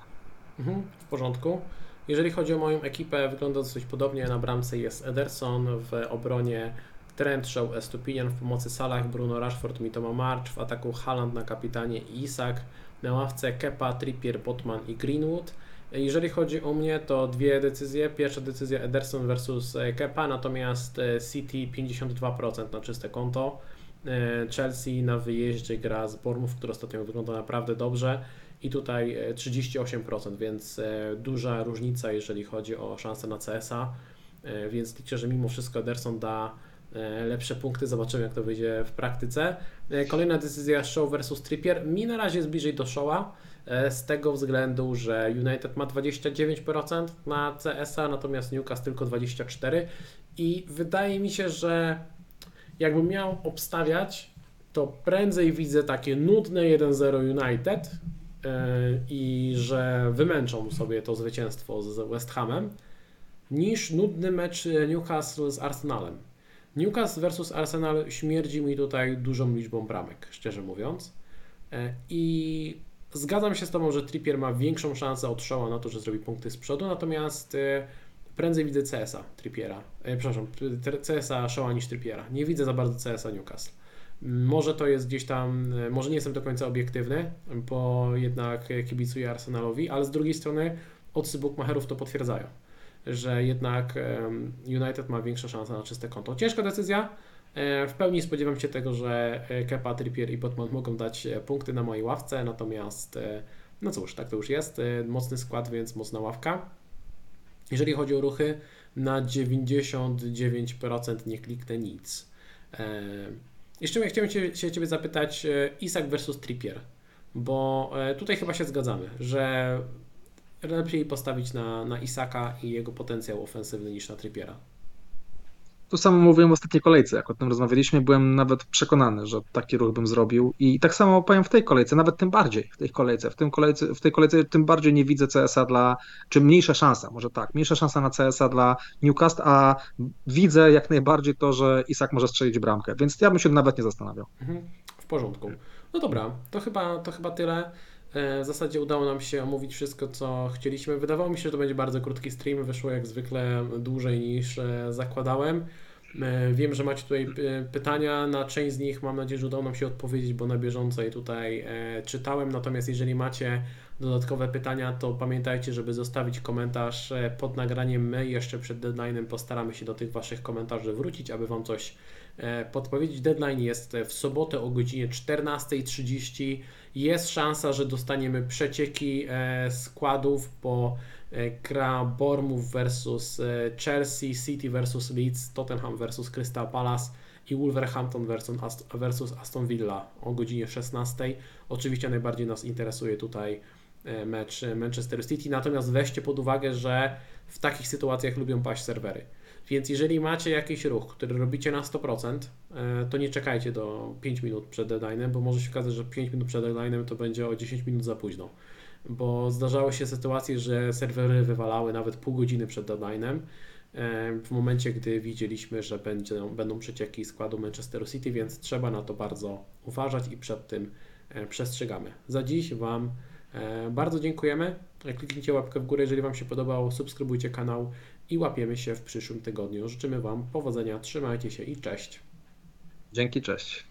Mhm, w porządku. Jeżeli chodzi o moją ekipę, wygląda coś podobnie. Na bramce jest Ederson, w obronie Trent, Shaw, Estupinian, w pomocy Salah, Bruno, Rashford, Mitoma, March, w ataku Haaland, na kapitanie Isak, na ławce Kepa, Trippier, Botman i Greenwood. Jeżeli chodzi o mnie, to dwie decyzje. Pierwsza decyzja Ederson versus Kepa, natomiast City pięćdziesiąt dwa procent na czyste konto. Chelsea na wyjeździe gra z Bournemouth, który ostatnio wygląda naprawdę dobrze i tutaj trzydzieści osiem procent, więc duża różnica, jeżeli chodzi o szansę na C S a, więc liczę, że mimo wszystko Ederson da lepsze punkty, zobaczymy, jak to wyjdzie w praktyce. Kolejna decyzja Shaw versus Trippier. Mi na razie jest bliżej do Shawa z tego względu, że United ma dwadzieścia dziewięć procent na C S a, natomiast Newcastle tylko dwadzieścia cztery procent i wydaje mi się, że jakbym miał obstawiać, to prędzej widzę takie nudne jeden zero United i że wymęczą sobie to zwycięstwo z West Hamem, niż nudny mecz Newcastle z Arsenalem. Newcastle versus Arsenal śmierdzi mi tutaj dużą liczbą bramek, szczerze mówiąc. I zgadzam się z Tobą, że Trippier ma większą szansę od Shaw'a na to, że zrobi punkty z przodu, natomiast prędzej widzę C S a Trippiera, przepraszam, C S a Shaw'a niż Trippiera. Nie widzę za bardzo C S a Newcastle. Może to jest gdzieś tam, może nie jestem do końca obiektywny, bo jednak kibicuję Arsenalowi, ale z drugiej strony odsy bookmacherów to potwierdzają, że jednak United ma większą szansę na czyste konto. Ciężka decyzja. W pełni spodziewam się tego, że Kepa, Trippier i Botman mogą dać punkty na mojej ławce, natomiast no cóż, tak to już jest. Mocny skład, więc mocna ławka. Jeżeli chodzi o ruchy, na dziewięćdziesiąt dziewięć procent nie kliknę nic. Jeszcze chciałem się, się Ciebie zapytać, Isak versus Trippier, bo tutaj chyba się zgadzamy, że lepiej postawić na, na Isaka i jego potencjał ofensywny niż na Trippiera. To samo mówiłem w ostatniej kolejce, jak o tym rozmawialiśmy, byłem nawet przekonany, że taki ruch bym zrobił i tak samo powiem w tej kolejce, nawet tym bardziej w tej kolejce, w, tym kolejce, w tej kolejce tym bardziej nie widzę C S a dla, czy mniejsza szansa, może tak, mniejsza szansa na C S a dla Newcastle, a widzę jak najbardziej to, że Isak może strzelić bramkę, więc ja bym się nawet nie zastanawiał. Mhm, w porządku. No dobra, to chyba, to chyba tyle. W zasadzie udało nam się omówić wszystko, co chcieliśmy. Wydawało mi się, że to będzie bardzo krótki stream. Wyszło jak zwykle dłużej niż zakładałem. Wiem, że macie tutaj pytania. Na część z nich mam nadzieję, że udało nam się odpowiedzieć, bo na bieżąco je tutaj czytałem. Natomiast jeżeli macie dodatkowe pytania, to pamiętajcie, żeby zostawić komentarz pod nagraniem. My jeszcze przed deadline'em postaramy się do tych Waszych komentarzy wrócić, aby Wam coś podpowiedzieć. Deadline jest w sobotę o godzinie czternasta trzydzieści. Jest szansa, że dostaniemy przecieki składów, bo gra Bournemouth versus Chelsea, City versus Leeds, Tottenham versus Crystal Palace i Wolverhampton versus Aston Villa o godzinie szesnastej. Oczywiście najbardziej nas interesuje tutaj mecz Manchesteru City, natomiast weźcie pod uwagę, że w takich sytuacjach lubią paść serwery. Więc jeżeli macie jakiś ruch, który robicie na sto procent, to nie czekajcie do pięć minut przed deadline'em, bo może się okazać, że pięć minut przed deadline'em to będzie o dziesięć minut za późno. Bo zdarzały się sytuacje, że serwery wywalały nawet pół godziny przed deadline'em, w momencie, gdy widzieliśmy, że będzie, będą przecieki składu Manchesteru City, więc trzeba na to bardzo uważać i przed tym przestrzegamy. Za dziś Wam bardzo dziękujemy. Kliknijcie łapkę w górę, jeżeli Wam się podobał, subskrybujcie kanał i łapiemy się w przyszłym tygodniu. Życzymy Wam powodzenia, trzymajcie się i cześć. Dzięki, cześć.